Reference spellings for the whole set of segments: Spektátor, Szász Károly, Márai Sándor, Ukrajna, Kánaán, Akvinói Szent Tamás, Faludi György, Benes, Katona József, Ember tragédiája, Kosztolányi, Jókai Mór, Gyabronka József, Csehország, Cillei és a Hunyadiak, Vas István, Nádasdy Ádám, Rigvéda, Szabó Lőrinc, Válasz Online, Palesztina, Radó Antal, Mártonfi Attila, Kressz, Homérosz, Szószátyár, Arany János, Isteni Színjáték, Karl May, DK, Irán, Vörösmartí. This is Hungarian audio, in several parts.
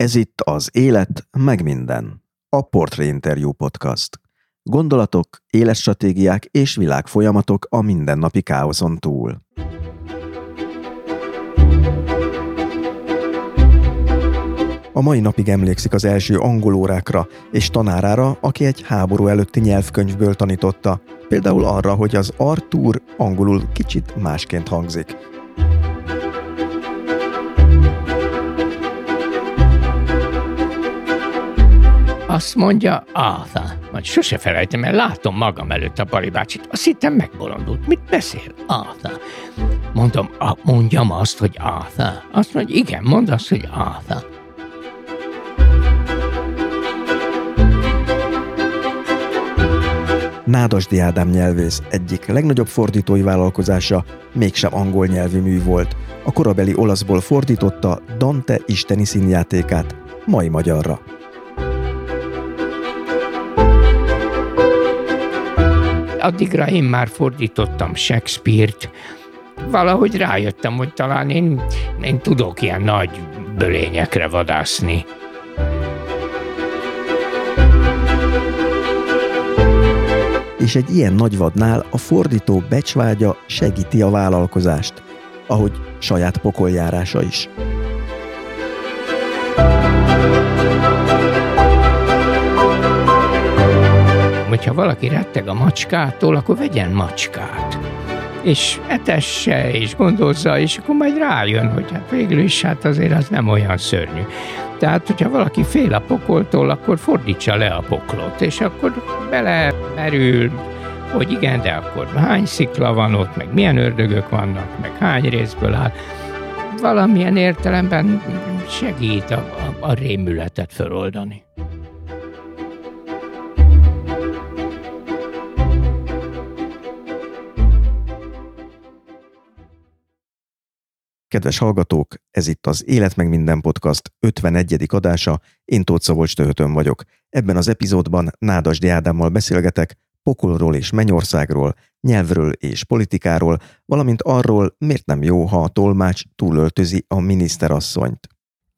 Ez itt az Élet meg minden, a Portré Interjú Podcast. Gondolatok, életstratégiák és világfolyamatok a mindennapi káoszon túl. A mai napig emlékszik az első angol órákra és tanárára, aki egy háború előtti nyelvkönyvből tanította. Például arra, hogy az Arthur angolul kicsit másként hangzik. Azt mondja Arthur. Majd sose felejtem, mert látom magam előtt a balibácsit. Azt hittem megbolondult. Mit beszél Arthur? Mondom, mondjam azt, hogy Arthur. Azt mondja, igen, mondd azt, hogy Arthur. Nádasdy Ádám nyelvész egyik legnagyobb fordítói vállalkozása mégsem angol nyelvi mű volt. A korabeli olaszból fordította Dante Isteni Színjátékát, mai magyarra. Addigra én már fordítottam Shakespeare-t. Valahogy rájöttem, hogy talán én tudok ilyen nagy bölényekre vadászni. És egy ilyen nagyvadnál a fordító becsvágya segíti a vállalkozást, ahogy saját pokoljárása is. Hogyha valaki retteg a macskától, akkor vegyen macskát, és etesse, és gondozza, és akkor majd rájön, hogy hát végül is hát azért az nem olyan szörnyű. Tehát, hogyha valaki fél a pokoltól, akkor fordítsa le a poklot, és akkor belemerül, hogy igen, de akkor hány szikla van ott, meg milyen ördögök vannak, meg hány részből áll. Valamilyen értelemben segít a rémületet feloldani. Kedves hallgatók, ez itt az Élet meg minden podcast 51. adása, én Tóth Szabolcs Töhötön vagyok. Ebben az epizódban Nádasdy Ádámmal beszélgetek pokolról és Mennyországról, nyelvről és politikáról, valamint arról, miért nem jó, ha a tolmács túlöltözi a miniszterasszonyt.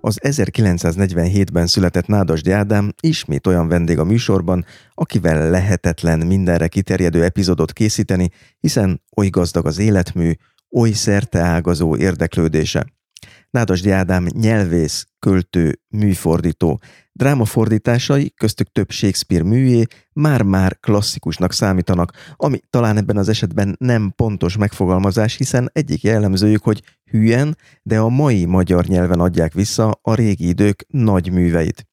Az 1947-ben született Nádasdy Ádám ismét olyan vendég a műsorban, akivel lehetetlen mindenre kiterjedő epizódot készíteni, hiszen oly gazdag az életmű, oly szerteágazó érdeklődése. Nádasdy Ádám nyelvész, költő, műfordító. Drámafordításai, köztük több Shakespeare műjé, már-már klasszikusnak számítanak, ami talán ebben az esetben nem pontos megfogalmazás, hiszen egyik jellemzőjük, hogy hülyen, de a mai magyar nyelven adják vissza a régi idők nagy műveit.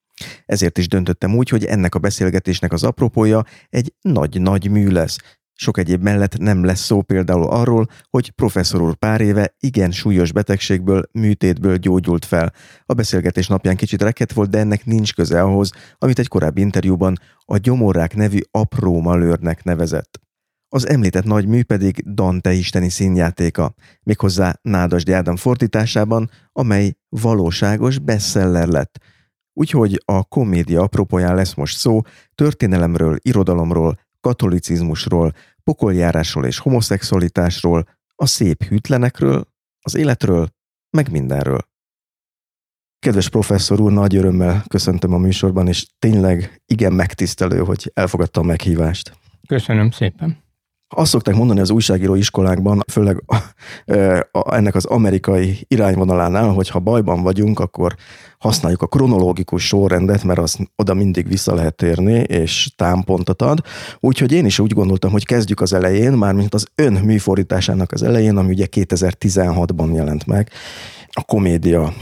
Ezért is döntöttem úgy, hogy ennek a beszélgetésnek az apropója egy nagy-nagy mű lesz. Sok egyéb mellett nem lesz szó például arról, hogy professzor úr pár éve igen súlyos betegségből, műtétből gyógyult fel. A beszélgetés napján kicsit rekedt volt, de ennek nincs köze ahhoz, amit egy korábbi interjúban a Gyomorrák nevű apró malőrnek nevezett. Az említett nagy mű pedig Dante Isteni Színjátéka, méghozzá Nádasdy Ádám fordításában, amely valóságos bestseller lett. Úgyhogy a komédia apropóján lesz most szó történelemről, irodalomról, katolicizmusról, pokoljárásról és homoszexualitásról, a szép hűtlenekről, az életről, meg mindenről. Kedves professzor úr, nagy örömmel köszöntöm a műsorban, és tényleg igen megtisztelő, hogy elfogadta a meghívást. Köszönöm szépen. Azt szokták mondani az újságíró iskolákban, főleg ennek az amerikai irányvonalánál, hogy ha bajban vagyunk, akkor használjuk a kronológikus sorrendet, mert az oda mindig vissza lehet térni, és támpontot ad. Úgyhogy én is úgy gondoltam, hogy kezdjük az elején, mármint az ön műfordításának az elején, ami ugye 2016-ban jelent meg, a komédia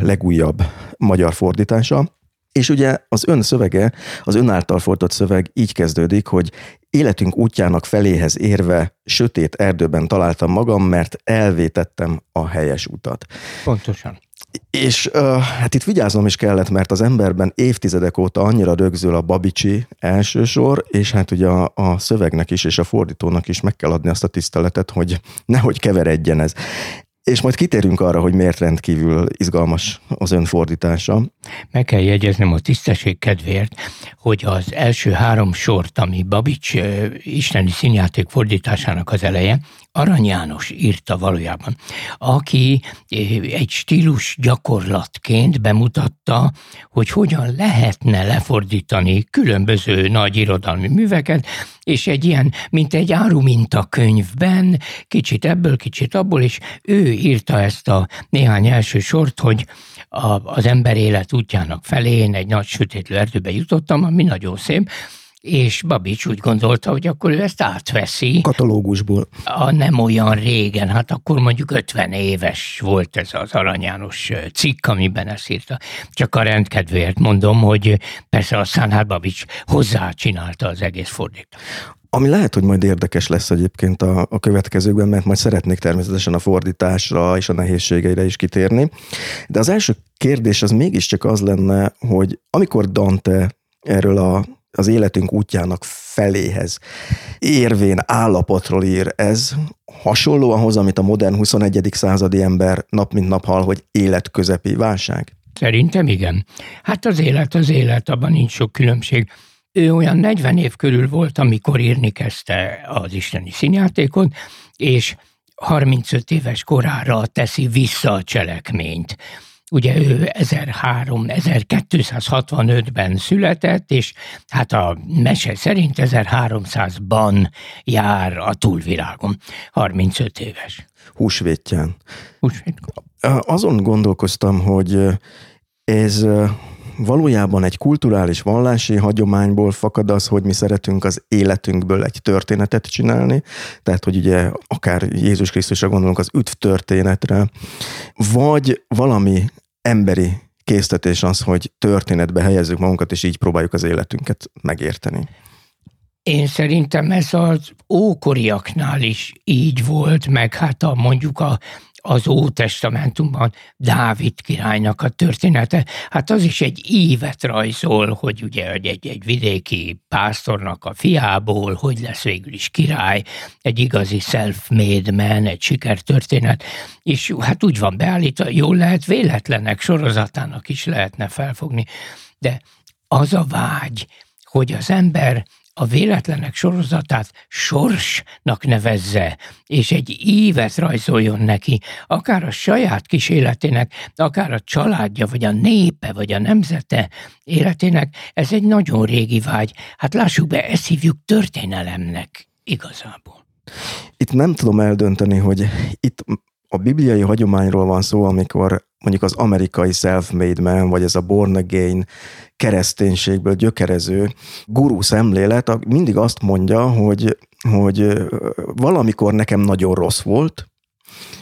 legújabb magyar fordítása. És ugye az ön szövege, az ön által fordított szöveg így kezdődik, hogy életünk útjának feléhez érve sötét erdőben találtam magam, mert elvétettem a helyes utat. Pontosan. És hát itt vigyáznom is kellett, mert az emberben évtizedek óta annyira rögzül a babicsi elsősor, és hát ugye a szövegnek is és a fordítónak is meg kell adni azt a tiszteletet, hogy nehogy keveredjen ez. És majd kitérünk arra, hogy miért rendkívül izgalmas az önfordítása. Meg kell jegyeznem a tisztesség kedvéért, hogy az első három sort, ami Babits Isteni Színjáték fordításának az eleje, Arany János írta valójában, aki egy stílus gyakorlatként bemutatta, hogy hogyan lehetne lefordítani különböző nagy irodalmi műveket, és egy ilyen, mint egy árumintakönyvben, kicsit ebből, kicsit abból, és ő írta ezt a néhány első sort, hogy az ember élet útjának felén egy nagy sötétlő erdőbe jutottam, ami nagyon szép, és Babits úgy gondolta, hogy akkor ő ezt átveszi. Katalógusból. A nem olyan régen, hát akkor mondjuk 50 éves volt ez az Arany János cikk, amiben ezt írta. Csak a rendkedvéért mondom, hogy persze aztán hát Babits hozzácsinálta az egész fordítást. Ami lehet, hogy majd érdekes lesz egyébként a következőkben, mert majd szeretnék természetesen a fordításra és a nehézségeire is kitérni. De az első kérdés az mégiscsak az lenne, hogy amikor Dante erről az életünk útjának feléhez érvén állapotról ír, ez hasonlóan hoz, amit a modern 21. századi ember nap mint nap hall, hogy életközepi válság? Szerintem igen. Hát az élet, abban nincs sok különbség. Ő olyan 40 év körül volt, amikor írni kezdte az Isteni Színjátékot, és 35 éves korára teszi vissza a cselekményt. Ugye ő 1265-ben született, és hát a mese szerint 1300-ban jár a túlvilágon, 35 éves. Húsvétján. Húsvétkor. Azon gondolkoztam, hogy ez valójában egy kulturális vallási hagyományból fakad az, hogy mi szeretünk az életünkből egy történetet csinálni, tehát hogy ugye akár Jézus Krisztusra gondolunk, az üdv történetre, vagy valami emberi késztetés az, hogy történetbe helyezzük magunkat, és így próbáljuk az életünket megérteni. Én szerintem ez az ókoriaknál is így volt, meg hát az Ótestamentumban Dávid királynak a története, hát az is egy ívet rajzol, hogy ugye egy vidéki pásztornak a fiából, hogy lesz végül is király, egy igazi self-made man, egy sikertörténet, és hát úgy van beállítva, jól lehet véletlenek sorozatának is lehetne felfogni, de az a vágy, hogy az ember a véletlenek sorozatát sorsnak nevezze, és egy ívet rajzoljon neki, akár a saját kis életének, akár a családja, vagy a népe, vagy a nemzete életének, ez egy nagyon régi vágy. Hát lássuk be, ezt hívjuk történelemnek igazából. Itt nem tudom eldönteni, hogy itt a bibliai hagyományról van szó, amikor mondjuk az amerikai self-made man, vagy ez a born again kereszténységből gyökerező gurú szemlélet mindig azt mondja, hogy valamikor nekem nagyon rossz volt,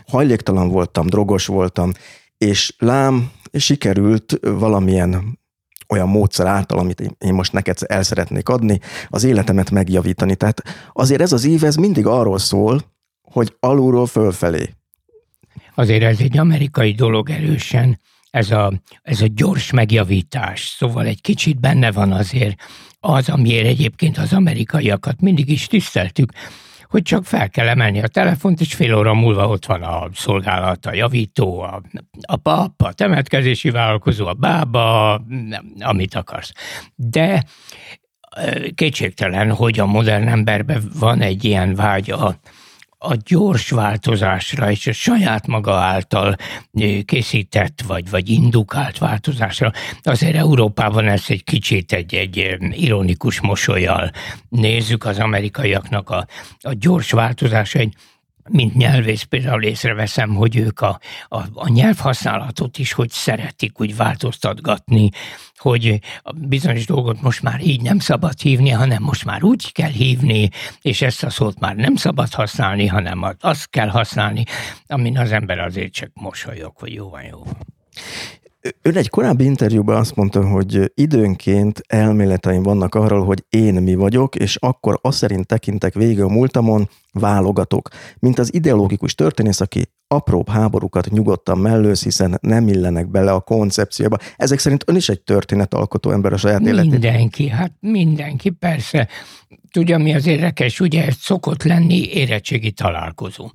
hajléktalan voltam, drogos voltam, és lám sikerült valamilyen olyan módszer által, amit én most neked el szeretnék adni, az életemet megjavítani. Tehát azért ez az ív, ez mindig arról szól, hogy alulról fölfelé. Azért ez egy amerikai dolog erősen, ez a gyors megjavítás, szóval egy kicsit benne van azért az, amiért egyébként az amerikaiakat mindig is tiszteltük, hogy csak fel kell emelni a telefont, és fél óra múlva ott van a szolgálat, a javító, a pap, a temetkezési vállalkozó, a bába, amit akarsz. De kétségtelen, hogy a modern emberben van egy ilyen vágy a gyors változásra és a saját maga által készített vagy indukált változásra, azért Európában ezt egy kicsit egy ironikus mosollyal nézzük. Az amerikaiaknak a gyors változás egy, mint nyelvész például észreveszem, hogy ők a nyelvhasználatot is, hogy szeretik úgy változtatgatni, hogy bizonyos dolgot most már így nem szabad hívni, hanem most már úgy kell hívni, és ezt a szót már nem szabad használni, hanem azt kell használni, amin az ember azért csak mosolyog, hogy jó van, jó. Ő egy korábbi interjúban azt mondta, hogy időnként elméleteim vannak arról, hogy én mi vagyok, és akkor azt szerint tekintek végig a múltamon, válogatok. Mint az ideológikus történész, aki apróbb háborúkat nyugodtan mellőz, hiszen nem illenek bele a koncepcióba. Ezek szerint ön is egy történetalkotó ember a saját életében. Mindenki, persze. Tudja, mi az érdekes, ugye ez szokott lenni érettségi találkozó.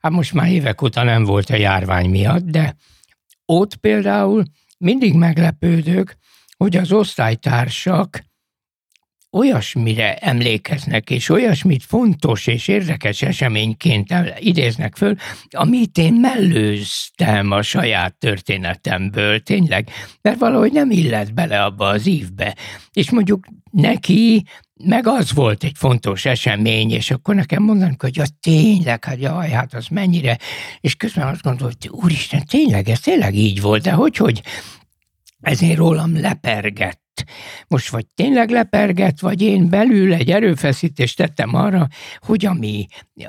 Hát most már évek óta nem volt a járvány miatt, de ott például mindig meglepődök, hogy az osztálytársak olyasmire emlékeznek, és olyasmit fontos és érdekes eseményként idéznek föl, amit én mellőztem a saját történetemből, tényleg, mert valahogy nem illett bele abba az ívbe. És mondjuk neki meg az volt egy fontos esemény, és akkor nekem mondanak, hogy ja, tényleg, hát jaj, hát az mennyire, és közben azt gondolom, hogy úristen, tényleg, ez tényleg így volt, de hogy ezért rólam lepergett. Most vagy tényleg lepergett, vagy én belül egy erőfeszítést tettem arra, hogy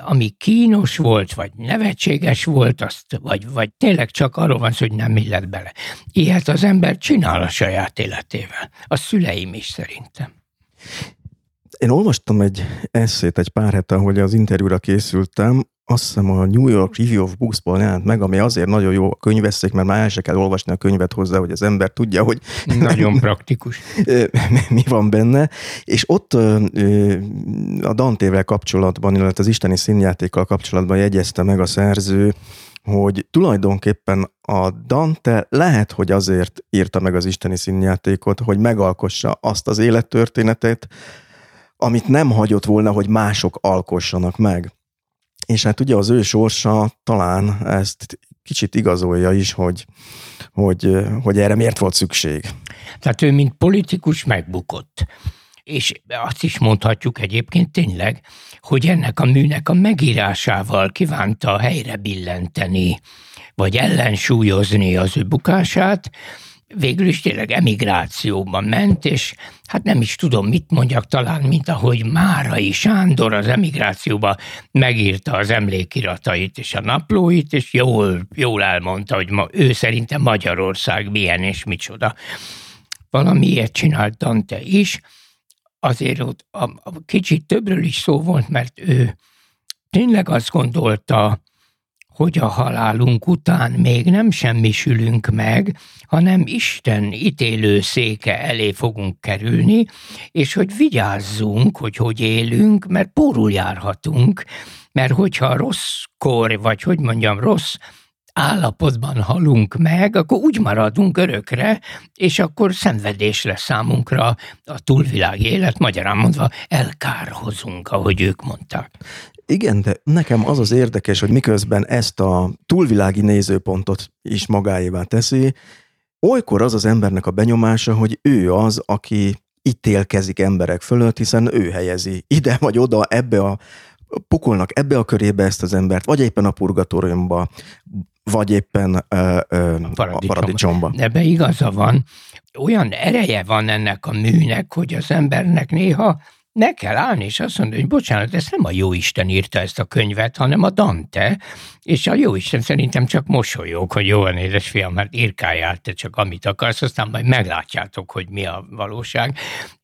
ami kínos volt, vagy nevetséges volt, azt, vagy tényleg csak arról van szó, hogy nem illett bele. Ilyet az ember csinál a saját életével. A szüleim is szerintem. Én olvastam egy esszét egy pár hete, ahogy az interjúra készültem, azt hiszem a New York Review of Books-ból jelent meg, ami azért nagyon jó a könyvesszék, mert már el se kell olvasni a könyvet hozzá, hogy az ember tudja, hogy nagyon praktikus. Mi van benne. És ott a Dantével kapcsolatban, illetve az isteni színjátékkal kapcsolatban jegyezte meg a szerző, hogy tulajdonképpen a Dante lehet, hogy azért írta meg az isteni színjátékot, hogy megalkossa azt az élettörténetét, amit nem hagyott volna, hogy mások alkossanak meg. És hát ugye az ő sorsa talán ezt kicsit igazolja is, hogy erre miért volt szükség. Tehát ő mint politikus megbukott. És azt is mondhatjuk egyébként tényleg, hogy ennek a műnek a megírásával kívánta helyre billenteni, vagy ellensúlyozni az ő bukását. Végül is tényleg emigrációban ment, és hát nem is tudom, mit mondjak, talán, mint ahogy Márai Sándor az emigrációba megírta az emlékiratait és a naplóit, és jól elmondta, hogy ő szerinte Magyarország milyen és micsoda. Valami ilyet csinált Dante is, azért ott a kicsit többről is szó volt, mert ő tényleg azt gondolta, hogy a halálunk után még nem semmisülünk meg, hanem Isten ítélő széke elé fogunk kerülni, és hogy vigyázzunk, hogy élünk, mert pórul járhatunk, mert hogyha rosszkor, vagy hogy mondjam, rossz állapotban halunk meg, akkor úgy maradunk örökre, és akkor szenvedés lesz számunkra a túlvilági élet, magyarán mondva elkárhozunk, ahogy ők mondták. Igen, de nekem az az érdekes, hogy miközben ezt a túlvilági nézőpontot is magáévá teszi, olykor az az embernek a benyomása, hogy ő az, aki ítélkezik emberek fölött, hiszen ő helyezi ide vagy oda, ebbe a pokolnak, ebbe a körébe ezt az embert, vagy éppen a purgatóriumba, vagy éppen a paradicsomba. Ebben igaza van. Olyan ereje van ennek a műnek, hogy az embernek néha ne kell állni, és azt mondani, hogy bocsánat, ez nem a Jóisten írta ezt a könyvet, hanem a Dante, és a Jóisten szerintem csak mosolyog, hogy jó van, édesfiam, hát írkáljál te csak amit akarsz, aztán majd meglátjátok, hogy mi a valóság.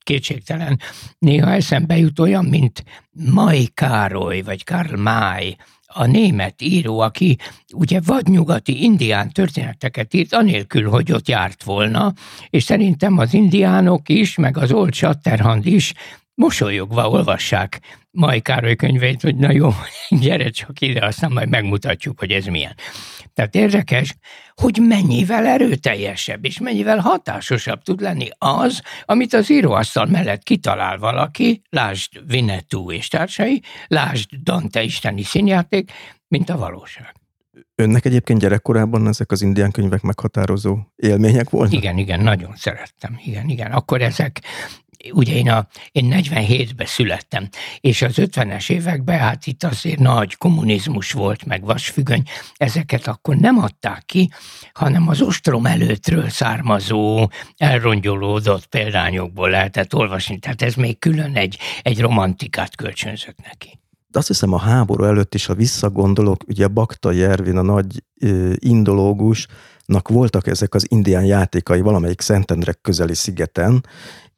Kétségtelen. Néha eszembe jut olyan, mint Mai Károly, vagy Karl May, a német író, aki ugye vadnyugati indián történeteket írt, anélkül, hogy ott járt volna, és szerintem az indiánok is, meg az Old Shatterhand is mosolyogva olvassák Mai Károly könyveit, hogy na jó, gyere csak ide, aztán majd megmutatjuk, hogy ez milyen. Tehát érdekes, hogy mennyivel erőteljesebb és mennyivel hatásosabb tud lenni az, amit az íróasztal mellett kitalál valaki, lásd Winnetou és társai, lásd Dante isteni színjáték, mint a valóság. Önnek egyébként gyerekkorában ezek az indián könyvek meghatározó élmények voltak? Igen, igen, nagyon szerettem. Igen, igen. Akkor ezek, ugye én 47-ben születtem, és az 50-es években, hát itt azért nagy kommunizmus volt, meg vasfüggöny, ezeket akkor nem adták ki, hanem az ostrom előttről származó, elrongyolódott példányokból lehetett olvasni, tehát ez még külön egy romantikát kölcsönzött neki. De azt hiszem, a háború előtt is, ha visszagondolok, ugye Baktay Ervin, a nagy indológusnak voltak ezek az indián játékai valamelyik Szentendrek közeli szigeten,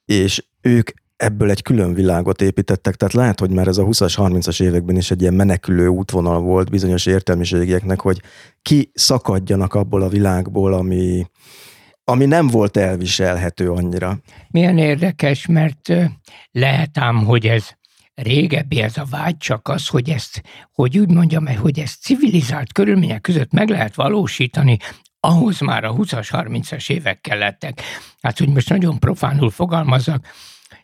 és ők ebből egy külön világot építettek, tehát lehet, hogy már ez a 20-as, 30-as években is egy ilyen menekülő útvonal volt bizonyos értelmiségieknek, hogy ki szakadjanak abból a világból, ami nem volt elviselhető annyira. Milyen érdekes, mert lehet ám, hogy ez régebbi ez a vágy csak az, hogy ezt, hogy úgy mondjam, hogy ezt civilizált körülmények között meg lehet valósítani, ahhoz már a 20-as, 30-as évek kellettek. Hát, hogy most nagyon profánul fogalmazzak,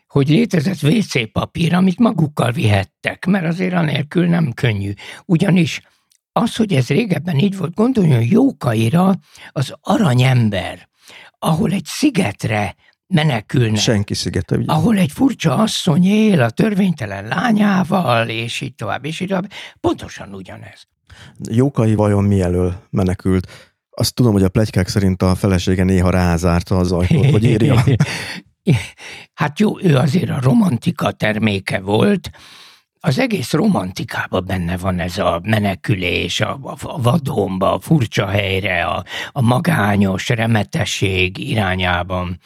hogy létezett WC papír, amit magukkal vihettek, mert azért anélkül nem könnyű. Ugyanis az, hogy ez régebben így volt, gondoljon Jókaira, az aranyember, ahol egy szigetre menekülnek. Senki szigete, ugye? Ahol egy furcsa asszony él a törvénytelen lányával, és így tovább, és így tovább. Pontosan ugyanez. Jókai vajon mi elől menekült? Azt tudom, hogy a pletykák szerint a felesége néha rázárta az ajtót, hogy írja. Hát jó, ő azért a romantika terméke volt. Az egész romantikában benne van ez a menekülés, a vadonba, a furcsa helyre, a magányos remetesség irányában.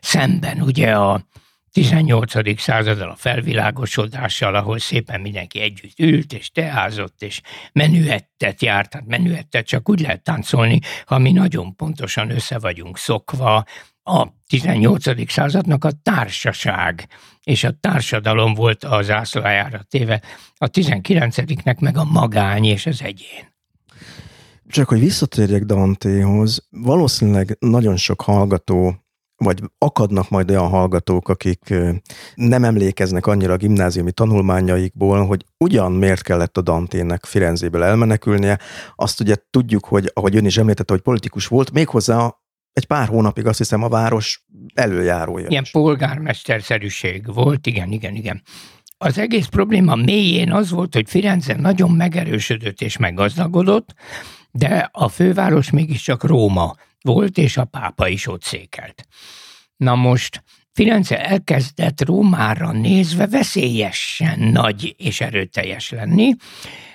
Szemben ugye a 18. századdal a felvilágosodással, ahol szépen mindenki együtt ült, és teázott, és menüettet járt. Tehát menüettet csak úgy lehet táncolni, ha mi nagyon pontosan össze vagyunk szokva. A 18. századnak a társaság és a társadalom volt a zászlajára téve, a 19-nek meg a magány és az egyén. Csak hogy visszatérjek Dantéhoz, valószínűleg nagyon sok hallgató, vagy akadnak majd olyan hallgatók, akik nem emlékeznek annyira a gimnáziumi tanulmányaikból, hogy ugyan miért kellett a Dantének Firenzéből elmenekülnie. Azt ugye tudjuk, hogy ahogy ön is említette, hogy politikus volt, méghozzá egy pár hónapig azt hiszem a város előjárója. Ilyen polgármesterszerűség volt, igen. Az egész probléma mélyén az volt, hogy Firenze nagyon megerősödött és meggazdagodott, de a főváros mégiscsak Róma volt, és a pápa is ott székelt. Na most, Firenze elkezdett Rómára nézve veszélyesen nagy és erőteljes lenni,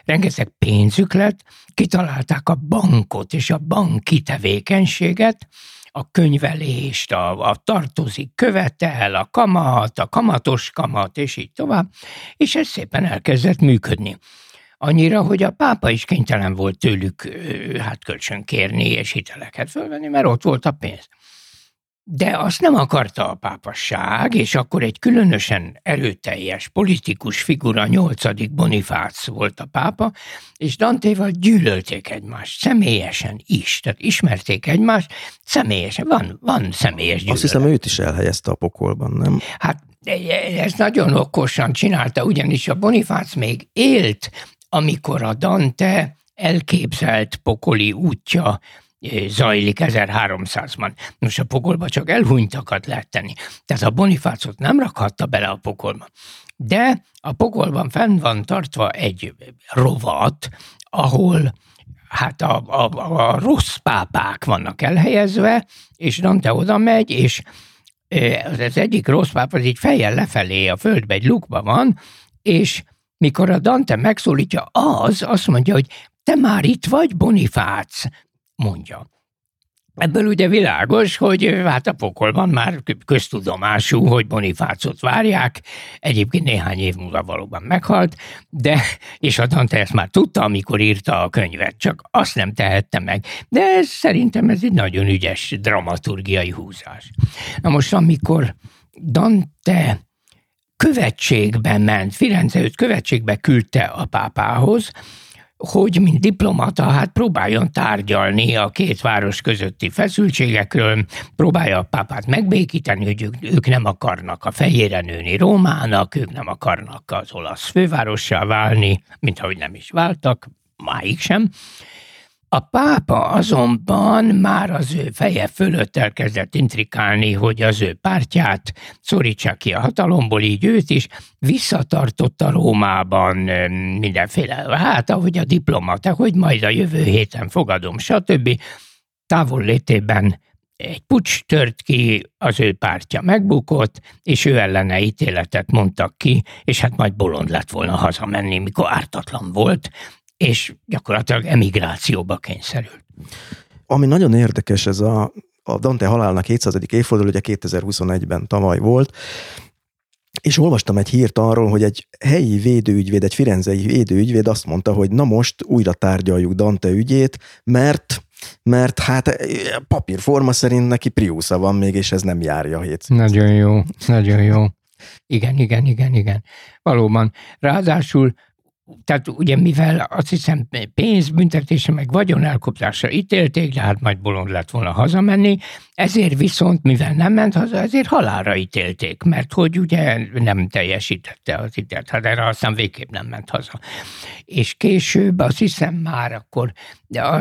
rengeteg pénzük lett, kitalálták a bankot és a banki tevékenységet, a könyvelést, a tartozik követel, a kamat, a kamatos kamat, és így tovább, és ez szépen elkezdett működni. Annyira, hogy a pápa is kénytelen volt tőlük kölcsön kérni és hiteleket fölvenni, mert ott volt a pénz. De azt nem akarta a pápasság, és akkor egy különösen erőteljes politikus figura, 8. Bonifác volt a pápa, és Dantéval gyűlölték egymást, személyesen is. Tehát ismerték egymást, személyesen, van személyes gyűlölet. Azt hiszem, őt is elhelyezte a pokolban, nem? Hát ez nagyon okosan csinálta, ugyanis a Bonifác még élt, amikor a Dante elképzelt pokoli útja zajlik 1300-ban. Nos, a pokolba csak elhunytakat lehet tenni. Tehát a Bonifácot nem rakhatta bele a pokolba. De a pokolban fenn van tartva egy rovat, ahol hát a rossz pápák vannak elhelyezve, és Dante oda megy, és az egyik rossz pápa az így fejjel lefelé a földbe, egy lukba van, és mikor a Dante megszólítja, az azt mondja, hogy te már itt vagy, Bonifác, mondja. Ebből ugye világos, hogy hát a pokolban már köztudomású, hogy Bonifácot várják, egyébként néhány év múlva valóban meghalt, de, és a Dante ezt már tudta, amikor írta a könyvet, csak azt nem tehette meg. De szerintem ez egy nagyon ügyes dramaturgiai húzás. Na most, amikor Dante követségbe ment, Firenze őt követségbe küldte a pápához, hogy mint diplomata próbáljon tárgyalni a két város közötti feszültségekről, próbálja a pápát megbékíteni, hogy ők nem akarnak a fejére nőni Rómának, ők nem akarnak az olasz fővárossá válni, mint ahogy nem is váltak, máig sem. A pápa azonban már az ő feje fölött elkezdett intrikálni, hogy az ő pártját szorítsa ki a hatalomból, így őt is visszatartotta Rómában mindenféle, ahogy a diplomata, hogy majd a jövő héten fogadom, stb. Távollétében egy puccs tört ki, az ő pártja megbukott, és ő ellene ítéletet mondtak ki, és majd bolond lett volna hazamenni, mikor ártatlan volt, és gyakorlatilag emigrációba kényszerült. Ami nagyon érdekes, ez a Dante halálnak 700. évforduló, ugye 2021-ben tavaly volt, és olvastam egy hírt arról, hogy egy helyi védőügyvéd, egy firenzei védőügyvéd azt mondta, hogy na most újra tárgyaljuk Dante ügyét, mert papírforma szerint neki priusza van még, és ez nem járja 700. Nagyon jó, nagyon jó. Igen. Valóban. Ráadásul tehát ugye mivel azt hiszem pénzbüntetése meg vagyonelkoptásra ítélték, de majd bolond lett volna hazamenni, ezért viszont mivel nem ment haza, ezért halálra ítélték, mert hogy ugye nem teljesítette az ítélet, erre aztán végképp nem ment haza. És később azt hiszem már akkor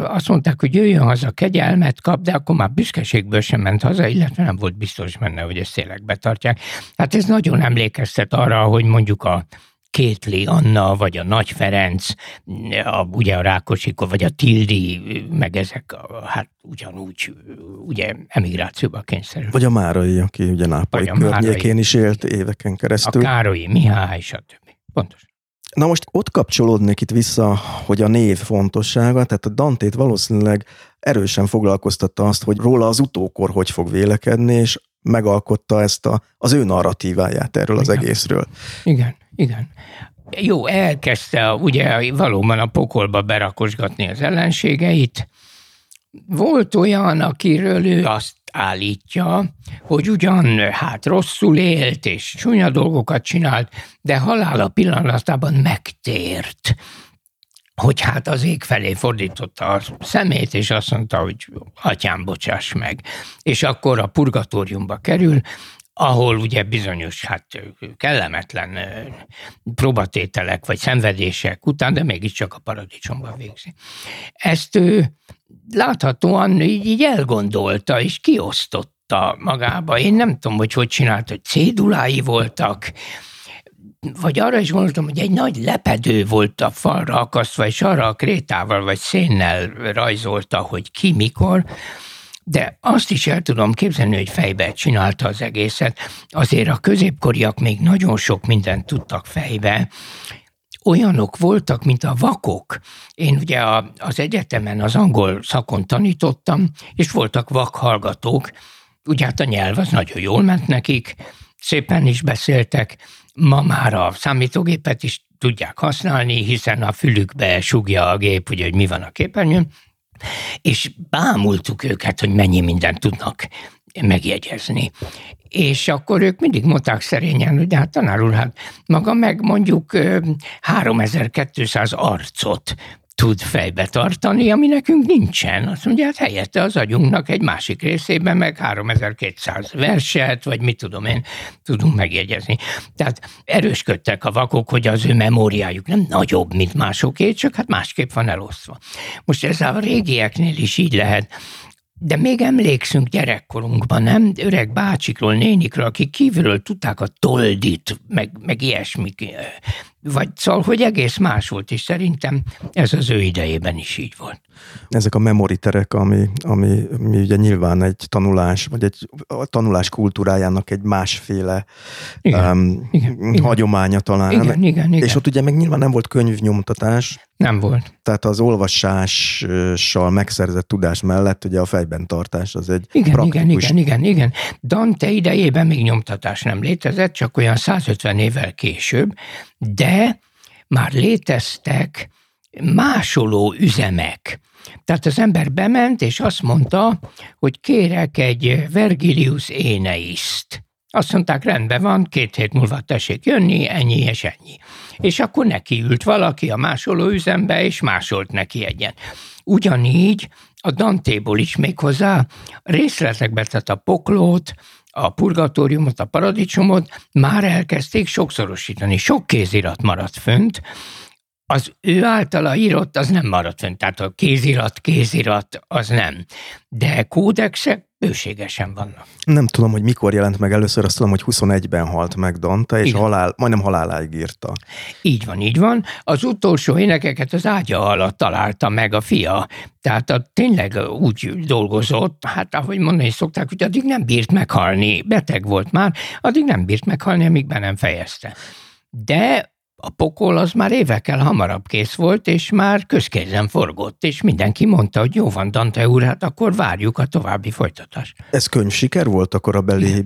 azt mondták, hogy jöjjön haza, kegyelmet kap, de akkor már büszkeségből sem ment haza, illetve nem volt biztos benne, hogy ezt tényleg betartják. Hát ez nagyon emlékeztet arra, hogy mondjuk a Kétli Anna, vagy a Nagy Ferenc, ugye a Rákosi, vagy a Tildi, meg ezek ugyanúgy ugye emigrációba kényszerül. Vagy a Márai, aki ugye Nápoly környékén is élt éveken keresztül. A Károlyi Mihály, stb. Pontos. Na most ott kapcsolódnék itt vissza, hogy a név fontossága, tehát a Dantét valószínűleg erősen foglalkoztatta azt, hogy róla az utókor hogy fog vélekedni, és megalkotta ezt az ő narratíváját erről az egészről. Igen. Jó, elkezdte ugye valóban a pokolba berakosgatni az ellenségeit. Volt olyan, akiről ő azt állítja, hogy ugyan rosszul élt és csúnya dolgokat csinált, de halála pillanatában megtért, hogy az ég felé fordította a szemét, és azt mondta, hogy atyám, bocsáss meg. És akkor a purgatóriumba kerül, ahol ugye bizonyos kellemetlen próbatételek vagy szenvedések után, de mégiscsak a paradicsomban végzi. Ezt ő láthatóan így elgondolta és kiosztotta magába. Én nem tudom, hogy csinált, hogy cédulái voltak, vagy arra is gondoltam, hogy egy nagy lepedő volt a falra akasztva, és arra a krétával vagy szénnel rajzolta, hogy ki, mikor, de azt is el tudom képzelni, hogy fejbe csinálta az egészet. Azért a középkoriak még nagyon sok mindent tudtak fejbe. Olyanok voltak, mint a vakok. Én ugye az egyetemen az angol szakon tanítottam, és voltak vakhallgatók. Ugye a nyelv az nagyon jól ment nekik, szépen is beszéltek, ma már a számítógépet is tudják használni, hiszen a fülükbe sugja a gép, ugye, hogy mi van a képernyőn, és bámultuk őket, hogy mennyi mindent tudnak megjegyezni. És akkor ők mindig mondták szerényen, hogy tanár úr, maga meg mondjuk 3200 arcot tud fejbe tartani, ami nekünk nincsen. Azt mondja, helyette az agyunknak egy másik részében meg 3200 verset, vagy mit tudom én, tudunk megjegyezni. Tehát erősködtek a vakok, hogy az ő memóriájuk nem nagyobb, mint másoké, csak másképp van elosztva. Most ez a régieknél is így lehet. De még emlékszünk gyerekkorunkban, nem? Öreg bácsikról, nénikről, akik kívülről tudták a toldit, meg ilyesmik. Vagy szóval, hogy egész más volt, és szerintem ez az ő idejében is így volt. Ezek a memoriterek, ami ugye nyilván egy tanulás, vagy a tanulás kultúrájának egy másféle igen, hagyománya talán. Igen. És ott ugye meg nyilván nem volt könyvnyomtatás. Nem volt. Tehát az olvasással megszerzett tudás mellett ugye a fejben tartás az egy praktikus. Igen. Dante idejében még nyomtatás nem létezett, csak olyan 150 évvel később, de már léteztek másoló üzemek. Tehát az ember bement, és azt mondta, hogy kérek egy Vergílius éneiszt, Azt mondták, rendben van, 2 hét múlva tessék jönni, ennyi és ennyi. És akkor neki ült valaki a másolóüzembe, és másolt neki egyen. Ugyanígy a Dantéból is méghozzá részletekbe tett a poklót, a purgatóriumot, a paradicsomot már elkezdték sokszorosítani. Sok kézirat maradt fönt, az ő általa írott, az nem maradt fönt, tehát a kézirat, az nem. De kódexek bőségesen vannak. Nem tudom, hogy mikor jelent meg először, azt tudom, hogy 21-ben halt meg Dante, és majdnem haláláig írta. Így van. Az utolsó énekeket az ágya alatt találta meg a fia. Tehát tényleg úgy dolgozott, hát ahogy mondani szokták, hogy addig nem bírt meghalni, beteg volt már, amíg be nem fejezte. De a pokol az már évekkel hamarabb kész volt, és már közkézen forgott, és mindenki mondta, hogy jó van, Dante úr, hát akkor várjuk a további folytatást. Ez könyvsiker volt a korabeli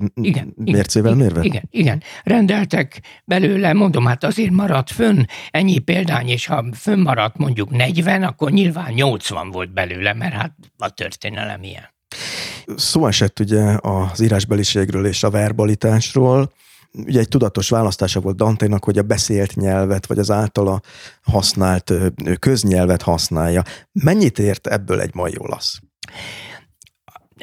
mércével mérve? Igen. Rendeltek belőle, mondom, hát azért maradt fönn ennyi példány, és ha fönn maradt mondjuk 40, akkor nyilván 80 volt belőle, mert hát a történelem ilyen. Szó esett ugye az írásbeliségről és a verbalitásról. Ugye egy tudatos választása volt Danténak, hogy a beszélt nyelvet, vagy az általa használt köznyelvet használja. Mennyit ért ebből egy mai olasz?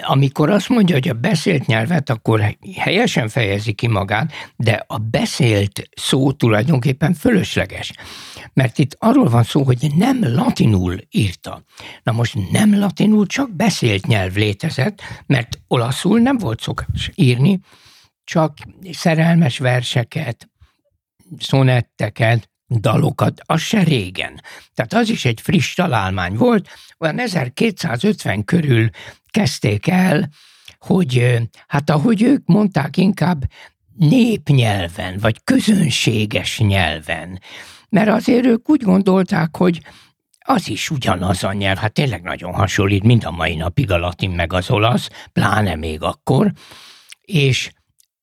Amikor azt mondja, hogy a beszélt nyelvet, akkor helyesen fejezi ki magát, de a beszélt szó tulajdonképpen fölösleges. Mert itt arról van szó, hogy nem latinul írta. Na most nem latinul, csak beszélt nyelv létezett, mert olaszul nem volt szokás írni, csak szerelmes verseket, szonetteket, dalokat, az se régen. Tehát az is egy friss találmány volt, olyan 1250 körül kezdték el, hogy hát ahogy ők mondták, inkább népnyelven, vagy közönséges nyelven. Mert azért ők úgy gondolták, hogy az is ugyanaz a nyelv, hát tényleg nagyon hasonlít, mind a mai napig a latin meg az olasz, pláne még akkor, és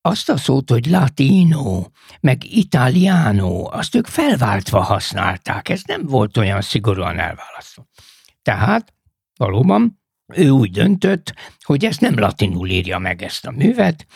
azt a szót, hogy latino, meg italiano, azt ők felváltva használták. Ez nem volt olyan szigorúan elválasztva. Tehát valóban ő úgy döntött, hogy ezt nem latinul írja meg ezt a művet.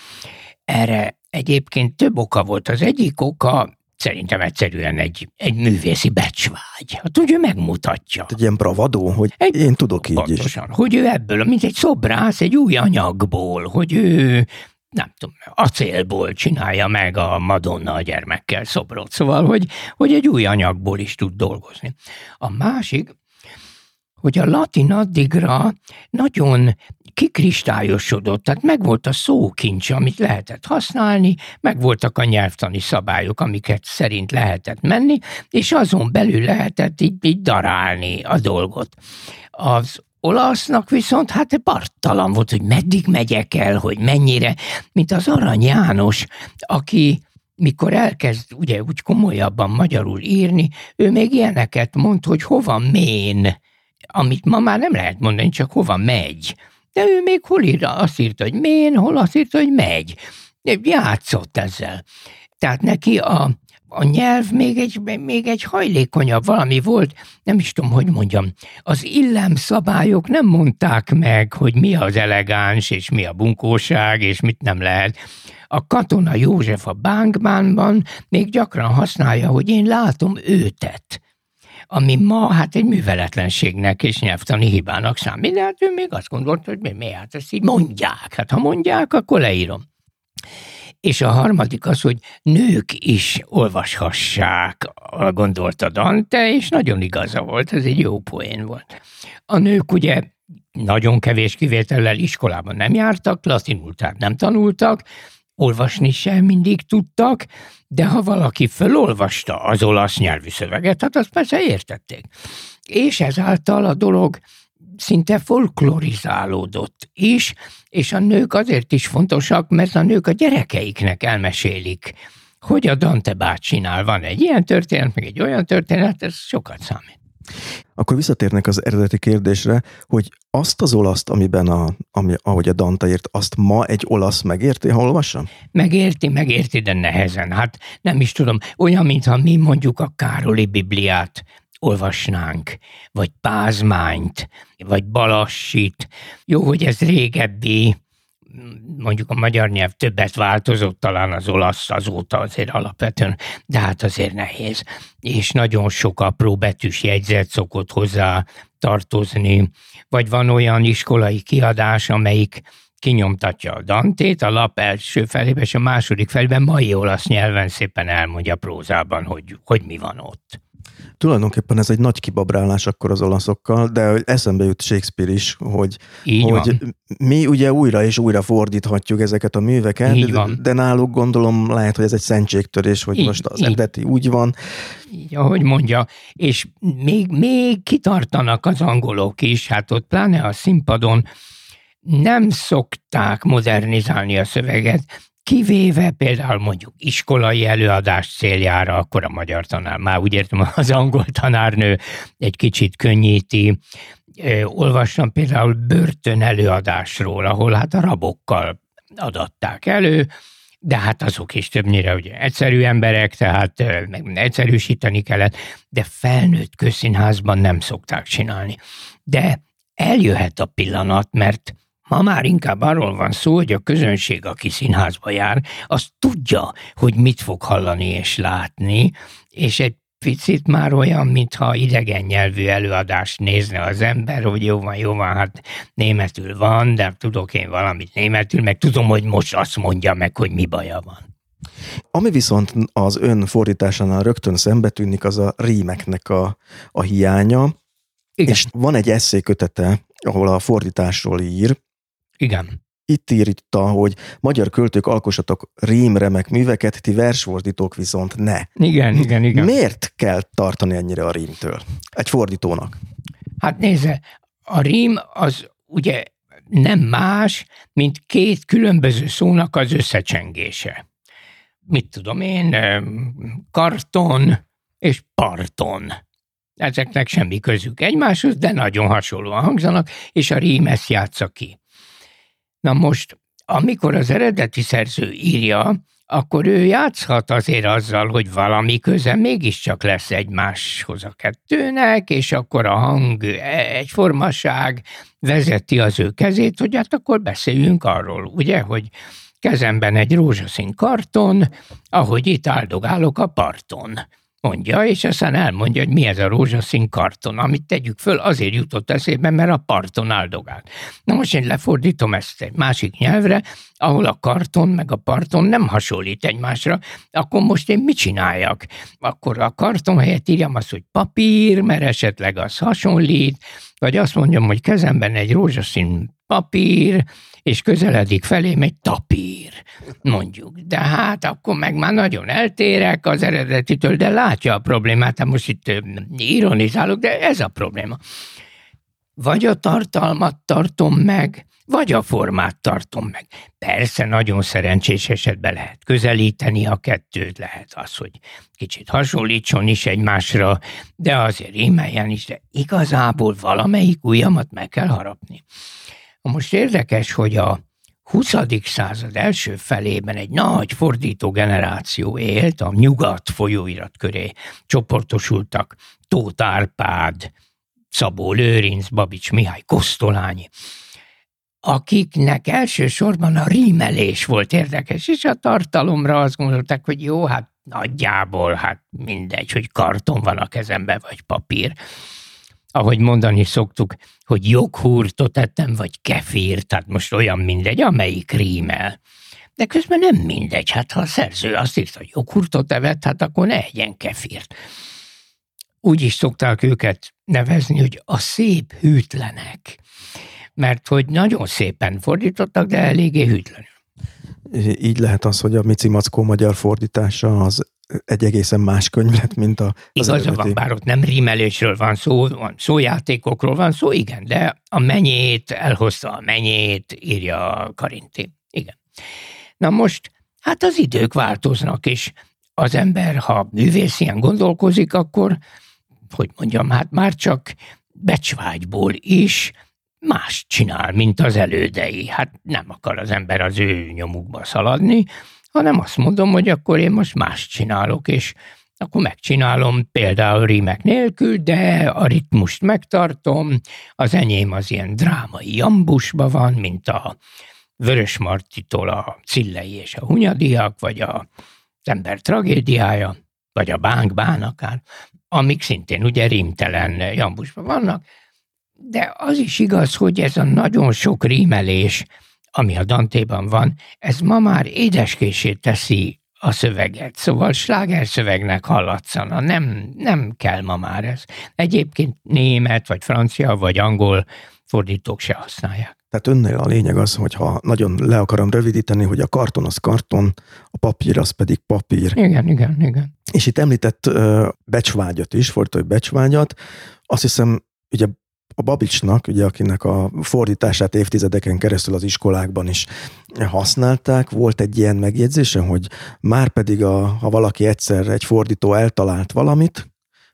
Erre egyébként több oka volt. Az egyik oka szerintem egyszerűen egy művészi becsvágy. Hát ugye megmutatja. Egy ilyen bravadó, hogy én tudok így pontosan, is. Pontosan, hogy ő ebből, mint egy szobrász, egy új anyagból, hogy ő nem tudom, acélból csinálja meg a Madonna a gyermekkel szobrot, szóval, hogy egy új anyagból is tud dolgozni. A másik, hogy a latin addigra nagyon kikristályosodott, tehát megvolt a szókincs, amit lehetett használni, megvoltak a nyelvtani szabályok, amiket szerint lehetett menni, és azon belül lehetett így darálni a dolgot. Az olasznak viszont hát parttalan volt, hogy meddig megyek el, hogy mennyire, mint az Arany János, aki mikor elkezd ugye úgy komolyabban magyarul írni, ő még ilyeneket mond, hogy hova mén, amit ma már nem lehet mondani, csak hova megy. De ő még hol azt írta, hogy mén, hol azt írta, hogy megy. Játszott ezzel. Tehát neki a nyelv még egy hajlékonyabb valami volt, nem is tudom, hogy mondjam. Az illemszabályok nem mondták meg, hogy mi az elegáns, és mi a bunkóság, és mit nem lehet. A Katona József a Bánk Bánban még gyakran használja, hogy én látom őtet, ami ma hát egy műveletlenségnek és nyelvtani hibának számít, de hát ő még azt gondolt, hogy mi hát ezt így mondják. Hát ha mondják, akkor leírom. És a harmadik az, hogy nők is olvashassák, gondolta Dante, és nagyon igaza volt, ez egy jó poén volt. A nők ugye nagyon kevés kivétellel iskolában nem jártak, latinul nem tanultak, olvasni sem mindig tudtak, de ha valaki felolvasta az olasz nyelvű szöveget, hát azt persze értették. És ezáltal a dolog szinte folklorizálódott is, és a nők azért is fontosak, mert a nők a gyerekeiknek elmesélik, hogy a Dante bácsinál van egy ilyen történet, meg egy olyan történet, ez sokat számít. Akkor visszatérnek az eredeti kérdésre, hogy azt az olaszt, ahogy a Dante írt, azt ma egy olasz megérti, ha olvassa? Megérti, de nehezen. Hát nem is tudom, olyan, mintha mi mondjuk a Károli Bibliát olvasnánk, vagy Pázmányt, vagy Balassit. Jó, hogy ez régebbi mondjuk a magyar nyelv többet változott, talán az olasz azóta azért alapvetően, de hát azért nehéz. És nagyon sok apró betűs jegyzet szokott hozzá tartozni, vagy van olyan iskolai kiadás, amelyik kinyomtatja a Dantét, a lap első felében és a második felében mai olasz nyelven szépen elmondja prózában, hogy mi van ott. Tulajdonképpen ez egy nagy kibabrálás akkor az olaszokkal, de eszembe jut Shakespeare is, hogy mi ugye újra és újra fordíthatjuk ezeket a műveket, de náluk gondolom lehet, hogy ez egy szentségtörés, hogy így, most az eredeti úgy van. Így, ahogy mondja, és még kitartanak az angolok is, hát ott pláne a színpadon nem szokták modernizálni a szöveget, kivéve például mondjuk iskolai előadás céljára, akkor a magyar tanár, már úgy értem, az angol tanárnő egy kicsit könnyíti. Olvastam például börtön előadásról, ahol hát a rabokkal adatták elő, de hát azok is többnyire ugye egyszerű emberek, tehát egyszerűsíteni kellett, de felnőtt közszínházban nem szokták csinálni. De eljöhet a pillanat, mert ma már inkább arról van szó, hogy a közönség, aki színházba jár, az tudja, hogy mit fog hallani és látni, és egy picit már olyan, mintha idegen nyelvű előadást nézne az ember, hogy jó van, hát németül van, de tudok én valamit németül, meg tudom, hogy most azt mondja meg, hogy mi baja van. Ami viszont az ön fordításánál rögtön szembe tűnik, az a rímeknek a hiánya. Igen. És van egy esszékötete, ahol a fordításról ír. Igen. Itt írta, hogy magyar költők alkossatok rímremek műveket, ti versfordítók viszont ne. Igen. Miért kell tartani ennyire a rímtől egy fordítónak? Hát nézze, a rím az ugye nem más, mint két különböző szónak az összecsengése. Mit tudom én, karton és parton. Ezeknek semmi közük egymáshoz, de nagyon hasonlóan hangzanak, és a rím ezt játsza ki. Na most, amikor az eredeti szerző írja, akkor ő játszhat azért azzal, hogy valami köze mégiscsak lesz egymáshoz a kettőnek, és akkor a hang egyformaság vezeti az ő kezét, hogy hát akkor beszéljünk arról, ugye, hogy kezemben egy rózsaszín karton, ahogy itt áldogálok a parton. Mondja, és aztán elmondja, hogy mi ez a rózsaszín karton, amit tegyük föl, azért jutott eszébe, mert a parton áldogált. Na most én lefordítom ezt egy másik nyelvre, ahol a karton meg a parton nem hasonlít egymásra, akkor most én mit csináljak? Akkor a karton helyett írjam azt, hogy papír, mert esetleg az hasonlít, vagy azt mondjam, hogy kezemben egy rózsaszín papír, és közeledik felém egy tapír, mondjuk. De hát akkor meg már nagyon eltérek az eredetitől, de látja a problémát, hát most itt ironizálok, de ez a probléma. Vagy a tartalmat tartom meg, vagy a formát tartom meg. Persze nagyon szerencsés esetben lehet közelíteni a kettőt, lehet az, hogy kicsit hasonlítson is egymásra, de azért imeljen is, de igazából valamelyik ujjamat meg kell harapni. Most érdekes, hogy a 20. század első felében egy nagy fordító generáció élt, a Nyugat folyóirat köré csoportosultak Tóth Árpád, Szabó Lőrinc, Babits Mihály, Kosztolányi, akiknek elsősorban a rímelés volt érdekes, és a tartalomra azt gondolták, hogy jó, hát nagyjából, hát mindegy, hogy karton van a kezemben, vagy papír. Ahogy mondani szoktuk, hogy joghurtot ettem, vagy kefír, tehát most olyan mindegy, amelyik rímel. De közben nem mindegy, hát ha a szerző azt írta, hogy joghurtot evett, hát akkor ne egyen kefírt. Úgy is szokták őket nevezni, hogy a szép hűtlenek, mert hogy nagyon szépen fordítottak, de eléggé hűtlenül. Így lehet az, hogy a micimackó magyar fordítása az egy egészen más könyv lett, mint az Igaza van, bár ott nem rímelésről van szó, szójátékokról van szó, igen, de a menyét, elhozta a menyét, írja a Karinti. Igen. Na most, hát az idők változnak, és az ember, ha művész ilyen gondolkozik, akkor, hogy mondjam, hát már csak becsvágyból is más csinál, mint az elődei. Hát nem akar az ember az ő nyomukba szaladni, hanem azt mondom, hogy akkor én most más csinálok, és akkor megcsinálom például rímek nélkül, de a ritmust megtartom, az enyém az ilyen drámai jambusban van, mint a Vörösmartitól a Cillei és a Hunyadiak, vagy a Ember tragédiája, vagy a Bánk Bán akár, amik szintén ugye rímtelen jambusban vannak, de az is igaz, hogy ez a nagyon sok rímelés, ami a Dante-ban van, ez ma már édeskésé teszi a szöveget, szóval slágerszövegnek hallatszana, nem kell ma már ez. Egyébként német, vagy francia, vagy angol fordítók se használják. Tehát önnél a lényeg az, hogyha nagyon le akarom rövidíteni, hogy a karton az karton, a papír az pedig papír. Igen. És itt említett becsvágyat is, fordítói becsvágyat, azt hiszem, ugye a Babicsnak, ugye, akinek a fordítását évtizedeken keresztül az iskolákban is használták, volt egy ilyen megjegyzése, hogy már pedig, ha valaki egyszer egy fordító eltalált valamit,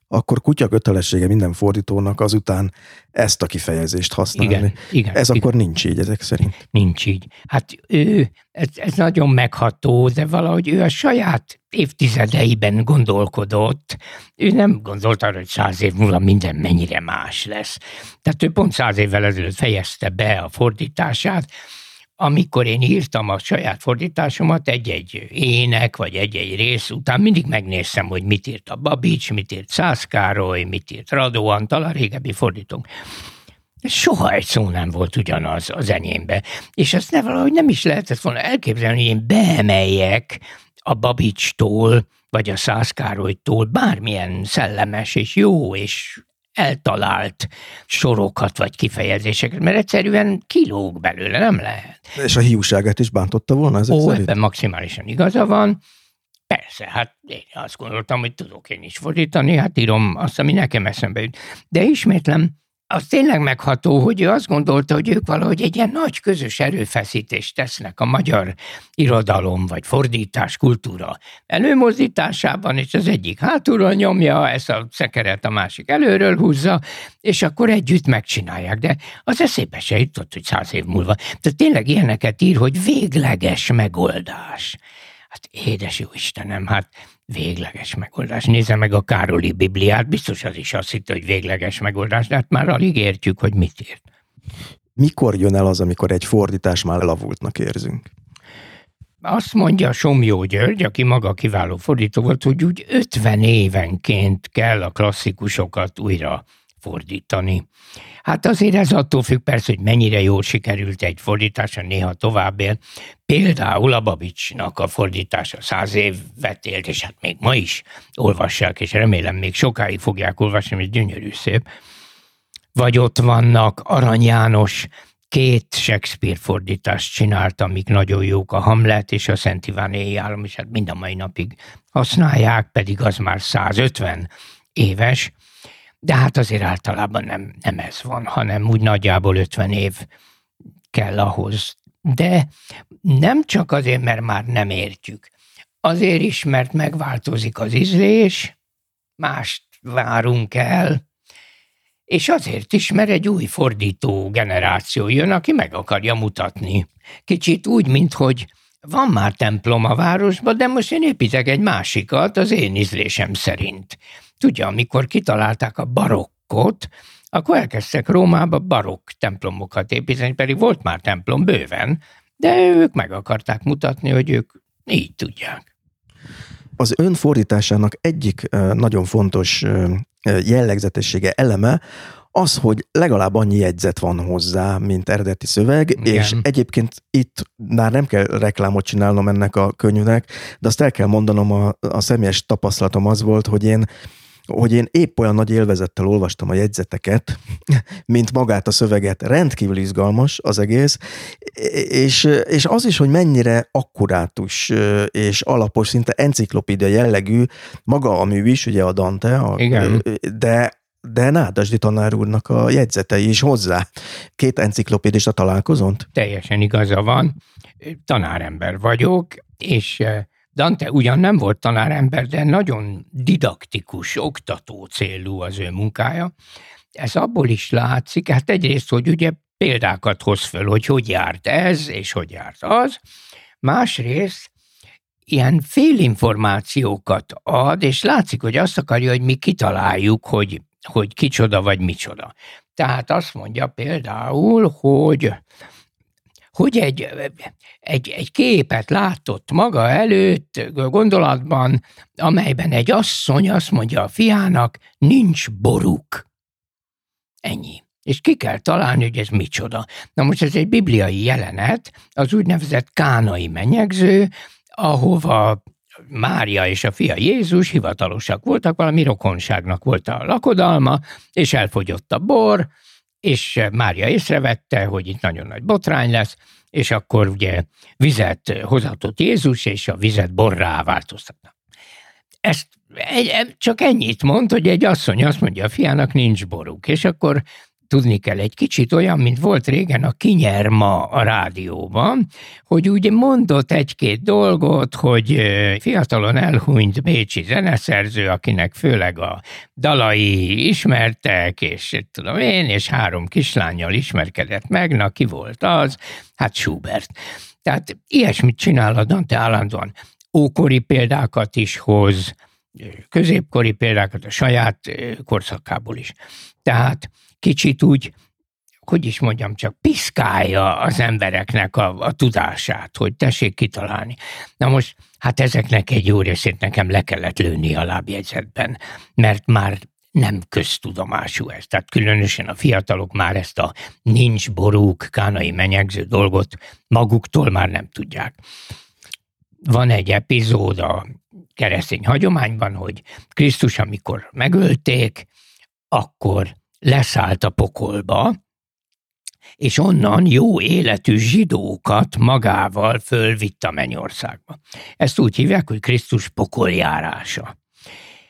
akkor kutya kötelessége minden fordítónak azután ezt a kifejezést használni. Igen, ez akkor nincs így ezek szerint. Nincs így. Hát ő, ez nagyon megható, de valahogy ő a saját évtizedeiben gondolkodott. Ő nem gondolt arra, hogy 100 év múlva minden mennyire más lesz. Tehát ő pont 100 évvel ezelőtt fejezte be a fordítását. Amikor én írtam a saját fordításomat, egy-egy ének, vagy egy-egy rész után mindig megnéztem, hogy mit írt a Babits, mit írt Szász Károly, mit írt Radó Antal, a régebbi fordítónk. Soha egy szó nem volt ugyanaz az enyémbe. És ezt valahogy nem is lehetett volna elképzelni, hogy én beemeljek a Babitstól, vagy a Szász Károlytól bármilyen szellemes és jó és eltalált sorokat vagy kifejezéseket, mert egyszerűen kilóg belőle, nem lehet. És a hiúságát is bántotta volna ezek szerint? Ó, ebben maximálisan igaza van. Persze, hát én azt gondoltam, hogy tudok én is fordítani, hát írom azt, ami nekem eszembe jut. De ismétlem, az tényleg megható, hogy ő azt gondolta, hogy ők valahogy egy ilyen nagy közös erőfeszítést tesznek a magyar irodalom vagy fordítás kultúra előmozdításában, és az egyik hátulról nyomja, ezt a szekeret a másik előről húzza, és akkor együtt megcsinálják. De az eszébe se jutott, hogy 100 év múlva. Tehát tényleg ilyeneket ír, hogy végleges megoldás. Hát édes jó Istenem, hát végleges megoldás. Nézze meg a Károli Bibliát, biztos az is azt hitt, hogy végleges megoldás, de hát már alig értjük, hogy mit írt. Mikor jön el az, amikor egy fordítás már elavultnak érzünk? Azt mondja Somjó György, aki maga kiváló fordító volt, hogy úgy 50 évenként kell a klasszikusokat újra fordítani. Hát azért ez attól függ persze, hogy mennyire jól sikerült egy fordítása, néha tovább él. Például a Babicsnak a fordítása 100 évet élt, és hát még ma is olvassák, és remélem még sokáig fogják olvasni, mert gyönyörű szép. Vagy ott vannak Arany János, 2 Shakespeare fordítást csinált, amik nagyon jók, a Hamlet és a Szent Iván éjjálom, és hát mind a mai napig használják, pedig az már 150 éves, de hát azért általában nem ez van, hanem úgy nagyjából 50 év kell ahhoz. De nem csak azért, mert már nem értjük. Azért is, mert megváltozik az ízlés, mást várunk el, és azért is, mert egy új fordító generáció jön, aki meg akarja mutatni. Kicsit úgy, minthogy van már templom a városban, de most én építek egy másikat az én ízlésem szerint. Tudja, amikor kitalálták a barokkot, akkor elkezdtek Rómába barokk templomokat építeni, pedig volt már templom bőven, de ők meg akarták mutatni, hogy ők így tudják. Az ön fordításának egyik nagyon fontos jellegzetessége, eleme az, hogy legalább annyi jegyzet van hozzá, mint eredeti szöveg, igen. És egyébként itt már nem kell reklámot csinálnom ennek a könyvnek, de azt el kell mondanom, a személyes tapasztalatom az volt, hogy én épp olyan nagy élvezettel olvastam a jegyzeteket, mint magát a szöveget. Rendkívül izgalmas az egész, és az is, hogy mennyire akkurátus és alapos, szinte enciklopédia jellegű maga a mű is, ugye a Dante, de Nádasdy tanár úrnak a jegyzetei is hozzá. 2 enciklopédista találkozont? Teljesen igaza van. Tanárember vagyok, és Dante ugyan nem volt tanárember, de nagyon didaktikus, oktató célú az ő munkája. Ez abból is látszik, hát egyrészt, hogy ugye példákat hoz föl, hogy járt ez, és hogy járt az. Másrészt ilyen félinformációkat ad, és látszik, hogy azt akarja, hogy mi kitaláljuk, hogy kicsoda vagy micsoda. Tehát azt mondja például, hogy hogy egy képet látott maga előtt gondolatban, amelyben egy asszony azt mondja a fiának, nincs boruk. Ennyi. És ki kell találni, hogy ez micsoda. Na most ez egy bibliai jelenet, az úgynevezett kánai menyegző, ahova Mária és a fia Jézus hivatalosak voltak, valami rokonságnak volt a lakodalma, és elfogyott a bor, és Mária észrevette, hogy itt nagyon nagy botrány lesz, és akkor ugye vizet hozatott Jézus, és a vizet borrá változtatta. Ezt csak ennyit mond, hogy egy asszony azt mondja a fiának, nincs boruk, és akkor tudni kell egy kicsit olyan, mint volt régen a Kinyer ma a rádióban, hogy úgy mondott egy-két dolgot, hogy fiatalon elhunyt bécsi zeneszerző, akinek főleg a dalai ismertek, és tudom én, és 3 kislánnyal ismerkedett meg, na ki volt az? Hát Schubert. Tehát ilyesmit csinál a Dante állandóan. Ókori példákat is hoz, középkori példákat a saját korszakából is. Tehát kicsit úgy, hogy is mondjam, csak piszkálja az embereknek a tudását, hogy tessék kitalálni. Na most, hát ezeknek egy jó részét nekem le kellett lőni a lábjegyzetben, mert már nem köztudomású ez. Tehát különösen a fiatalok már ezt a nincs borúk, kánai menyegző dolgot maguktól már nem tudják. Van egy epizód a keresztény hagyományban, hogy Krisztus, amikor megölték, akkor leszállt a pokolba, és onnan jó életű zsidókat magával fölvitt a mennyországba. Ezt úgy hívják, hogy Krisztus pokoljárása.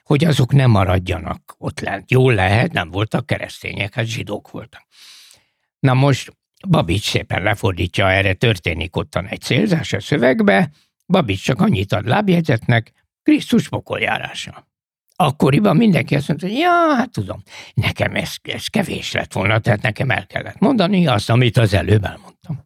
Hogy azok nem maradjanak ott lent. Jól lehet, nem voltak keresztények, hát zsidók voltak. Na most Babits szépen lefordítja, erre történik ottan egy célzás a szövegbe, Babits csak annyit ad lábjegyzetnek, Krisztus pokoljárása. Akkoriban mindenki azt mondta, hogy ja, hát tudom, nekem ez kevés lett volna, tehát nekem el kellett mondani azt, amit az előbb elmondtam.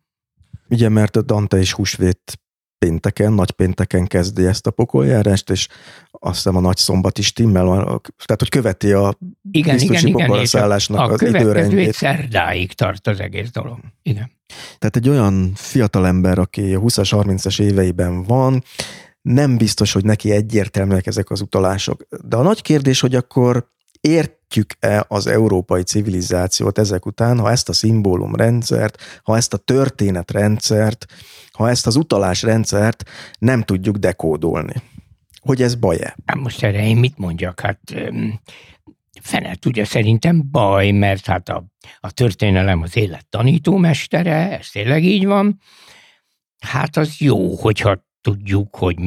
Ugye, mert a Dante is húsvét pénteken, nagypénteken kezdi ezt a pokoljárást, és azt hiszem a nagyszombat is timmel, tehát hogy követi a Krisztusi pokolszállásnak az időrendjét. A következő szerdáig tart az egész dolog. Igen. Tehát egy olyan fiatalember, aki a 20-as, 30-as éveiben van, nem biztos, hogy neki egyértelműek ezek az utalások. De a nagy kérdés, hogy akkor értjük-e az európai civilizációt ezek után, ha ezt a szimbólumrendszert, ha ezt a történetrendszert, ha ezt az utalásrendszert nem tudjuk dekódolni. Hogy ez baj-e? Most erre én mit mondjak? Hát fene tudja, szerintem baj, mert hát a történelem az élet tanítómestere, ez tényleg így van. Hát az jó, hogyha tudjuk, hogy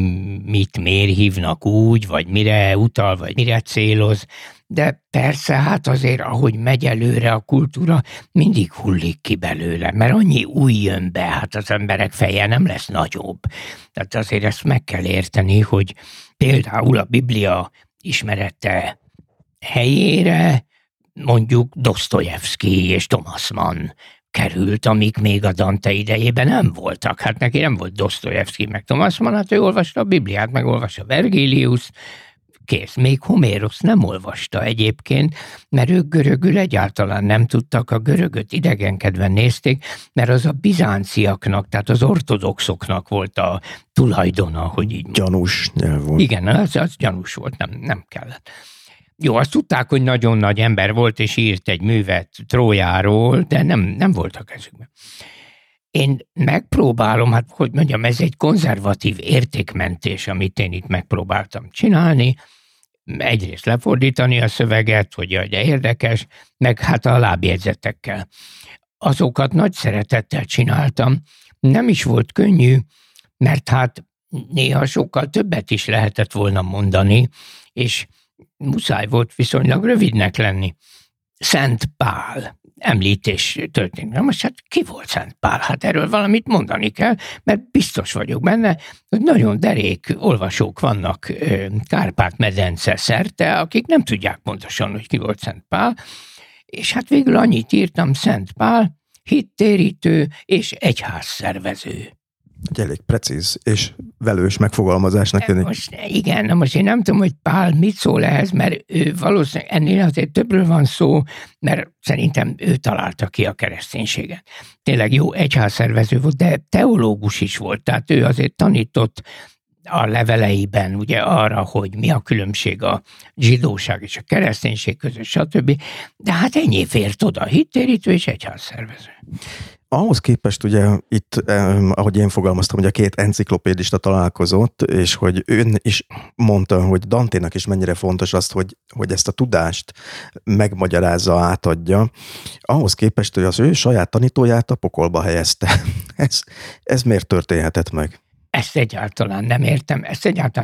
mit miért hívnak úgy, vagy mire utal, vagy mire céloz, de persze hát azért, ahogy megy előre a kultúra, mindig hullik ki belőle, mert annyi új jön be, hát az emberek feje nem lesz nagyobb. Tehát azért ezt meg kell érteni, hogy például a Biblia ismerete helyére mondjuk Dosztojevszki és Thomas Mann került, amik még a Dante idejében nem voltak. Hát neki nem volt Dosztojevszki meg Thomas Mann, hát ő olvasta a Bibliát, meg olvasta Vergílius, kész. Még Homérosz nem olvasta egyébként, mert ők görögül egyáltalán nem tudtak, a görögöt idegenkedven nézték, mert az a bizánciaknak, tehát az ortodoxoknak volt a tulajdona, hogy így gyanús nyelv volt. Igen, az gyanús volt, nem kellett. Jó, azt tudták, hogy nagyon nagy ember volt, és írt egy művet Trójáról, de nem voltak ezekben. Én megpróbálom, hát hogy mondjam, ez egy konzervatív értékmentés, amit én itt megpróbáltam csinálni. Egyrészt lefordítani a szöveget, hogy érdekes, meg hát a lábjegyzetekkel. Azokat nagy szeretettel csináltam. Nem is volt könnyű, mert hát néha sokkal többet is lehetett volna mondani, és muszáj volt viszonylag rövidnek lenni. Szent Pál említés történik. Na most hát ki volt Szent Pál? Hát erről valamit mondani kell, mert biztos vagyok benne, hogy nagyon derék olvasók vannak Kárpát-medence szerte, akik nem tudják pontosan, hogy ki volt Szent Pál, és hát végül annyit írtam, Szent Pál, hittérítő és egyházszervező. Egy elég precíz és velős megfogalmazásnak tűnik. Most én nem tudom, hogy Pál mit szól ehhez, mert ő valószínűleg ennél azért többről van szó, mert szerintem ő találta ki a kereszténységet. Tényleg jó egyházszervező volt, de teológus is volt, tehát ő azért tanított a leveleiben ugye arra, hogy mi a különbség a zsidóság és a kereszténység között, stb. De hát ennyi fért oda, hittérítő és egyházszervező. Ahhoz képest ugye itt, ahogy én fogalmaztam, hogy a két enciklopédista találkozott, és hogy ön is mondta, hogy Danténak is mennyire fontos azt, hogy ezt a tudást megmagyarázza, átadja. Ahhoz képest, hogy az ő saját tanítóját a pokolba helyezte. Ez miért történhetett meg? Ezt egyáltalán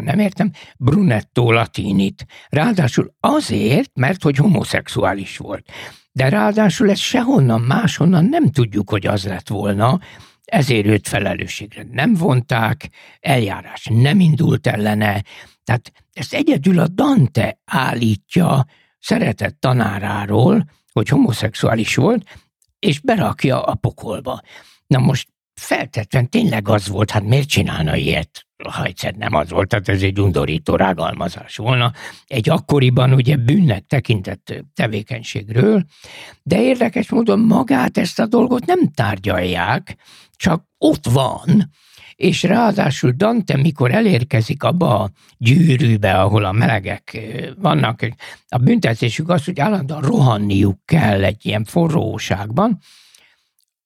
nem értem Brunetto Latinit. Ráadásul azért, mert hogy homoszexuális volt. De ráadásul ezt sehonnan, máshonnan nem tudjuk, hogy az lett volna, ezért őt felelősségre nem vonták, eljárás nem indult ellene. Tehát ezt egyedül a Dante állítja szeretett tanáráról, hogy homoszexuális volt, és berakja a pokolba. Na most feltetően tényleg az volt, hát miért csinálna ilyet? Ha egyszer nem az volt, tehát ez egy undorító rágalmazás volna, egy akkoriban ugye bűnnek tekintett tevékenységről, de érdekes módon magát ezt a dolgot nem tárgyalják, csak ott van, és ráadásul Dante, mikor elérkezik abba a gyűrűbe, ahol a melegek vannak, a büntetésük az, hogy állandóan rohanniuk kell egy ilyen forróságban,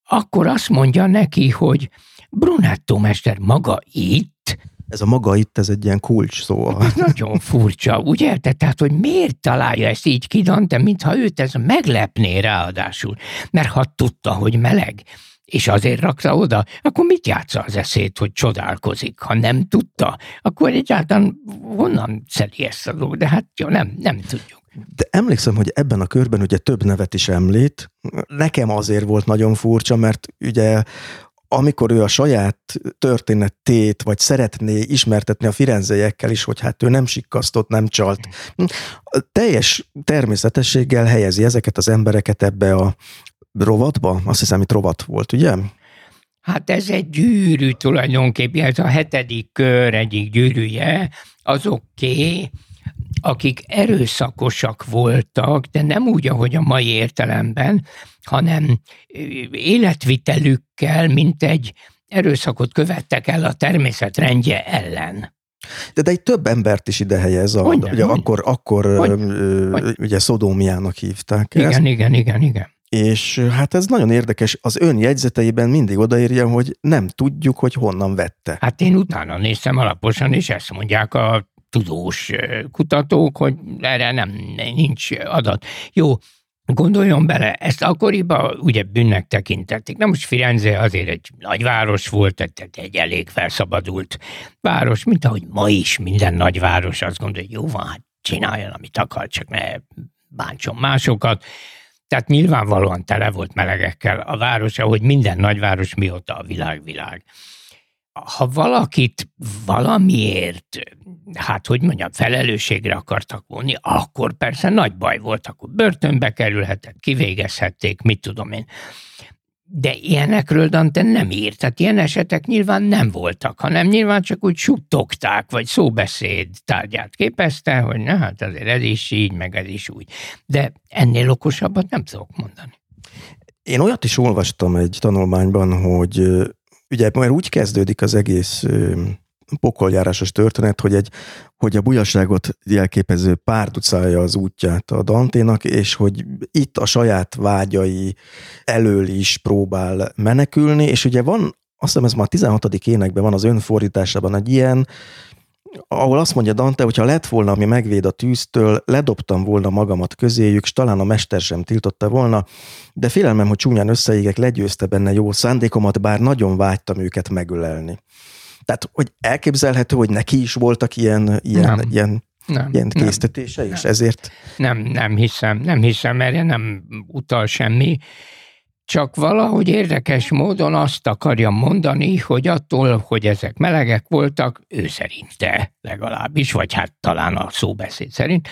akkor azt mondja neki, hogy Brunetto mester maga itt. Ez a maga itt, ez egy ilyen kulcs szó. Nagyon furcsa, ugye? Tehát, hogy miért találja ezt így ki Dante, mintha őt ez meglepné ráadásul. Mert ha tudta, hogy meleg, és azért rakta oda, akkor mit játsza az eszét, hogy csodálkozik? Ha nem tudta, akkor egyáltalán honnan szedi ezt a dolgot? De hát jó, nem tudjuk. De emlékszem, hogy ebben a körben ugye több nevet is említ. Nekem azért volt nagyon furcsa, mert ugye amikor ő a saját történetét, vagy szeretné ismertetni a firenzeiekkel is, hogy hát ő nem sikkasztott, nem csalt. Teljes természetességgel helyezi ezeket az embereket ebbe a rovatba. Azt hiszem, itt rovat volt, ugye? Hát ez egy gyűrű tulajdonképpen, ez a 7. kör egyik gyűrűje, azoké, akik erőszakosak voltak, de nem úgy, ahogy a mai értelemben, hanem életvitelükkel, mint egy erőszakot követtek el a természet rendje ellen. De egy több embert is ide helyez, ugye akkor ugye Szodómiának hívták. Igen. És hát ez nagyon érdekes, az ön jegyzeteiben mindig odaírja, hogy nem tudjuk, hogy honnan vette. Hát én utána néztem alaposan, és ezt mondják a tudós kutatók, hogy erre nincs adat. Jó, gondoljon bele, ezt akkoriban ugye bűnnek tekintették. Na most Firenze azért egy nagyváros volt, tehát egy elég felszabadult város, mint ahogy ma is minden nagyváros azt gondolja, hogy jó van, hát csináljon, amit akar, csak ne bántson másokat. Tehát nyilvánvalóan tele volt melegekkel a város, ahogy minden nagyváros mióta a világ. Ha valakit valamiért, hát hogy mondjam, felelősségre akartak vonni, akkor persze nagy baj volt, akkor börtönbe kerülhetett, kivégezhették, mit tudom én. De ilyenekről Dante nem írt, tehát ilyen esetek nyilván nem voltak, hanem nyilván csak úgy suttogták, vagy szóbeszéd tárgyát képezte, hogy na hát azért ez is így, meg ez is úgy. De ennél okosabbat nem tudok mondani. Én olyat is olvastam egy tanulmányban, hogy ugye mert úgy kezdődik az egész pokoljárásos történet, hogy a bujaságot jelképező pár tucálja az útját a Danténak, és hogy itt a saját vágyai elől is próbál menekülni, és ugye van, azt hiszem ez már a 16. énekben van az önfordításában egy ilyen, ahol azt mondja Dante, hogyha lett volna, ami megvéd a tűztől, ledobtam volna magamat közéjük, s talán a mester sem tiltotta volna, de félelmem, hogy csúnyán összeégek, legyőzte benne jó szándékomat, bár nagyon vágytam őket megölelni. Tehát, hogy elképzelhető, hogy neki is voltak ilyen késztetése, és ezért... Nem hiszem, erre nem utal semmi. Csak valahogy érdekes módon azt akarja mondani, hogy attól, hogy ezek melegek voltak, ő szerinte legalábbis, vagy hát talán a szóbeszéd szerint,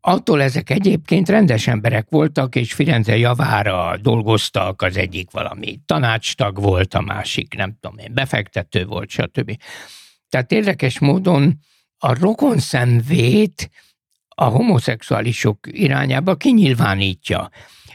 Attól ezek egyébként rendes emberek voltak, és Firenze javára dolgoztak, az egyik valami tanácstag volt, a másik nem tudom én, befektető volt, stb. Tehát érdekes módon a rokonszenvét a homoszexuálisok irányába kinyilvánítja,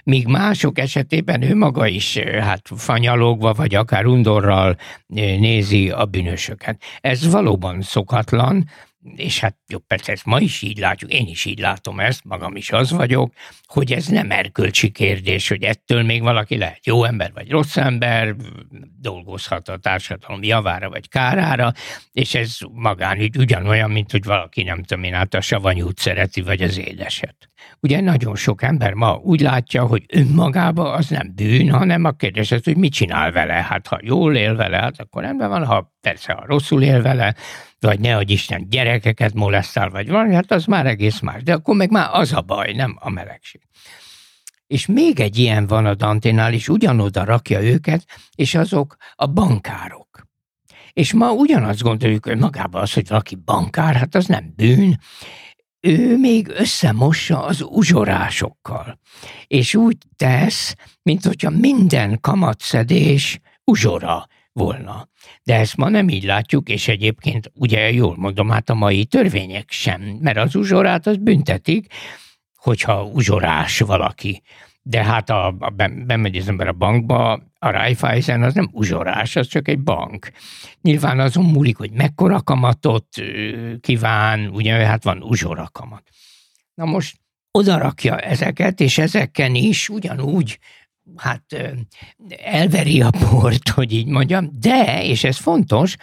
míg mások esetében ő maga is hát fanyalogva, vagy akár undorral nézi a bűnösöket. Ez valóban szokatlan, és hát jó, persze ezt ma is így látjuk, én is így látom ezt, magam is az vagyok, hogy ez nem erkölcsi kérdés, hogy ettől még valaki lehet jó ember, vagy rossz ember, dolgozhat a társadalom javára, vagy kárára, és ez magánügy ugyanolyan, mint hogy valaki nem tudom én, hát a savanyút szereti, vagy az édeset. Ugye nagyon sok ember ma úgy látja, hogy önmagában az nem bűn, hanem a kérdés az, hogy mit csinál vele. Hát ha jól él vele, hát akkor ember van, ha persze, ha rosszul él vele, vagy nehogy Isten gyerekeket molesztál, vagy valami, hát az már egész más. De akkor meg már az a baj, nem a melegség. És még egy ilyen van a Danténál, és ugyanoda rakja őket, és azok a bankárok. És ma ugyanazt gondoljuk, hogy magában az, hogy valaki bankár, hát az nem bűn. Ő még összemossa az uzsorásokkal. És úgy tesz, mint hogyha minden kamatszedés uzsora volna. De ezt ma nem így látjuk, és egyébként ugye jól mondom, hát a mai törvények sem, mert az uzsorát az büntetik, hogyha uzsorás valaki. De hát bemegy az ember a bankba, a Raiffeisen az nem uzsorás, az csak egy bank. Nyilván azon múlik, hogy mekkora kamatot kíván, ugye hát van uzsora kamat. Na most odarakja ezeket, és ezeken is ugyanúgy hát elveri a port, hogy így mondjam, de, és ez fontos,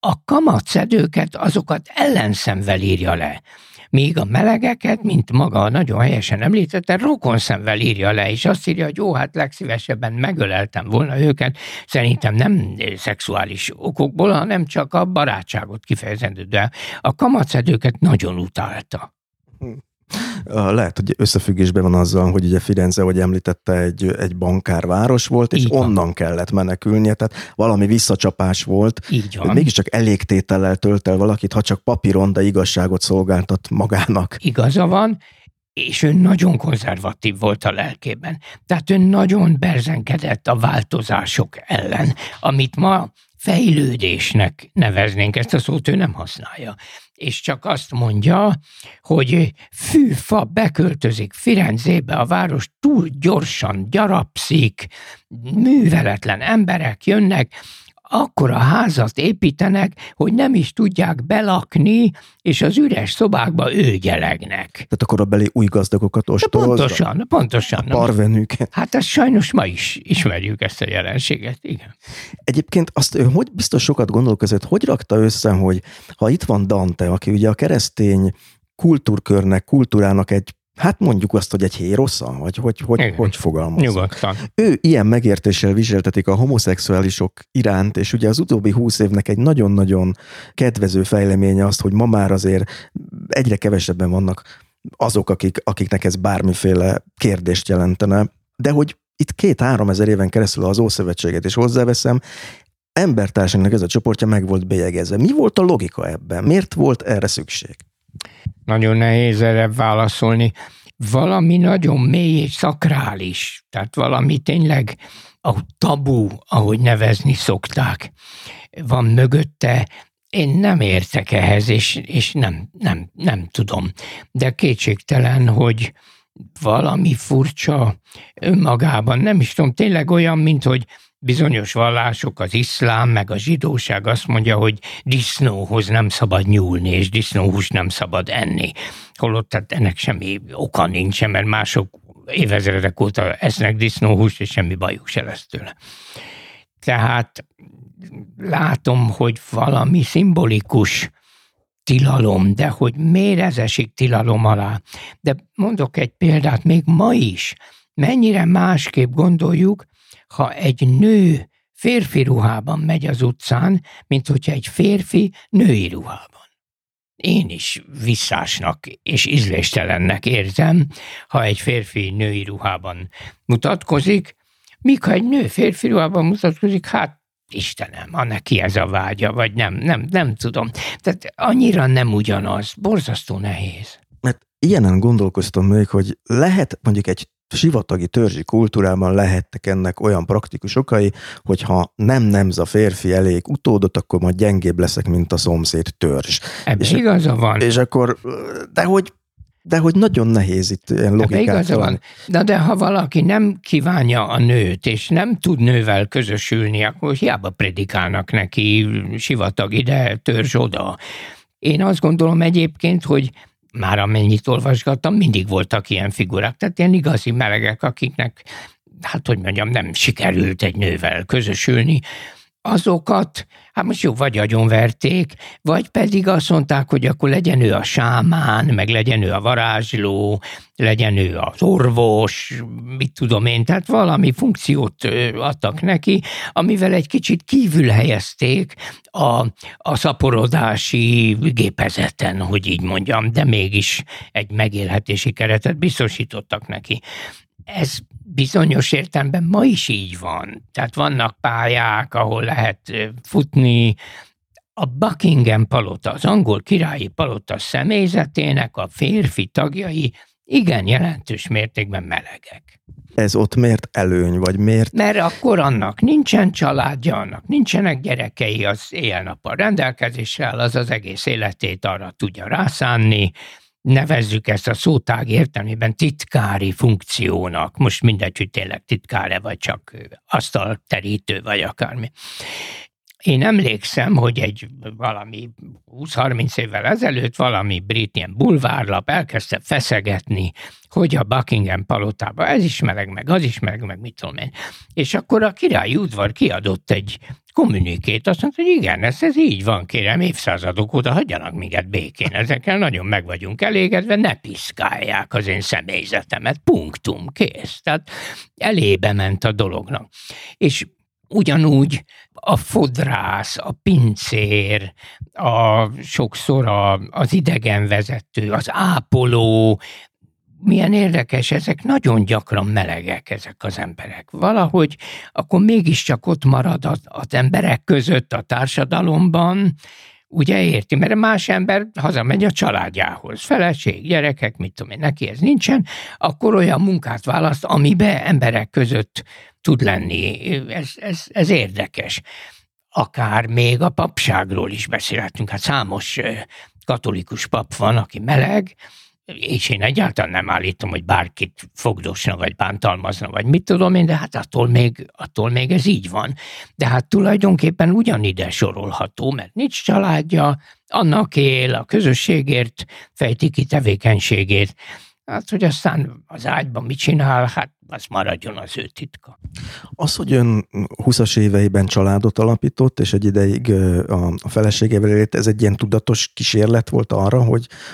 a kamatszedőket, azokat ellenszemvel írja le. Míg a melegeket, mint maga nagyon helyesen említette, rokonszemvel írja le, és azt írja, hogy jó, hát legszívesebben megöleltem volna őket, szerintem nem szexuális okokból, hanem csak a barátságot kifejezendő, de a kamatszedőket nagyon utálta. Lehet, hogy összefüggésben van azzal, hogy ugye Firenze, ahogy említette, egy bankárváros volt, és onnan kellett menekülnie, tehát valami visszacsapás volt. Mégiscsak elégtétellel tölt el valakit, ha csak papíron, de igazságot szolgáltat magának. Igaza van, és ő nagyon konzervatív volt a lelkében. Tehát ő nagyon berzenkedett a változások ellen, amit ma fejlődésnek neveznénk, ezt a szót ő nem használja. És csak azt mondja, hogy fűfa beköltözik Firenzébe, a város túl gyorsan gyarapszik, műveletlen emberek jönnek, akkora házat építenek, hogy nem is tudják belakni, és az üres szobákba őgyelegnek. Tehát akkor a beli új gazdagokat ostorozza? Pontosan. A parvenüket. Hát ezt sajnos ma is ismerjük ezt a jelenséget, igen. Egyébként azt hogy biztos sokat gondolkozott, hogy rakta össze, hogy ha itt van Dante, aki ugye a keresztény kultúrkörnek, kultúrának egy, hát mondjuk azt, hogy egy hérosza, vagy hogy fogalmazunk. Nyugodtan. Ő ilyen megértéssel viseltetik a homoszexuálisok iránt, és ugye az utóbbi 20 évnek egy nagyon-nagyon kedvező fejleménye az, hogy ma már azért egyre kevesebben vannak azok, akiknek ez bármiféle kérdést jelentene. De hogy itt 2000-3000 éven keresztül az Ószövetséget is hozzáveszem, embertársának ez a csoportja meg volt bélyegezve. Mi volt a logika ebben? Miért volt erre szükség? Nagyon nehéz erre válaszolni. Valami nagyon mély és szakrális, tehát valami tényleg a tabu, ahogy nevezni szokták, van mögötte. Én nem értek ehhez, és nem tudom. De kétségtelen, hogy valami furcsa önmagában, nem is tudom, tényleg olyan, mint hogy bizonyos vallások, az iszlám, meg a zsidóság azt mondja, hogy disznóhoz nem szabad nyúlni, és disznóhús nem szabad enni. Holott tehát ennek semmi oka nincsen, mert mások évezredek óta esznek disznóhúst, és semmi bajuk se lesz tőle. Tehát látom, hogy valami szimbolikus tilalom, de hogy miért ez esik tilalom alá? De mondok egy példát, még ma is, mennyire másképp gondoljuk, ha egy nő férfi ruhában megy az utcán, mint hogyha egy férfi női ruhában. Én is visszásnak és ízléstelennek érzem, ha egy férfi női ruhában mutatkozik, míg ha egy nő férfi ruhában mutatkozik, hát Istenem, ha neki ez a vágya, vagy nem tudom. Tehát annyira nem ugyanaz, borzasztó nehéz. mert ilyenen gondolkoztam még, hogy lehet mondjuk egy sivatagi törzsi kultúrában lehettek ennek olyan praktikus okai, hogyha nem nemz a férfi elég utódot, akkor majd gyengébb leszek, mint a szomszéd törzs. Ebben igaza van. És akkor, de hogy nagyon nehéz itt ilyen logikát. Ebben igaza van. Na de ha valaki nem kívánja a nőt, és nem tud nővel közösülni, akkor hiába predikálnak neki sivatag ide, törzs oda. Én azt gondolom egyébként, hogy már amennyit olvasgattam, mindig voltak ilyen figurák, tehát ilyen igazi melegek, akiknek, hát hogy mondjam, nem sikerült egy nővel közösülni, azokat, hát most jó, vagy agyonverték, vagy pedig azt mondták, hogy akkor legyen ő a sámán, meg legyen ő a varázsló, legyen ő az orvos, mit tudom én, tehát valami funkciót adtak neki, amivel egy kicsit kívül helyezték a szaporodási gépezeten, hogy így mondjam, de mégis egy megélhetési keretet biztosítottak neki. Ez bizonyos értelemben ma is így van. Tehát vannak pályák, ahol lehet futni. A Buckingham palota, az angol királyi palota személyzetének a férfi tagjai igen jelentős mértékben melegek. Ez ott miért előny, vagy miért? Mert akkor annak nincsen családja, annak nincsenek gyerekei, az éjjel-nappal rendelkezésre áll, az egész életét arra tudja rászánni. Nevezzük ezt a szótág értelmében titkári funkciónak. Most mindegy, hogy tényleg titkár-e, vagy csak asztalterítő, vagy akármi. Én emlékszem, hogy egy valami 20-30 évvel ezelőtt valami brit ilyen bulvárlap elkezdte feszegetni, hogy a Buckingham palotában ez is meleg, meg az is meleg, meg mit tudom én. És akkor a királyi udvar kiadott egy kommunikét, azt mondta, hogy igen, ez így van, kérem, évszázadok óta hagyjanak minket békén, ezekkel nagyon meg vagyunk elégedve, ne piszkálják az én személyzetemet, punktum, kész. Tehát elébe ment a dolognak. És ugyanúgy a fodrász, a pincér, sokszor az idegenvezető, az ápoló, milyen érdekes, ezek nagyon gyakran melegek ezek az emberek. Valahogy akkor mégiscsak ott marad az emberek között a társadalomban, ugye érti, mert más ember hazamegy a családjához, feleség, gyerekek, mit tudom én, neki ez nincsen, akkor olyan munkát választ, amibe emberek között tud lenni. Ez érdekes. Akár még a papságról is beszélhetünk. Hát számos katolikus pap van, aki meleg, és én egyáltalán nem állítom, hogy bárkit fogdosna, vagy bántalmazna, vagy mit tudom én, de hát attól még ez így van. De hát tulajdonképpen ugyanide sorolható, mert nincs családja, annak él, a közösségért fejti ki tevékenységét. Hát, hogy aztán az ágyban mit csinál, hát az maradjon az ő titka. Az, hogy ön 20-as éveiben családot alapított, és egy ideig a feleségével élt, ez egy ilyen tudatos kísérlet volt arra,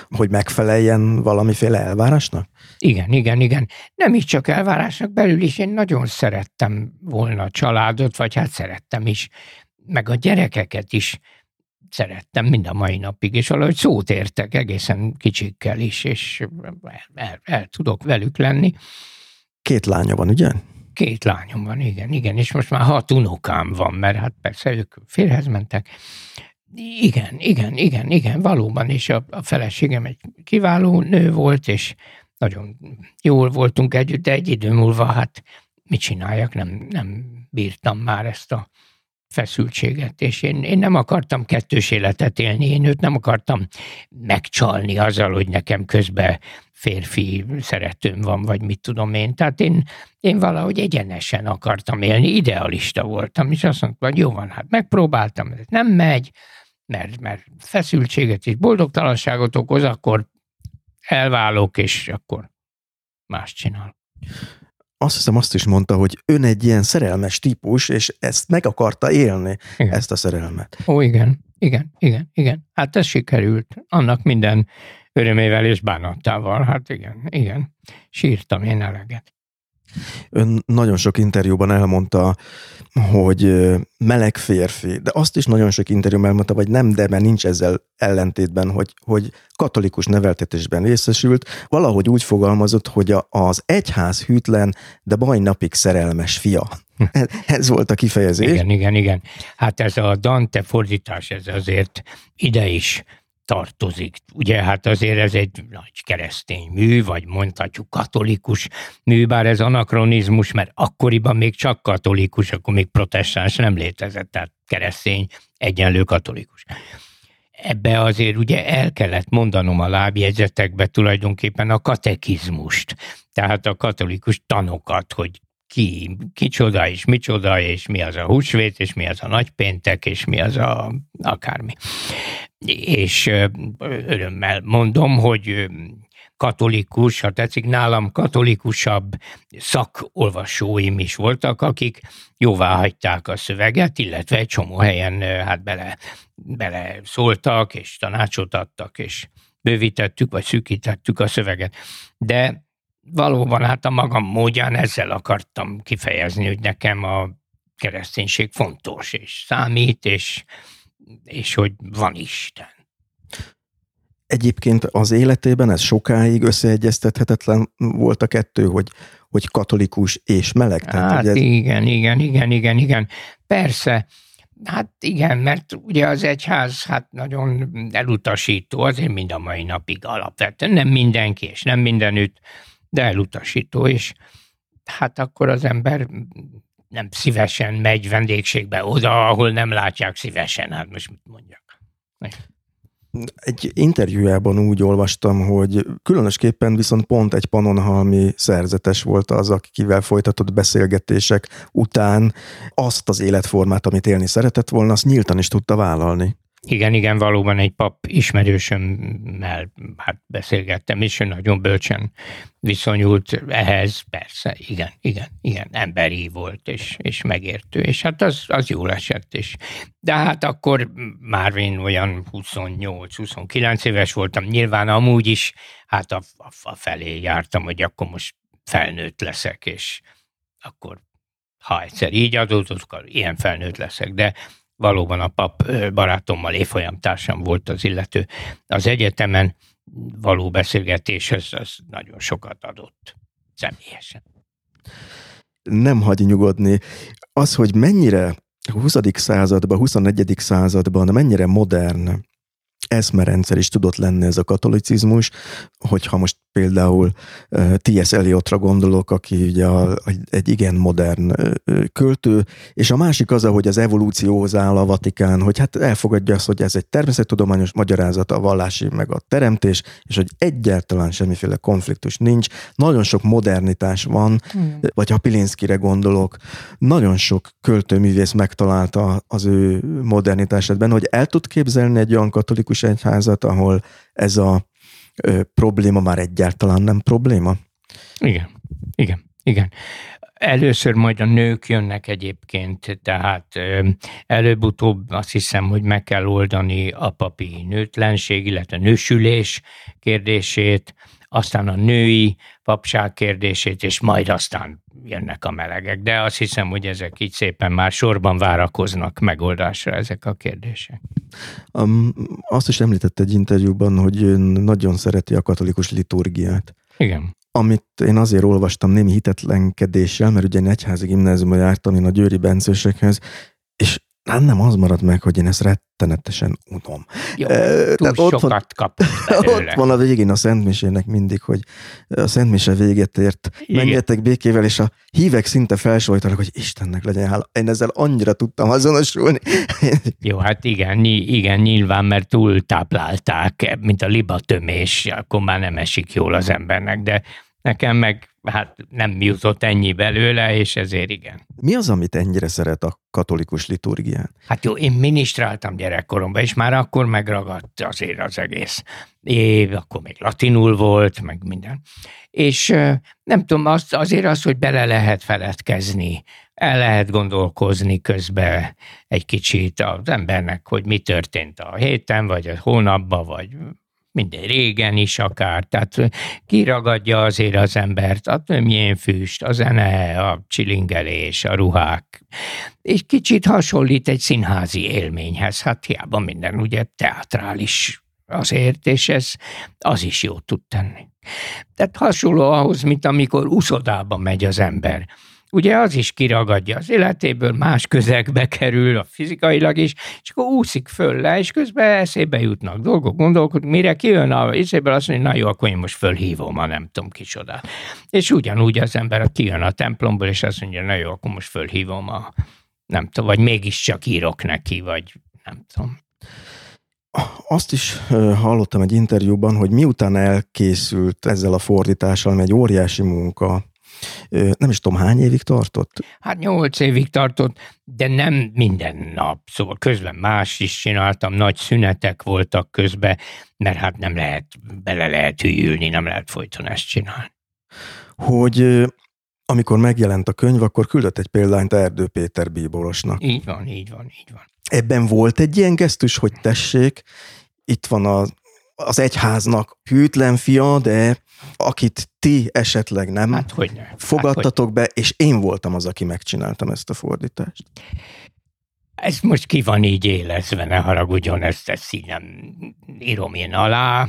hogy megfeleljen valamiféle elvárásnak? Igen. Nem is csak elvárásnak, belül is én nagyon szerettem volna a családot, vagy hát szerettem is, meg a gyerekeket is szerettem mind a mai napig, és valahogy szót értek egészen kicsikkel is, és el tudok velük lenni. 2 lánya van, ugye? 2 lányom van, igen, és most már 6 unokám van, mert hát persze ők férhez mentek. Igen, valóban, és a feleségem egy kiváló nő volt, és nagyon jól voltunk együtt, de egy idő múlva, hát mit csináljak, nem bírtam már ezt a feszültséget, és én nem akartam kettős életet élni, én őt nem akartam megcsalni azzal, hogy nekem közben férfi szeretőm van, vagy mit tudom én. Tehát én valahogy egyenesen akartam élni, idealista voltam, és azt mondtam, hogy jó van, hát megpróbáltam, ez nem megy, mert feszültséget és boldogtalanságot okoz, akkor elválok, és akkor más csinálok. Azt hiszem, azt is mondta, hogy ön egy ilyen szerelmes típus, és ezt meg akarta élni, igen. Ezt a szerelmet. Ó, igen. Hát ez sikerült. Annak minden örömével és bánattával. Hát igen. Sírtam én eleget. Ön nagyon sok interjúban elmondta, hogy meleg férfi, de azt is nagyon sok interjúban elmondta, vagy nem, de mert nincs ezzel ellentétben, hogy katolikus neveltetésben részesült, valahogy úgy fogalmazott, hogy az egyház hűtlen, de mai napig szerelmes fia. Ez volt a kifejezés. Igen. Hát ez a Dante fordítás, ez azért ide is tartozik. Ugye hát azért ez egy nagy keresztény mű, vagy mondhatjuk katolikus mű, bár ez anakronizmus, mert akkoriban még csak katolikus, akkor még protestáns nem létezett, tehát keresztény egyenlő katolikus. Ebbe azért ugye el kellett mondanom a lábjegyzetekbe tulajdonképpen a katekizmust, tehát a katolikus tanokat, hogy kicsoda és micsoda, és mi az a húsvét, és mi az a nagypéntek, és mi az a akármi. És örömmel mondom, hogy katolikus, ha tetszik, nálam katolikusabb szakolvasóim is voltak, akik jóvá hagyták a szöveget, illetve egy csomó helyen hát bele szóltak, és tanácsot adtak, és bővítettük, vagy szűkítettük a szöveget. De valóban hát a magam módján ezzel akartam kifejezni, hogy nekem a kereszténység fontos, és számít, és hogy van Isten. Egyébként az életében ez sokáig összeegyeztethetetlen volt a kettő, hogy katolikus és meleg. Tehát hát igen. Persze, hát igen, mert ugye az egyház hát nagyon elutasító, azért mind a mai napig alapvetően, nem mindenki és nem mindenütt, de elutasító, és hát akkor az ember nem szívesen megy vendégségbe oda, ahol nem látják szívesen, hát most mit mondjak. Egy interjújában úgy olvastam, hogy különösképpen viszont pont egy pannonhalmi szerzetes volt az, akivel folytatott beszélgetések után azt az életformát, amit élni szeretett volna, azt nyíltan is tudta vállalni. Igen, valóban egy pap ismerősömmel hát beszélgettem, és ő nagyon bölcsen viszonyult ehhez, persze, igen, emberi volt, és megértő, és hát az jól esett is. De hát akkor már én olyan 28-29 éves voltam, nyilván amúgy is, hát a felé jártam, hogy akkor most felnőtt leszek, és akkor ha egyszer így adódott, akkor ilyen felnőtt leszek, de valóban a pap barátommal, évfolyamtársam volt az illető. Az egyetemen való beszélgetéshez az nagyon sokat adott személyesen. Nem hagy nyugodni. Az, hogy mennyire 20. században, 21. században, mennyire modern eszmerendszer is tudott lenni ez a katolicizmus, hogyha most például T.S. Eliotra gondolok, aki ugye egy igen modern költő, és a másik az, hogy az evolúcióhoz áll a Vatikán, hogy hát elfogadja azt, hogy ez egy természettudományos magyarázat, a vallási meg a teremtés, és hogy egyáltalán semmiféle konfliktus nincs. Nagyon sok modernitás van, vagy ha Pilinszkire gondolok, nagyon sok költőművész megtalálta az ő modernitását benne, hogy el tud képzelni egy olyan katolikus egyházat, ahol ez a probléma már egyáltalán nem probléma? Igen. Először majd a nők jönnek egyébként, tehát előbb-utóbb azt hiszem, hogy meg kell oldani a papi nőtlenség, illetve nősülés kérdését, aztán a női papság kérdését, és majd aztán jönnek a melegek. De azt hiszem, hogy ezek így szépen már sorban várakoznak megoldásra ezek a kérdések. Azt is említett egy interjúban, hogy ön nagyon szereti a katolikus liturgiát. Igen. Amit én azért olvastam némi hitetlenkedéssel, mert ugye egyházi gimnáziumban jártam én a győri bencősekhez, és nem az maradt meg, hogy én ezt rettenetesen unom. Jó, túl sokat kapott belőle. Ott van a végén a szentmisének mindig, hogy a szentmise véget ért, menjetek békével, és a hívek szinte felsólytanak, hogy Istennek legyen hála. Én ezzel annyira tudtam azonosulni. Jó, hát igen, nyilván, mert túl táplálták, mint a libatömés, akkor már nem esik jól az embernek, de nekem meg hát nem jutott ennyi belőle, és ezért igen. Mi az, amit ennyire szeret a katolikus liturgián? Hát jó, én ministráltam gyerekkoromban, és már akkor megragadt azért az egész. Akkor még latinul volt, meg minden. És nem tudom, azért az, hogy bele lehet feledkezni, el lehet gondolkozni közben egy kicsit az embernek, hogy mi történt a héten, vagy a hónapban, vagy minden régen is akár, tehát kiragadja azért az embert, a tömjénfüst, a zene, a csilingelés, a ruhák. És kicsit hasonlít egy színházi élményhez, hát hiába minden ugye teatrális azért, és ez az is jót tud tenni. Tehát hasonló ahhoz, mint amikor uszodába megy az ember. ugye az is kiragadja az életéből, más közegbe kerül a fizikailag is, és akkor úszik föl le, és közben eszébe jutnak dolgok, gondolkodnak, mire kijön a eszéből, azt mondja, na jó, akkor én most fölhívom a nem tudom kicsodát. És ugyanúgy az ember, aki kijön a templomból, és azt mondja, na jó, akkor most fölhívom a nem tudom, vagy mégiscsak írok neki, vagy nem tudom. Azt is hallottam egy interjúban, hogy miután elkészült ezzel a fordítással, egy óriási munka, nem is tudom, hány évig tartott? 8 évig tartott, de nem minden nap. Szóval közben más is csináltam, nagy szünetek voltak közben, mert hát nem lehet, bele lehet hűlni, nem lehet folyton ezt csinálni. Hogy amikor megjelent a könyv, akkor küldött egy példányt Erdő Péter bíborosnak. Így van, így van, így van. Ebben volt egy ilyen gesztus, hogy tessék, itt van az egyháznak hűtlen fia, de akit ti esetleg nem fogadtatok be, és én voltam az, aki megcsináltam ezt a fordítást. Ez most ki van így élezve, ne haragudjon, ezt így nem írom én alá.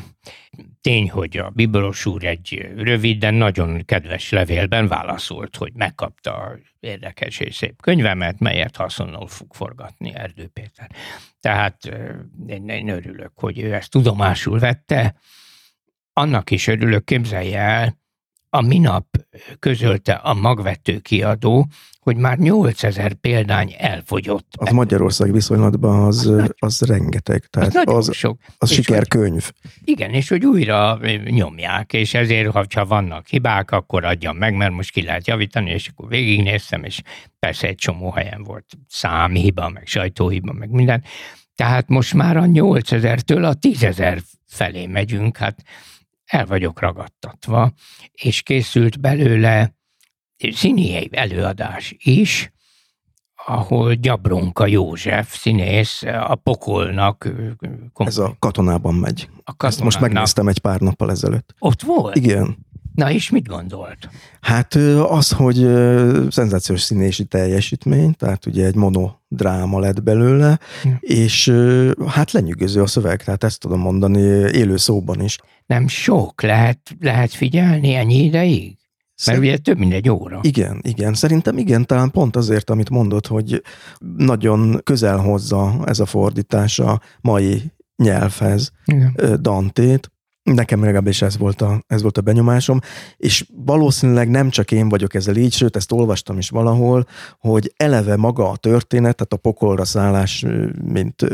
Tény, hogy a bíboros úr egy rövid, de nagyon kedves levélben válaszolt, hogy megkapta az érdekes és szép könyvemet, melyet haszonnal fog forgatni Erdő Péter. Tehát én örülök, hogy ő ezt tudomásul vette. Annak is örülök, képzelje el, a minap közölte a magvető kiadó, hogy már 8000 példány elfogyott. Az Magyarország viszonylatban az rengeteg. Tehát az sok. Az sikerkönyv. Igen, és hogy újra nyomják, és ezért, ha vannak hibák, akkor adjam meg, mert most ki lehet javítani, és akkor végignéztem, és persze egy csomó helyen volt számhiba, meg sajtóhiba, meg minden. Tehát most már a 8000-től a 10 000 felé megyünk, hát el vagyok ragadtatva, és készült belőle színi előadás is, ahol Gyabronka József színész a pokolnak... Ez a Katonában megy. Ezt most megnéztem egy pár nappal ezelőtt. Ott volt? Igen. Na és mit gondolt? Hát az, hogy szenzációs színészi teljesítmény, tehát ugye egy monodráma lett belőle, és hát lenyűgöző a szöveg, tehát ezt tudom mondani élő szóban is. Nem sok, lehet figyelni ennyi ideig? Mert ugye több mint egy óra. Igen. Szerintem igen, talán pont azért, amit mondott, hogy nagyon közel hozza ez a fordítás a mai nyelvhez Dantét. Nekem legalábbis ez volt a benyomásom, és valószínűleg nem csak én vagyok ezzel így, sőt, ezt olvastam is valahol, hogy eleve maga a történet, tehát a pokolra szállás,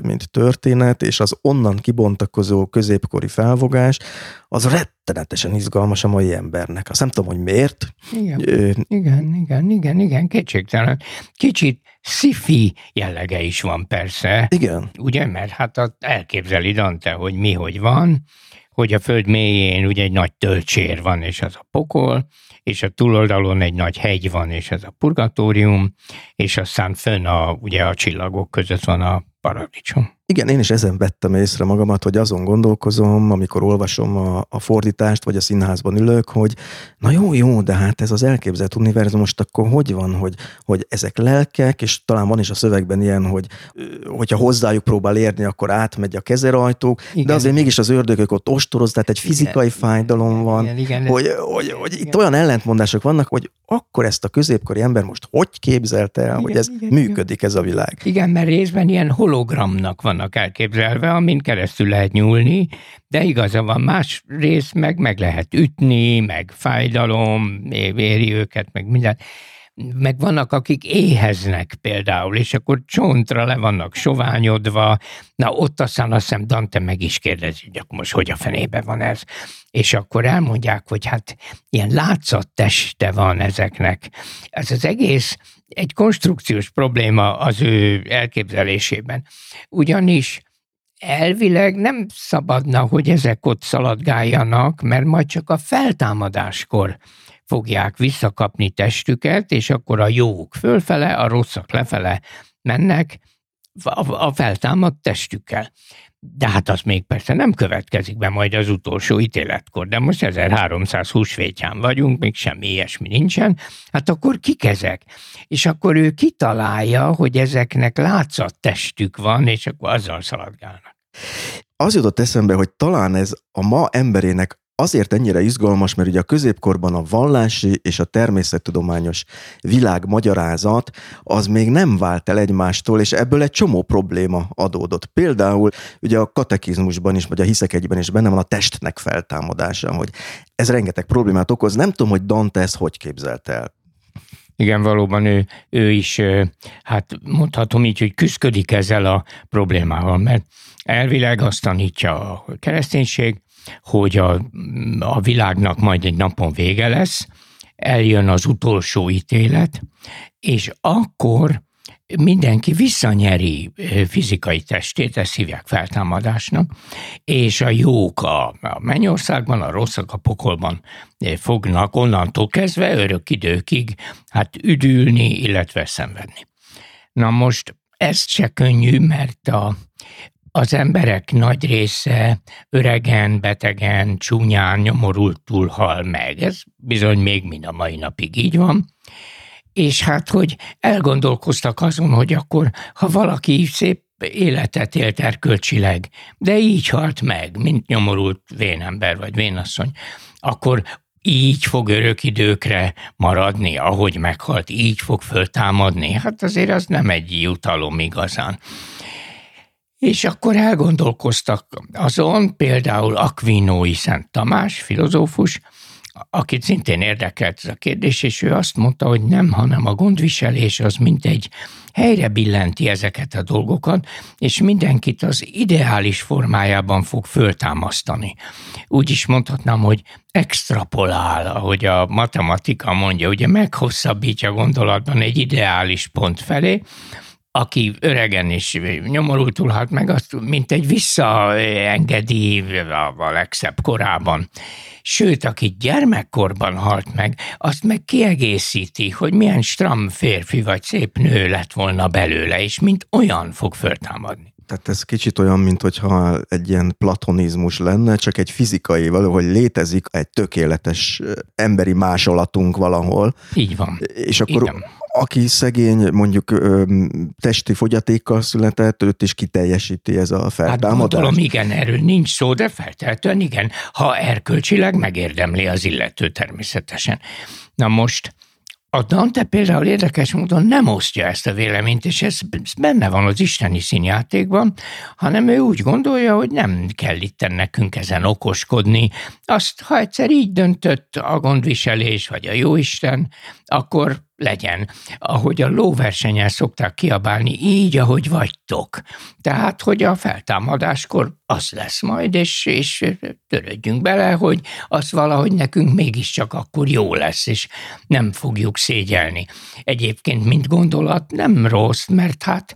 mint történet, és az onnan kibontakozó középkori felfogás, az rettenetesen izgalmas a mai embernek. Azt nem tudom, hogy miért. Igen, kétségtelen. Kicsit sci-fi jellege is van persze. Igen. Ugye, mert hát elképzeli Dante, hogy mi, hogy van, hogy a föld mélyén ugye egy nagy tölcsér van, és az a pokol, és a túloldalon egy nagy hegy van, és ez a purgatórium, és aztán fönn ugye a csillagok között van a paradicsom. Igen, én is ezen vettem észre magamat, hogy azon gondolkozom, amikor olvasom a fordítást, vagy a színházban ülök, hogy na jó, de hát ez az elképzelt univerzum most akkor hogy van, hogy ezek lelkek, és talán van is a szövegben ilyen, hogy hogyha hozzájuk próbál érni, akkor átmegy a kezerajtók, de azért mégis az ördögök ott ostoroz, tehát egy fizikai fájdalom van, hogy itt olyan ellentmondások vannak, hogy akkor ezt a középkori ember most hogy képzelte el, hogy ez működik ez a világ. Igen, mert részben ilyen hologramnak van elképzelve, amin keresztül lehet nyúlni, de igaza van, más rész meg lehet ütni, meg fájdalom, éri őket, meg minden. Meg vannak, akik éheznek például, és akkor csontra le vannak soványodva. Na ott aztán azt hiszem Dante meg is kérdezi, hogy akkor most hogy a fenébe van ez? És akkor elmondják, hogy hát ilyen látszatteste van ezeknek. Ez az egész egy konstrukciós probléma az ő elképzelésében. Ugyanis elvileg nem szabadna, hogy ezek ott szaladgáljanak, mert majd csak a feltámadáskor fogják visszakapni testüket, és akkor a jók fölfele, a rosszak lefele mennek a feltámadt testükkel. De hát az még persze nem következik be majd az utolsó ítéletkor, de most 1300 húsvétján vagyunk, még semmi ilyesmi nincsen, hát akkor kik ezek? És akkor ő kitalálja, hogy ezeknek látszattestük van, és akkor azzal szaladgálnak. Az jutott eszembe, hogy talán ez a ma emberének azért ennyire izgalmas, mert ugye a középkorban a vallási és a természettudományos világmagyarázat az még nem vált el egymástól, és ebből egy csomó probléma adódott. Például ugye a katekizmusban is, vagy a hiszek egyben is benne van a testnek feltámadása, hogy ez rengeteg problémát okoz. Nem tudom, hogy Dante ezt hogy képzelte el. Igen, valóban ő is, hát mondhatom így, hogy küszködik ezzel a problémával, mert elvileg azt tanítja a kereszténység, hogy a világnak majd egy napon vége lesz, eljön az utolsó ítélet, és akkor mindenki visszanyeri fizikai testét, ezt hívják feltámadásnak, és a jók a mennyországban, a rosszak a pokolban fognak onnantól kezdve örök időkig hát üdülni, illetve szenvedni. Na most ez se könnyű, mert az emberek nagy része öregen, betegen, csúnyán, nyomorultul hal meg. Ez bizony még mind a mai napig így van. És hát, hogy elgondolkoztak azon, hogy akkor, ha valaki szép életet élt erkölcsileg, de így halt meg, mint nyomorult vénember vagy vénasszony, akkor így fog örök időkre maradni, ahogy meghalt, így fog föltámadni. Hát azért az nem egy jutalom igazán. És akkor elgondolkoztak azon, például Akvinói Szent Tamás, filozófus, akit szintén érdekelt ez a kérdés, és ő azt mondta, hogy nem, hanem a gondviselés az mindegy helyre billenti ezeket a dolgokat, és mindenkit az ideális formájában fog föltámasztani. Úgy is mondhatnám, hogy extrapolál, ahogy a matematika mondja, ugye meghosszabbítja gondolatban egy ideális pont felé, aki öregen és nyomorultul halt meg, azt mint egy visszaengedi a legszebb korában. Sőt, aki gyermekkorban halt meg, azt meg kiegészíti, hogy milyen stram férfi vagy szép nő lett volna belőle, és mint olyan fog föltámadni. Tehát ez kicsit olyan, mint hogyha egy ilyen platonizmus lenne, csak egy fizikai, valahogy létezik egy tökéletes emberi másolatunk valahol. Így van. És akkor igen, aki szegény, mondjuk testi fogyatékkal született, őt is kiteljesíti ez a feltámadás. Hát gondolom, igen, erről nincs szó, de feltétlenül igen, ha erkölcsileg megérdemli az illető természetesen. Na most a Dante például érdekes módon nem osztja ezt a véleményt, és ez benne van az Isteni Színjátékban, hanem ő úgy gondolja, hogy nem kell itten nekünk ezen okoskodni. Azt, ha egyszer így döntött a gondviselés vagy a jóisten, akkor legyen. Ahogy a lóversenyen szokták kiabálni, így, ahogy vagytok. Tehát, hogy a feltámadáskor az lesz majd, és törődjünk bele, hogy az valahogy nekünk mégiscsak akkor jó lesz, és nem fogjuk szégyelni. Egyébként, mint gondolat, nem rossz, mert hát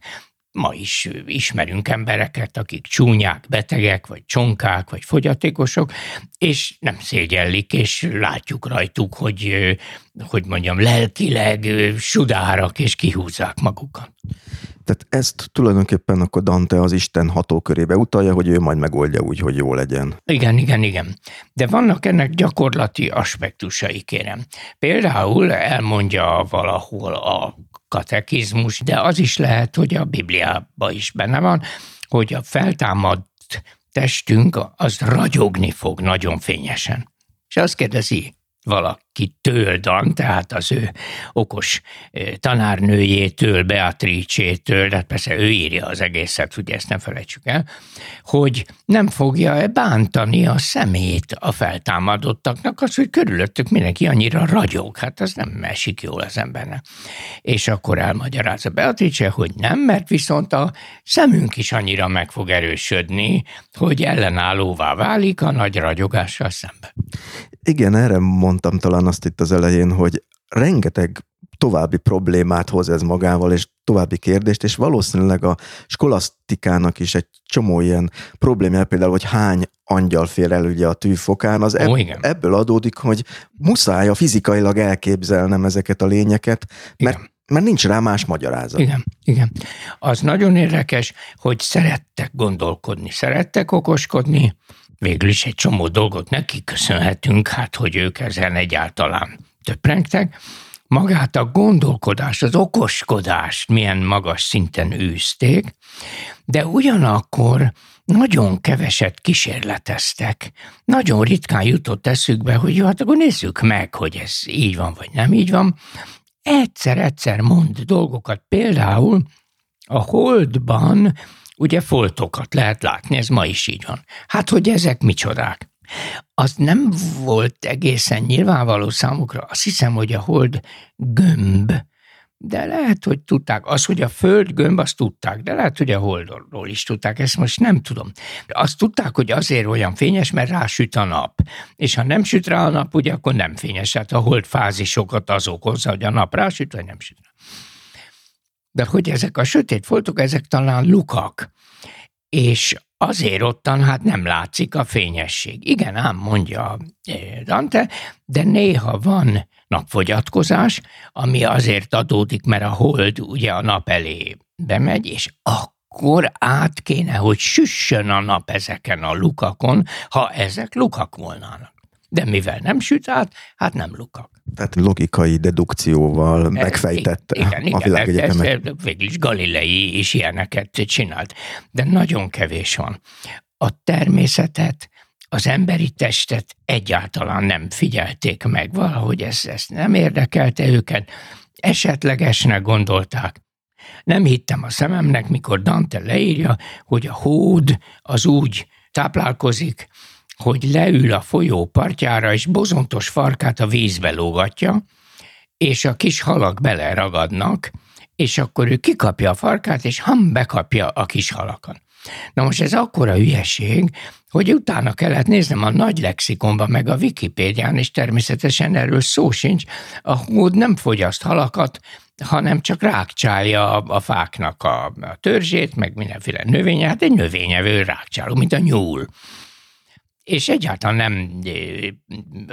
ma is ismerünk embereket, akik csúnyák, betegek, vagy csonkák, vagy fogyatékosok, és nem szégyellik, és látjuk rajtuk, hogy lelkileg sudárak, és kihúzzák magukat. Tehát ezt tulajdonképpen akkor Dante az Isten hatókörébe utalja, hogy ő majd megoldja úgy, hogy jó legyen. Igen. De vannak ennek gyakorlati aspektusai, kérem. Például elmondja valahol a katekizmus, de az is lehet, hogy a Bibliában is benne van, hogy a feltámadt testünk az ragyogni fog nagyon fényesen. És azt kérdezi valaki tőldan, tehát az ő okos tanárnőjétől, Beatrice-től, de persze ő írja az egészet, ugye ezt nem felejtsük el, hogy nem fogja bántani a szemét a feltámadottaknak, az, hogy körülöttük mindenki annyira ragyog, hát az nem esik jól az embernek. És akkor elmagyarázza Beatrice, hogy nem, mert viszont a szemünk is annyira meg fog erősödni, hogy ellenállóvá válik a nagy ragyogással szemben. Igen, erre mondtam talán azt itt az elején, hogy rengeteg további problémát hoz ez magával, és további kérdést, és valószínűleg a skolasztikának is egy csomó ilyen problémája, például, hogy hány angyal fér el ugye a tűfokán, az ebből adódik, hogy muszáj a fizikailag elképzelnem ezeket a lényeket, mert nincs rá más magyarázat. Igen. Az nagyon érdekes, hogy szerettek gondolkodni, szerettek okoskodni, végül is egy csomó dolgot neki köszönhetünk, hát hogy ők ezen egyáltalán töprengtek, magát a gondolkodást, az okoskodást milyen magas szinten űzték, de ugyanakkor nagyon keveset kísérleteztek. Nagyon ritkán jutott eszükbe, hogy jó, hát akkor nézzük meg, hogy ez így van, vagy nem így van. Egyszer-egyszer mond dolgokat, például a Holdban ugye foltokat lehet látni, ez ma is így van. Hát, hogy ezek micsodák? Az nem volt egészen nyilvánvaló számukra. Azt hiszem, hogy a Hold gömb, de lehet, hogy tudták. Az, hogy a Föld gömb, azt tudták, de lehet, hogy a Holdról is tudták, ezt most nem tudom. Azt tudták, hogy azért olyan fényes, mert rásüt a nap. És ha nem süt rá a nap, ugye akkor nem fényes. Hát a Hold fázisokat az okozza, hogy a nap rásüt, vagy nem süt rá. De hogy ezek a sötét foltok, ezek talán lukak. És azért ottan hát nem látszik a fényesség. Igen, ám, mondja Dante, de néha van napfogyatkozás, ami azért adódik, mert a Hold ugye a nap elé bemegy, és akkor át kéne, hogy süssön a nap ezeken a lukakon, ha ezek lukak volnának. De mivel nem süt át, hát nem lukak. Tehát logikai dedukcióval megfejtette igen, a világegyetemet. Igen, végül is Galilei is ilyeneket csinált, de nagyon kevés van. A természetet, az emberi testet egyáltalán nem figyelték meg, valahogy ez nem érdekelte őket, esetlegesnek gondolták. Nem hittem a szememnek, mikor Dante leírja, hogy a hód az úgy táplálkozik, hogy leül a folyó partjára, és bozontos farkát a vízbe lógatja, és a kis halak beleragadnak, és akkor ő kikapja a farkát, és bekapja a kis halakat. Na most ez akkora hülyeség, hogy utána kellett néznem a nagy lexikonban, meg a Wikipédián, és természetesen erről szó sincs, a hód nem fogyaszt halakat, hanem csak rákcsálja a fáknak a törzsét, meg mindenféle növénye, hát egy növényevő rákcsáló, mint a nyúl. És egyáltalán nem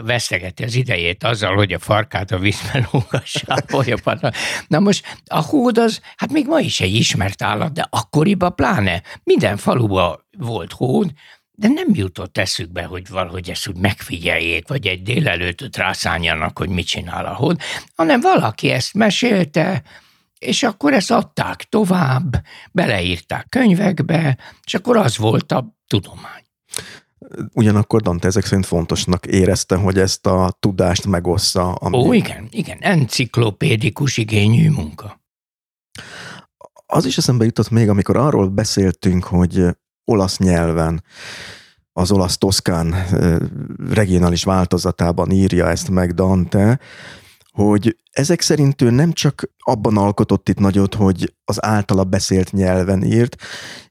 vesztegeti az idejét azzal, hogy a farkát a vízben lógassa. Na most a hód az, hát még ma is egy ismert állat, de akkoriban pláne minden faluban volt hód, de nem jutott eszükbe, hogy valahogy ezt úgy megfigyeljék, vagy egy délelőtt rászánjanak, hogy mit csinál a hód, hanem valaki ezt mesélte, és akkor ezt adták tovább, beleírták könyvekbe, és akkor az volt a tudomány. Ugyanakkor Dante ezek szerint fontosnak érezte, hogy ezt a tudást megossza. Ó, igen, enciklopédikus igényű munka. Az is eszembe jutott még, amikor arról beszéltünk, hogy olasz nyelven, az olasz toszkán regionális változatában írja ezt meg Dante, hogy ezek szerint ő nem csak abban alkotott itt nagyot, hogy az általa beszélt nyelven írt,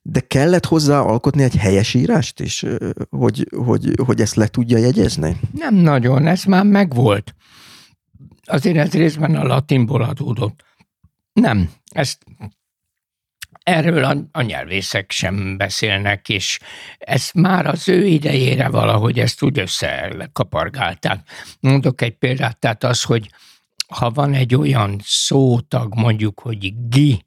de kellett hozzá alkotni egy helyesírást is, hogy ezt le tudja jegyezni? Nem nagyon, ez már megvolt. Azért ez részben a latinból adódott. Nem, erről a nyelvészek sem beszélnek, és ezt már az ő idejére valahogy ezt úgy összekapargálták. Mondok egy példát, tehát az, hogy ha van egy olyan szótag, mondjuk, hogy gi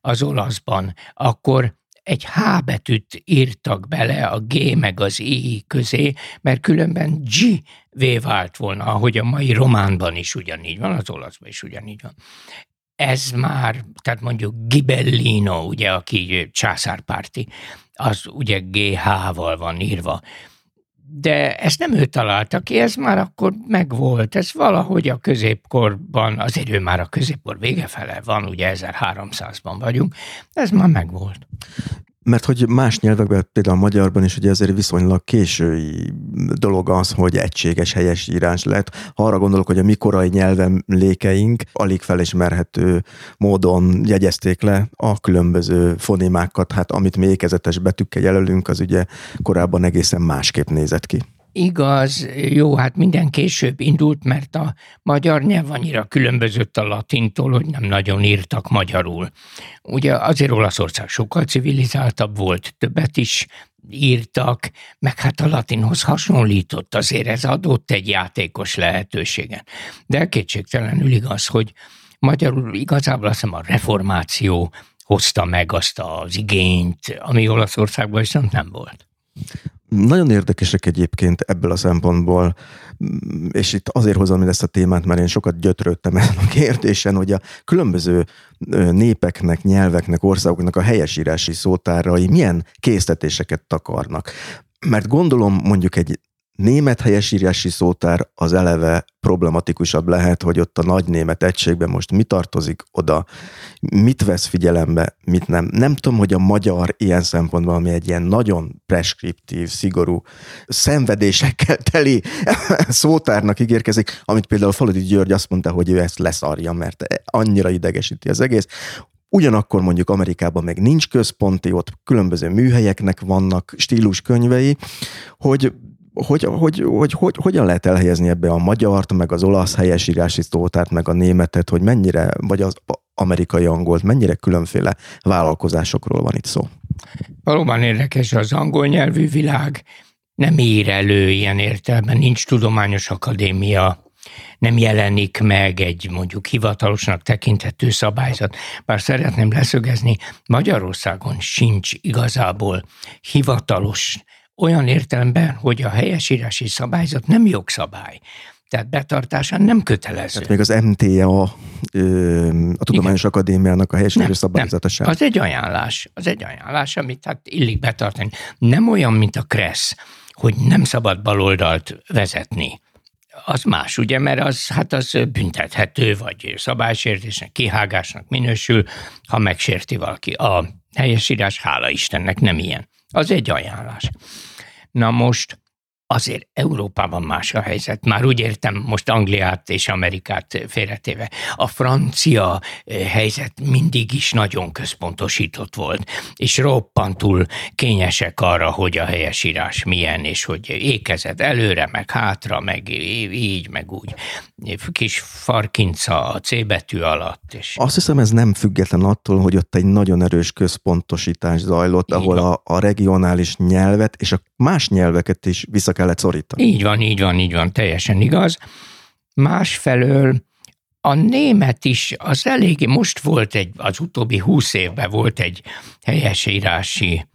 az olaszban, akkor egy H betűt írtak bele a G meg az I közé, mert különben G-vé vált volna, ahogy a mai románban is ugyanígy van, az olaszban is ugyanígy van. Ez már, tehát mondjuk Gibellino, ugye, aki császárpárti, az ugye GH-val van írva. De ezt nem ő találta ki, ez már akkor megvolt, ez valahogy a középkorban, azért ő már a középkor végefele van, ugye 1300-ban vagyunk, ez már megvolt. Mert hogy más nyelvekben, például a magyarban is ugye azért viszonylag késői dolog az, hogy egységes helyesírás lett. Ha arra gondolok, hogy a mi korai nyelvemlékeink alig felismerhető módon jegyezték le a különböző fonimákat, hát amit mi ékezetes betűkkel jelölünk, az ugye korábban egészen másképp nézett ki. Igaz, jó, hát minden később indult, mert a magyar nyelv annyira különbözött a latintól, hogy nem nagyon írtak magyarul. Ugye azért Olaszország sokkal civilizáltabb volt, többet is írtak, meg hát a latinhoz hasonlított, azért ez adott egy játékos lehetőséget. De kétségtelenül igaz, hogy magyarul igazából azt hiszem a reformáció hozta meg azt az igényt, ami Olaszországban viszont nem volt. nagyon érdekesek egyébként ebből a szempontból, és itt azért hozom mindezt a témát, mert én sokat gyötrődtem ezen a kérdésen, hogy a különböző népeknek, nyelveknek, országoknak a helyesírási szótárai milyen késztetéseket takarnak. Mert gondolom mondjuk egy német helyesírási szótár az eleve problematikusabb lehet, hogy ott a nagy német egységben most mi tartozik oda, mit vesz figyelembe, mit nem. Nem tudom, hogy a magyar ilyen szempontból, ami egy ilyen nagyon preskriptív, szigorú, szenvedésekkel teli szótárnak ígérkezik, amit például Faludi György azt mondta, hogy ő ezt leszarja, mert annyira idegesíti az egész. Ugyanakkor mondjuk Amerikában még nincs központi, ott különböző műhelyeknek vannak stíluskönyvei, hogy hogyan lehet elhelyezni ebbe a magyart, meg az olasz helyesírási szótárt, meg a németet, hogy mennyire, vagy az amerikai angolt, mennyire különféle vállalkozásokról van itt szó? Valóban érdekes, az angol nyelvű világ nem ír elő ilyen értelemben, nincs tudományos akadémia, nem jelenik meg egy mondjuk hivatalosnak tekinthető szabályzat. Bár szeretném leszögezni, Magyarországon sincs igazából hivatalos olyan értelemben, hogy a helyesírási szabályzat nem jogszabály. Tehát betartásán nem kötelező. Tehát még az MTA, a Tudományos Igen. Akadémiának a helyesírási szabályzata sem. Az egy ajánlás, amit hát illik betartani. Nem olyan, mint a Kressz, hogy nem szabad baloldalt vezetni. Az más, ugye, mert az büntethető, vagy szabálysértésnek, kihágásnak minősül, ha megsérti valaki. A helyesírás, hála Istennek, nem ilyen. Az egy ajánlás. Na most azért Európában más a helyzet. Már úgy értem, most Angliát és Amerikát félretéve. A francia helyzet mindig is nagyon központosított volt, és roppantul kényesek arra, hogy a helyesírás milyen, és hogy ékezed előre, meg hátra, meg így, meg úgy. Kis farkinca a C betű alatt. És... Azt hiszem, ez nem független attól, hogy ott egy nagyon erős központosítás zajlott, ahol a regionális nyelvet és a más nyelveket is vissza kellett szorítani. Így van, teljesen igaz. Másfelől a német is, az eléggé, most volt az utóbbi 20 évben volt egy helyesírási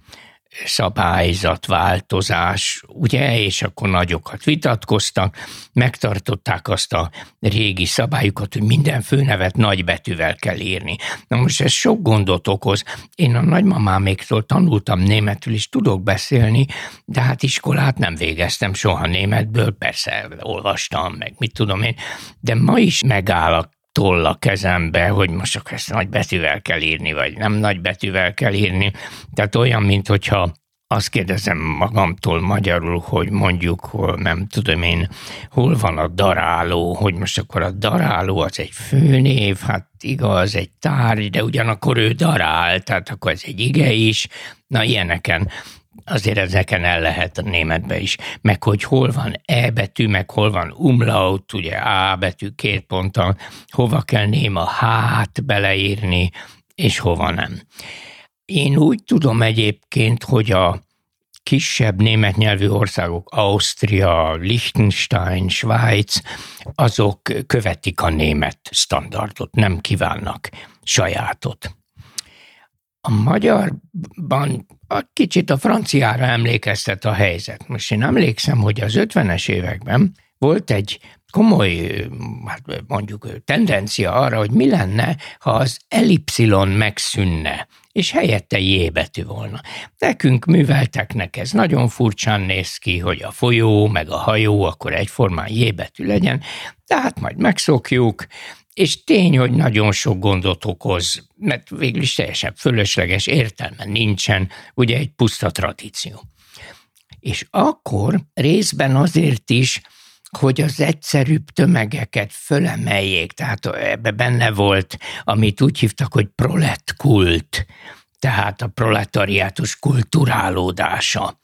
szabályzatváltozás, ugye, és akkor nagyokat vitatkoztak, megtartották azt a régi szabályukat, hogy minden főnevet nagybetűvel kell írni. Na most ez sok gondot okoz. Én a nagymamáméktól tanultam németül, és tudok beszélni, de hát iskolát nem végeztem soha németből, persze olvastam, meg mit tudom én, de ma is megáll a toll a kezembe, hogy most csak ezt nagy betűvel kell írni, vagy nem nagy betűvel kell írni. Tehát olyan, mint hogyha azt kérdezem magamtól magyarul, hogy mondjuk, nem tudom én, hol van a daráló, hogy most akkor a daráló az egy főnév, hát igaz, egy tárgy, de ugyanakkor ő darál, tehát akkor ez egy ige is. Na ilyeneken. Azért ezeken el lehet a németbe is, meg hogy hol van E betű, meg hol van umlaut, ugye A betű két ponttal, hova kell néma H-t beleírni, és hova nem. Én úgy tudom egyébként, hogy a kisebb német nyelvű országok, Ausztria, Liechtenstein, Svájc, azok követik a német standardot, nem kívánnak sajátot. A magyarban kicsit a franciára emlékeztet a helyzet. Most én emlékszem, hogy az 50-es években volt egy komoly, mondjuk tendencia arra, hogy mi lenne, ha az elipszilon megszűnne, és helyette J betű volna. Nekünk művelteknek ez nagyon furcsán néz ki, hogy a folyó, meg a hajó, akkor egyformán J betű legyen, de hát majd megszokjuk, és tény, hogy nagyon sok gondot okoz, mert végül is teljesen fölösleges értelme nincsen, ugye egy puszta tradíció. És akkor részben azért is, hogy az egyszerűbb tömegeket fölemeljék, tehát ebbe benne volt, amit úgy hívtak, hogy proletkult, tehát a proletariátus kulturálódása,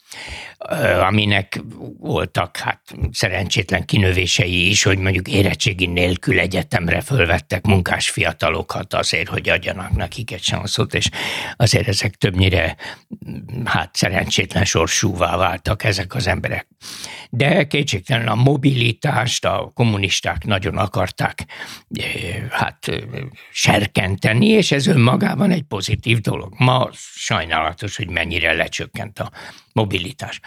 aminek voltak hát szerencsétlen kinövései is, hogy mondjuk érettségi nélkül egyetemre fölvettek munkás fiatalokat azért, hogy adjanak nekik egy sanszot, és azért ezek többnyire hát szerencsétlen sorsúvá váltak ezek az emberek. De kétségtelen a mobilitást a kommunisták nagyon akarták hát serkenteni, és ez önmagában egy pozitív dolog. Ma sajnálatos, hogy mennyire lecsökkent a mobilitás.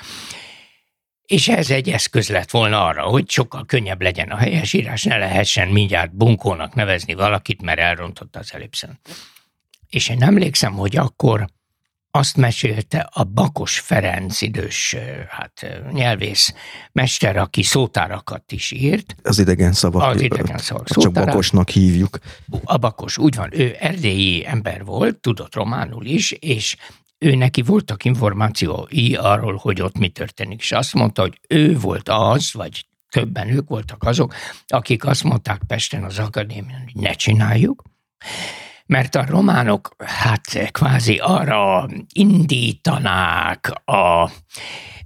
és ez egy eszköz lett volna arra, hogy sokkal könnyebb legyen a helyesírás, ne lehessen mindjárt bunkónak nevezni valakit, mert elrontotta az elipszent. És én emlékszem, hogy akkor azt mesélte a Bakos Ferenc idős nyelvész mester, aki szótárakat is írt. Az idegen szavak. Az idegen szavak szótára. Csak Bakosnak hívjuk. A Bakos, úgy van, ő erdélyi ember volt, tudott románul is, és ő neki voltak információi arról, hogy ott mi történik. És azt mondta, hogy ő volt az, vagy többen ők voltak azok, akik azt mondták Pesten az akadémián, hogy ne csináljuk, mert a románok hát kvázi arra indítanák a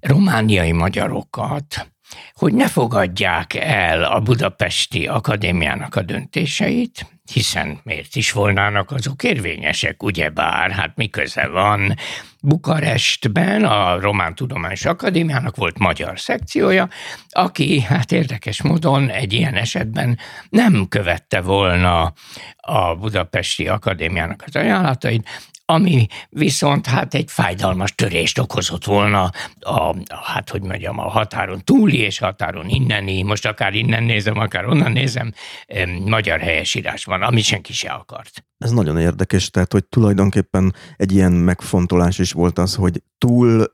romániai magyarokat, hogy ne fogadják el a budapesti akadémiának a döntéseit, hiszen miért is volnának azok érvényesek, ugyebár, hát mi köze van. Bukarestben a Román Tudományos Akadémiának volt magyar szekciója, aki hát érdekes módon egy ilyen esetben nem követte volna a budapesti akadémiának az ajánlatait, ami viszont hát egy fájdalmas törést okozott volna a határon túli és határon inneni, most akár innen nézem, akár onnan nézem, magyar helyesírás van, amit senki se akart. Ez nagyon érdekes, tehát hogy tulajdonképpen egy ilyen megfontolás is volt az, hogy túl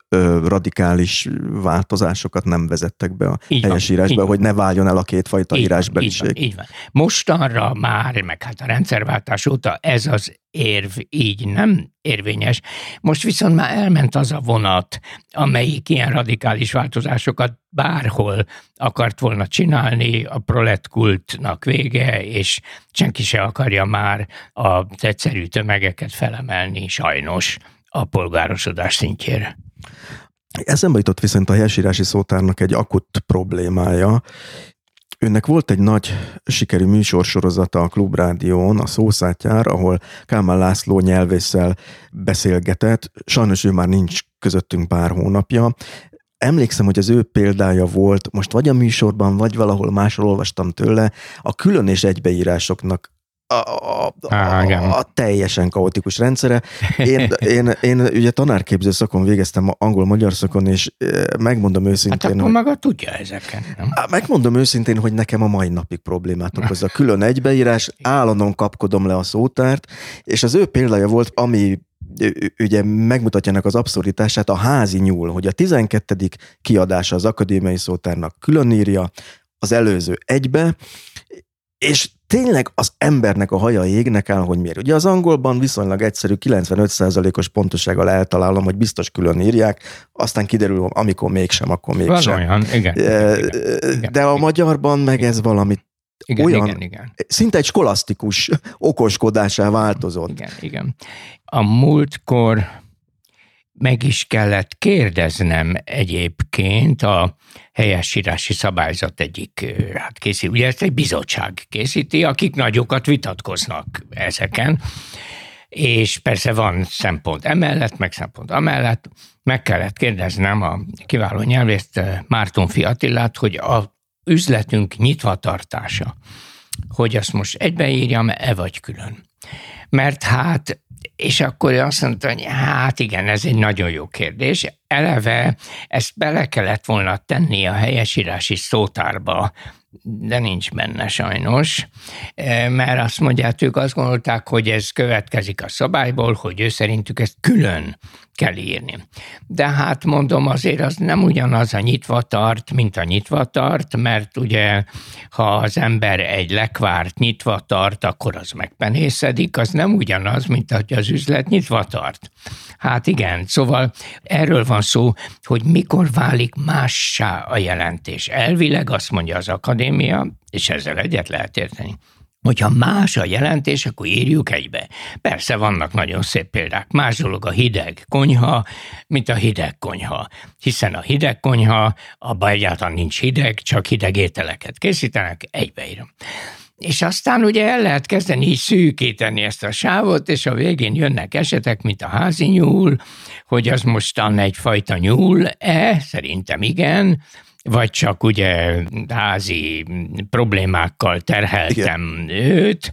radikális változásokat nem vezettek be a helyesírásba, hogy ne váljon el a kétfajta írásbeliség. Így van. Mostanra már, meg hát a rendszerváltás óta ez az érv így nem érvényes. Most viszont már elment az a vonat, amelyik ilyen radikális változásokat bárhol akart volna csinálni, a proletkultnak vége, és senki se akarja már az egyszerű tömegeket felemelni, sajnos, a polgárosodás szintjére. Eszembe jutott viszont a helyesírási szótárnak egy akut problémája. Önnek volt egy nagy sikerű műsorsorozata a Klubrádión, a Szószátyár, ahol Kálmán László nyelvésszel beszélgetett. Sajnos ő már nincs közöttünk pár hónapja. Emlékszem, hogy az ő példája volt, most vagy a műsorban, vagy valahol máshol olvastam tőle, a külön és egybeírásoknak a teljesen kaotikus rendszere. Én ugye tanárképző szakon végeztem, angol-magyar szakon, és megmondom őszintén... Hát akkor hogy, maga tudja ezeket, nem? Megmondom őszintén, hogy nekem a mai napig problémát okoz a külön egybeírás, állandóan kapkodom le a szótárt, és az ő példája volt, ami ugye megmutatjanak az abszurditását, a házi nyúl, hogy a 12. kiadása az akadémiai szótárnak külön írja, az előző egybe, és tényleg az embernek a haja égnek áll, hogy miért. Ugye az angolban viszonylag egyszerű, 95%-os pontosággal eltalálom, hogy biztos külön írják, aztán kiderül, amikor mégsem, akkor mégsem. Olyan, igen. De a magyarban meg ez valami olyan, szinte egy skolasztikus okoskodásá változott. Igen. A múltkor meg is kellett kérdeznem egyébként a helyesírási szabályzat egyik, hát készít, ugye ezt egy bizottság készíti, akik nagyokat vitatkoznak ezeken, és persze van szempont emellett, meg szempont amellett, meg kellett kérdeznem a kiváló nyelvészt Mártonfi Attilát, hogy a üzletünk nyitvatartása, hogy azt most egybeírjam-e vagy külön. Mert hát, és akkor azt mondta, hogy hát igen, ez egy nagyon jó kérdés. Eleve ezt bele kellett volna tenni a helyesírási szótárba, de nincs benne sajnos, mert azt mondják, ők azt gondolták, hogy ez következik a szabályból, hogy ő szerintük ezt külön kell írni. De hát mondom, azért az nem ugyanaz a nyitvatart, mint a nyitvatart, mert ugye, ha az ember egy lekvárt nyitvatart, akkor az megpenészedik, az nem ugyanaz, mint hogy az üzlet nyitvatart. Hát igen, szóval erről van szó, hogy mikor válik mássá a jelentés. Elvileg azt mondja az akadémia, és ezzel egyet lehet érteni, hogyha más a jelentés, akkor írjuk egybe. Persze vannak nagyon szép példák. Más dolog a hideg konyha, mint a hideg konyha. Hiszen a hideg konyha, abban egyáltalán nincs hideg, csak hideg ételeket készítenek, egybeírom. És aztán ugye el lehet kezdeni így szűkíteni ezt a sávot, és a végén jönnek esetek, mint a házi nyúl, hogy az mostan egyfajta nyúl-e, szerintem igen, vagy csak ugye házi problémákkal terheltem őt,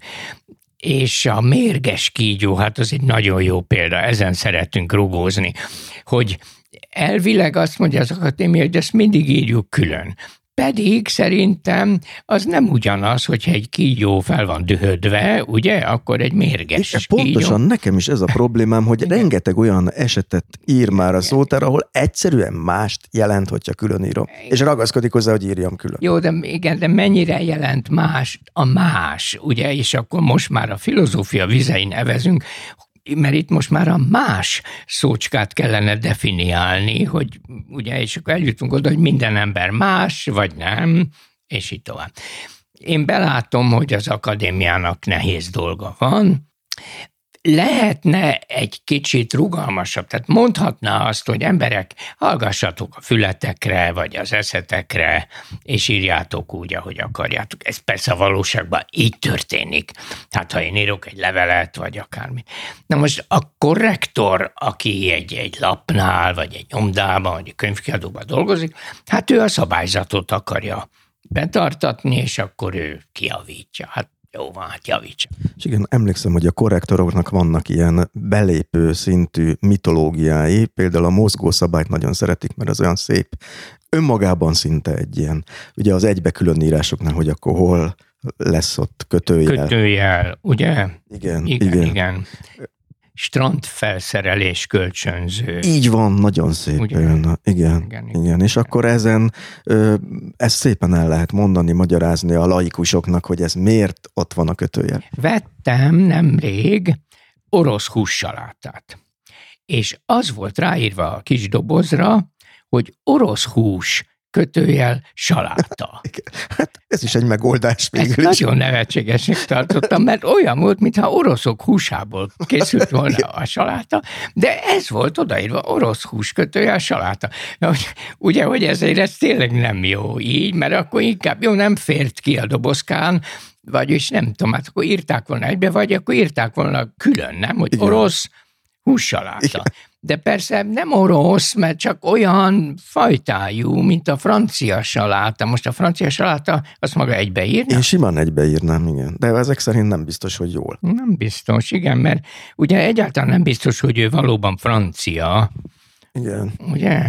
és a mérges kígyó, hát az egy nagyon jó példa, ezen szeretünk rugózni, hogy elvileg azt mondja az akadémia, hogy ezt mindig írjuk külön. Pedig szerintem az nem ugyanaz, hogyha egy kígyó fel van dühödve, ugye, akkor egy mérges és kígyó. Pontosan nekem is ez a problémám, hogy rengeteg olyan esetet ír már a szótár, ahol egyszerűen mást jelent, hogyha külön írom. Igen. És ragaszkodik hozzá, hogy írjam külön. Jó, de igen, de mennyire jelent más a más, ugye, és akkor most már a filozófia vizein evezünk, mert itt most már a más szócskát kellene definiálni, hogy ugye, és akkor eljutunk oda, hogy minden ember más, vagy nem, és így tovább. Én belátom, hogy az akadémiának nehéz dolga van. Lehetne egy kicsit rugalmasabb, tehát mondhatná azt, hogy emberek, hallgassatok a fületekre, vagy az eszetekre, és írjátok úgy, ahogy akarjátok. Ez persze a valóságban így történik. Hát ha én írok egy levelet, vagy akármi. Na most a korrektor, aki egy lapnál, vagy egy nyomdában, vagy egy könyvkiadóban dolgozik, hát ő a szabályzatot akarja betartatni, és akkor ő kijavítja. Hát jó van, hát javítsa. És igen, emlékszem, hogy a korrektoroknak vannak ilyen belépő szintű mitológiái, például a mozgószabályt nagyon szeretik, mert az olyan szép, önmagában szinte egy ilyen, ugye az egybe külön írásoknál, hogy akkor hol lesz ott kötőjel. Kötőjel, ugye? Igen. Strandfelszerelés kölcsönző. Így van, nagyon szép. Igen. És akkor ezen ezt szépen el lehet mondani, magyarázni a laikusoknak, hogy ez miért ott van a kötőjel. Vettem nemrég orosz hússalátát, és az volt ráírva a kis dobozra, hogy orosz hús kötőjel saláta. Hát ez is egy megoldás végül. Nagyon nevetségesnek tartottam, mert olyan volt, mintha oroszok húsából készült volna a saláta, de ez volt odaírva, orosz hús kötőjel saláta. Ugye, hogy ezért ez tényleg nem jó így, mert akkor inkább jó, nem fért ki a dobozkán, vagyis nem tudom, hát akkor írták volna egybe, vagy akkor írták volna külön, nem? Hogy orosz hússaláta. De persze nem orosz, mert csak olyan fajtájú, mint a francia saláta. Most a francia saláta, azt maga egybeírná? Én simán egybeírnám, igen. De ezek szerint nem biztos, hogy jól. Nem biztos, igen, mert ugye egyáltalán nem biztos, hogy ő valóban francia. Igen. Ugye?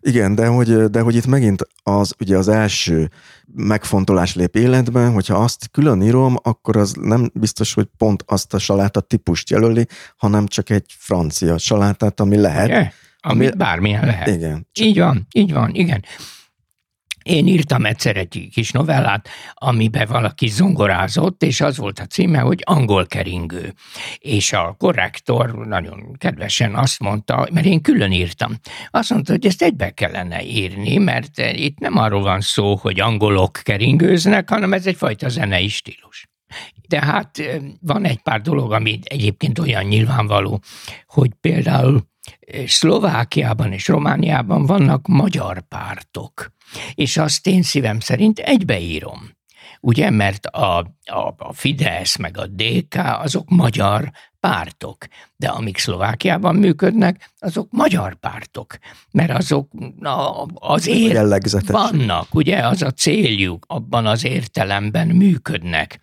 Igen, de hogy itt megint az, ugye az első megfontolás lép életben, hogyha azt külön írom, akkor az nem biztos, hogy pont azt a saláta típust jelöli, hanem csak egy francia salátát, ami lehet. Ugye? Amit bármilyen lehet. Igen. Így van. Én írtam egyszer egy kis novellát, amiben valaki zongorázott, és az volt a címe, hogy angol keringő. És a korrektor nagyon kedvesen azt mondta, mert én külön írtam, azt mondta, hogy ezt egybe kellene írni, mert itt nem arról van szó, hogy angolok keringőznek, hanem ez egyfajta zenei stílus. De hát van egy pár dolog, ami egyébként olyan nyilvánvaló, hogy például Szlovákiában és Romániában vannak magyar pártok, és azt én szívem szerint egybeírom. Ugye, mert a Fidesz meg a DK azok magyar pártok, de amik Szlovákiában működnek, azok magyar pártok, mert azok azért vannak, ugye, az a céljuk, abban az értelemben működnek.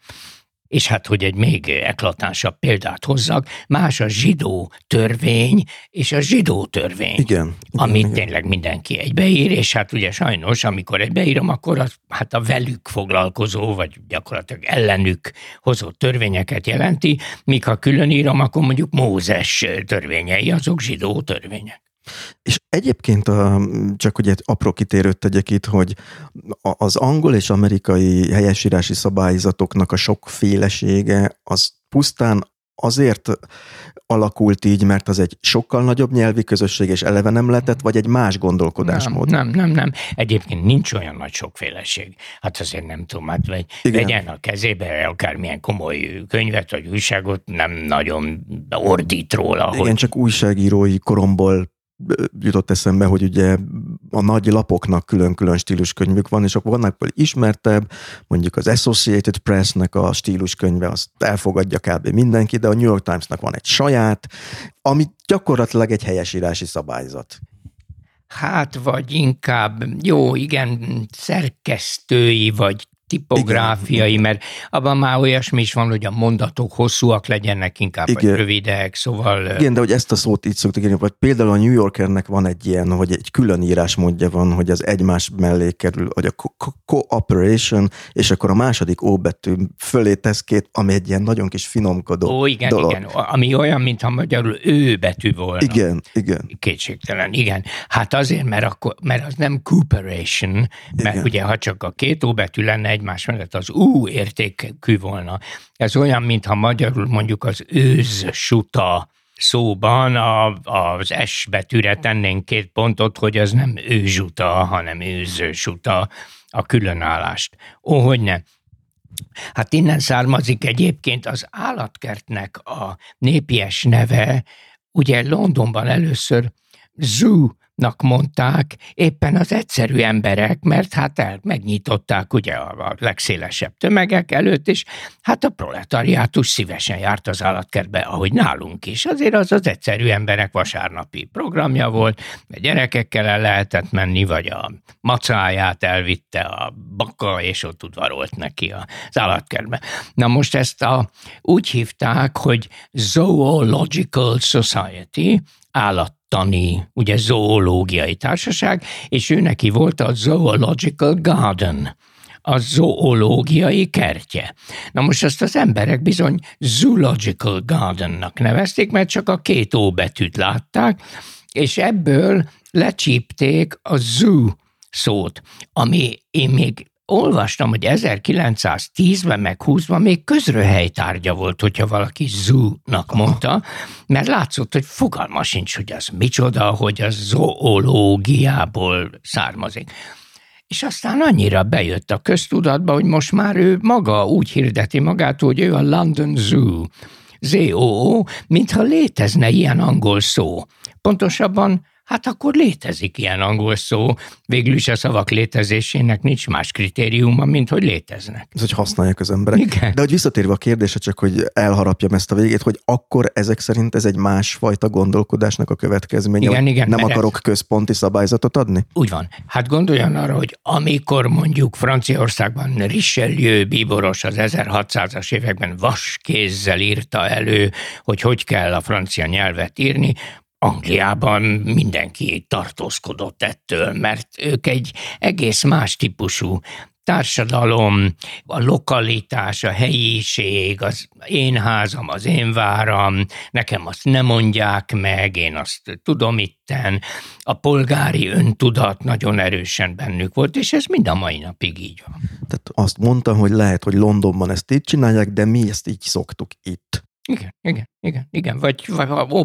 És hát, hogy egy még eklatánsabb példát hozzak, más a zsidó törvény és a zsidó törvény, amit tényleg mindenki egybeír, és hát ugye sajnos, amikor egybeírom, akkor hát a velük foglalkozó, vagy gyakorlatilag ellenük hozott törvényeket jelenti, míg ha külön írom, akkor mondjuk Mózes törvényei, azok zsidó törvények. És egyébként, csak ugye egy apró kitérőt tegyek itt, hogy az angol és amerikai helyesírási szabályzatoknak a sokfélesége az pusztán azért alakult így, mert az egy sokkal nagyobb nyelvi közösség, és eleve nem lehetett, vagy egy más gondolkodásmód? Nem. Egyébként nincs olyan nagy sokféleség. Hát azért nem tudom, hát vagy legyen a kezébe akármilyen komoly könyvet, vagy újságot, nem nagyon ordít róla. Igen, hogy... csak újságírói koromból jutott eszembe, hogy ugye a nagy lapoknak külön-külön stíluskönyvük van, és akkor vannak ismertebb, mondjuk az Associated Pressnek a stíluskönyve, azt elfogadja kb. Mindenki, de a New York Timesnak van egy saját, ami gyakorlatilag egy helyesírási szabályzat. Hát, vagy inkább, jó, igen, szerkesztői, vagy tipográfiai, mert abban már olyasmi is van, hogy a mondatok hosszúak legyenek inkább, vagy rövidek, szóval... Igen, de hogy ezt a szót így szoktuk írni, vagy például a New Yorkernek van egy ilyen, hogy egy külön írásmódja van, hogy az egymás mellé kerül, hogy a cooperation, és akkor a második O betű fölé tesz két, ami egy ilyen nagyon kis finomkodó dolog. Ó, igen, dolog. Igen, ami olyan, mintha magyarul ő betű volna. Igen, igen. Kétségtelen, igen. Hát azért, mert az nem cooperation, mert igen. Ugye, ha csak a két O betű lenne egymás mellett, az ú értékű volna. Ez olyan, mintha magyarul mondjuk az őzsuta szóban az S betűre tennénk két pontot, hogy az nem őzsuta, hanem őzsuta a különállást. Hogyne. Hát innen származik egyébként az állatkertnek a népies neve. Ugye Londonban először zoo-nak mondták éppen az egyszerű emberek, mert hát megnyitották ugye a legszélesebb tömegek előtt, és hát a proletariátus szívesen járt az állatkertbe, ahogy nálunk is. Azért az egyszerű emberek vasárnapi programja volt, a gyerekekkel el lehetett menni, vagy a macáját elvitte a baka, és ott udvarolt neki az állatkertbe. Na most ezt úgy hívták, hogy Zoological Society, állattani, ugye zoológiai társaság, és ő neki volt a Zoological Garden, a zoológiai kertje. Na most ezt az emberek bizony Zoological Gardennak nevezték, mert csak a két O betűt látták, és ebből lecsípték a zoo szót, ami én még olvastam, hogy 1910-ben meg 20-ban még közröhelytárgya volt, hogyha valaki zoo-nak mondta, mert látszott, hogy fogalma sincs, hogy az micsoda, hogy az zoológiából származik. És aztán annyira bejött a köztudatba, hogy most már ő maga úgy hirdeti magát, hogy ő a London Zoo, ZOO, mintha létezne ilyen angol szó. Pontosabban hát akkor létezik ilyen angol szó. Végül is a szavak létezésének nincs más kritériuma, mint hogy léteznek. Ez, hogy használják az emberek. Igen. De hogy visszatérve a kérdésre, csak hogy elharapjam ezt a végét, hogy akkor ezek szerint ez egy másfajta gondolkodásnak a következménye. Igen, nem akarok központi szabályzatot adni? Úgy van. Hát gondoljon arra, hogy amikor mondjuk Franciaországban Richelieu bíboros az 1600-as években vaskézzel írta elő, hogy kell a francia nyelvet írni, Angliában mindenki tartózkodott ettől, mert ők egy egész más típusú társadalom, a lokalitás, a helyiség, az én házam, az én váram, nekem azt nem mondják meg, én azt tudom itten. A polgári öntudat nagyon erősen bennük volt, és ez mind a mai napig így van. Tehát azt mondtam, hogy lehet, hogy Londonban ezt így csinálják, de mi ezt így szoktuk itt. Igen. Vagy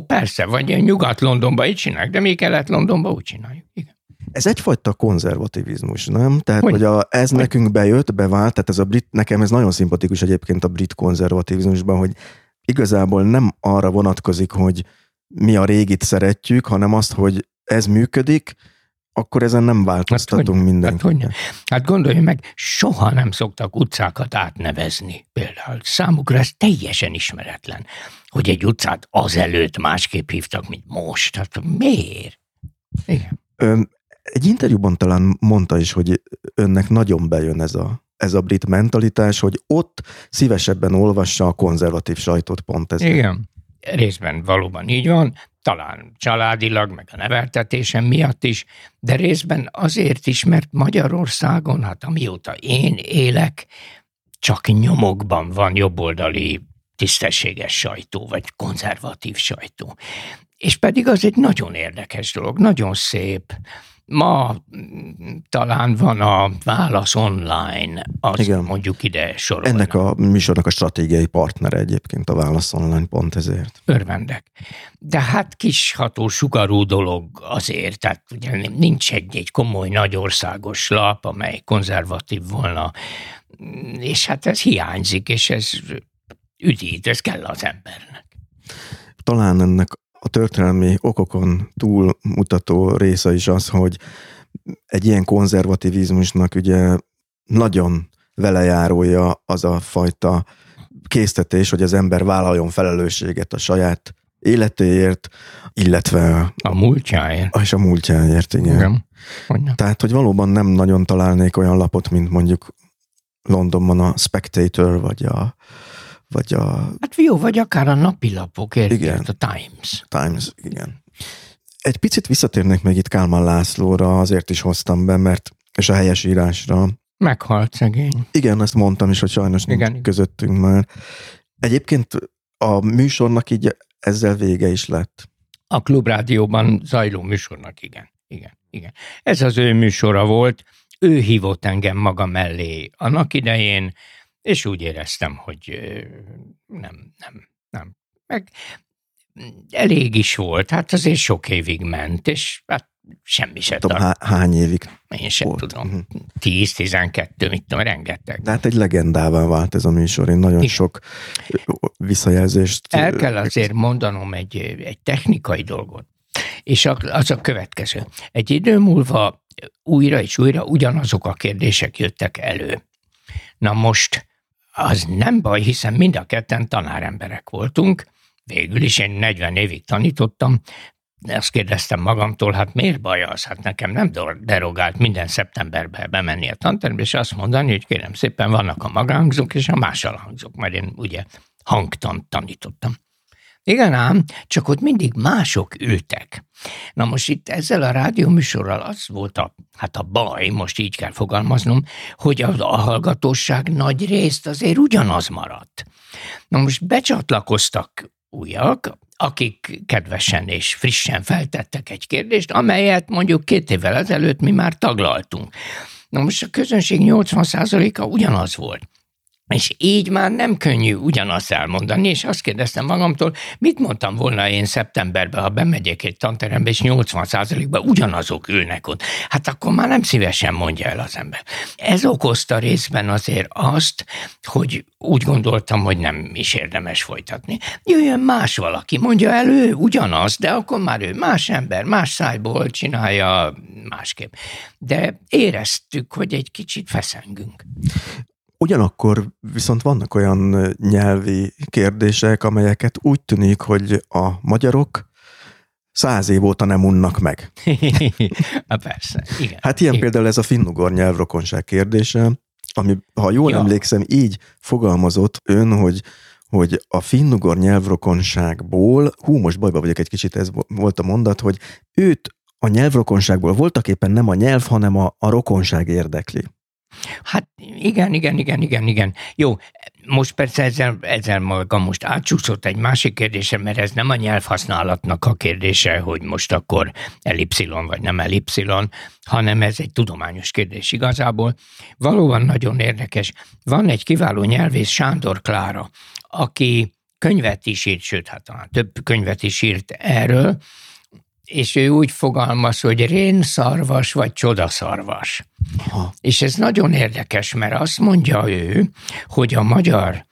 persze, vagy Nyugat-Londonban így csinálják, de mi Kelet-Londonban úgy csináljuk. Igen. Ez egyfajta konzervativizmus, nem? Tehát, hogy nekünk bejött, bevált, tehát ez nekem ez nagyon szimpatikus egyébként a brit konzervativizmusban, hogy igazából nem arra vonatkozik, hogy mi a régit szeretjük, hanem azt, hogy ez működik, akkor ezen nem változtatunk mindenkit. Hát gondolj meg, soha nem szoktak utcákat átnevezni például. Számukra ez teljesen ismeretlen, hogy egy utcát azelőtt másképp hívtak, mint most. Hát miért? Igen. Egy interjúban talán mondta is, hogy önnek nagyon bejön ez a brit mentalitás, hogy ott szívesebben olvassa a konzervatív sajtót pont ezért. Igen, részben valóban így van, talán családilag, meg a neveltetésem miatt is, de részben azért is, mert Magyarországon, hát amióta én élek, csak nyomokban van jobboldali tisztességes sajtó, vagy konzervatív sajtó. És pedig az egy nagyon érdekes dolog, nagyon szép. Ma talán van a Válasz Online, az igen. Mondjuk ide sorolnak. Ennek a műsornak a stratégiai partnere egyébként a Válasz Online pont ezért. Örvendek. De hát kis ható sugarú dolog azért, tehát ugye nincs egy komoly nagyországos lap, amely konzervatív volna, és hát ez hiányzik, és ez üdít, ez kell az embernek. Talán ennek a történelmi okokon túlmutató része is az, hogy egy ilyen konzervativizmusnak ugye nagyon velejárója az a fajta késztetés, hogy az ember vállaljon felelősséget a saját életéért, illetve... A múltjáért. És a múltjáért, igen. Tehát, hogy valóban nem nagyon találnék olyan lapot, mint mondjuk Londonban a Spectator, vagy a... Hát jó, vagy akár a napilapok, érted, a Times. Times, igen. Egy picit visszatérnék meg itt Kálmán Lászlóra, azért is hoztam be, mert és a helyesírásra. Meghalt szegény. Igen, ezt mondtam is, hogy sajnos nincs közöttünk már. Egyébként a műsornak így ezzel vége is lett. A Klubrádióban zajló műsornak, igen. Ez az ő műsora volt, ő hívott engem maga mellé annak idején, és úgy éreztem, hogy nem. Meg elég is volt, hát azért sok évig ment, és hát semmi se tudom. Hány évig? Én sem tudom. 10-12, mit tudom, rengeteg. De hát egy legendává vált ez a műsor, én nagyon sok visszajelzést... El kell azért mondanom egy technikai dolgot, és az a következő. Egy idő múlva újra és újra ugyanazok a kérdések jöttek elő. Na most, az nem baj, hiszen mind a ketten tanáremberek voltunk, végül is én 40 évig tanítottam, azt kérdeztem magamtól, hát miért baj az? Hát nekem nem derogált minden szeptemberben bemenni a tantermbe, és azt mondani, hogy kérem szépen, vannak a magánhangzók és a más alhangzók, mert én ugye hangtant tanítottam. Igen ám, csak ott mindig mások ültek. Na most itt ezzel a rádióműsorral az volt a baj, most így kell fogalmaznom, hogy a hallgatóság nagy részt azért ugyanaz maradt. Na most becsatlakoztak újak, akik kedvesen és frissen feltettek egy kérdést, amelyet mondjuk 2 évvel ezelőtt mi már taglaltunk. Na most a közönség 80%-a ugyanaz volt. És így már nem könnyű ugyanazt elmondani, és azt kérdeztem magamtól, mit mondtam volna én szeptemberben, ha bemegyek egy tanterembe, és 80%-ban ugyanazok ülnek ott. Hát akkor már nem szívesen mondja el az ember. Ez okozta részben azért azt, hogy úgy gondoltam, hogy nem is érdemes folytatni. Jöjjön más valaki, mondja el ő ugyanaz, de akkor már ő más ember, más szájból csinálja másképp. De éreztük, hogy egy kicsit feszengünk. Ugyanakkor viszont vannak olyan nyelvi kérdések, amelyeket úgy tűnik, hogy a magyarok 100 év óta nem unnak meg. Persze, igen. Hát ilyen például ez a finnugor nyelvrokonság kérdése, ami, ha jól emlékszem, így fogalmazott ön, hogy a finnugor nyelvrokonságból, most bajba vagyok egy kicsit, ez volt a mondat, hogy őt a nyelvrokonságból voltaképpen nem a nyelv, hanem a rokonság érdekli. Hát igen. Jó, most persze ezzel maga most átsúszott egy másik kérdése, mert ez nem a nyelvhasználatnak a kérdése, hogy most akkor elipszilon vagy nem elipszilon, hanem ez egy tudományos kérdés igazából. Valóban nagyon érdekes. Van egy kiváló nyelvész, Sándor Klára, aki könyvet is írt, sőt, hát talán több könyvet is írt erről, és ő úgy fogalmaz, hogy rénszarvas vagy csodaszarvas. Aha. És ez nagyon érdekes, mert azt mondja ő, hogy a magyar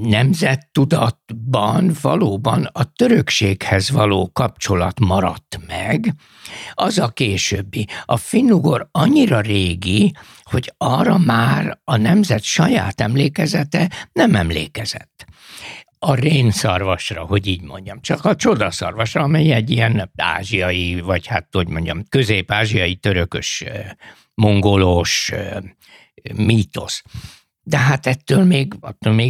nemzettudatban valóban a törökséghez való kapcsolat maradt meg, az a későbbi. A finnugor annyira régi, hogy arra már a nemzet saját emlékezete nem emlékezett. A rénszarvasra, hogy így mondjam, csak a csodaszarvasra, amely egy ilyen ázsiai, vagy hát, hogy mondjam, közép-ázsiai, törökös, mongolos mítosz. De hát attól még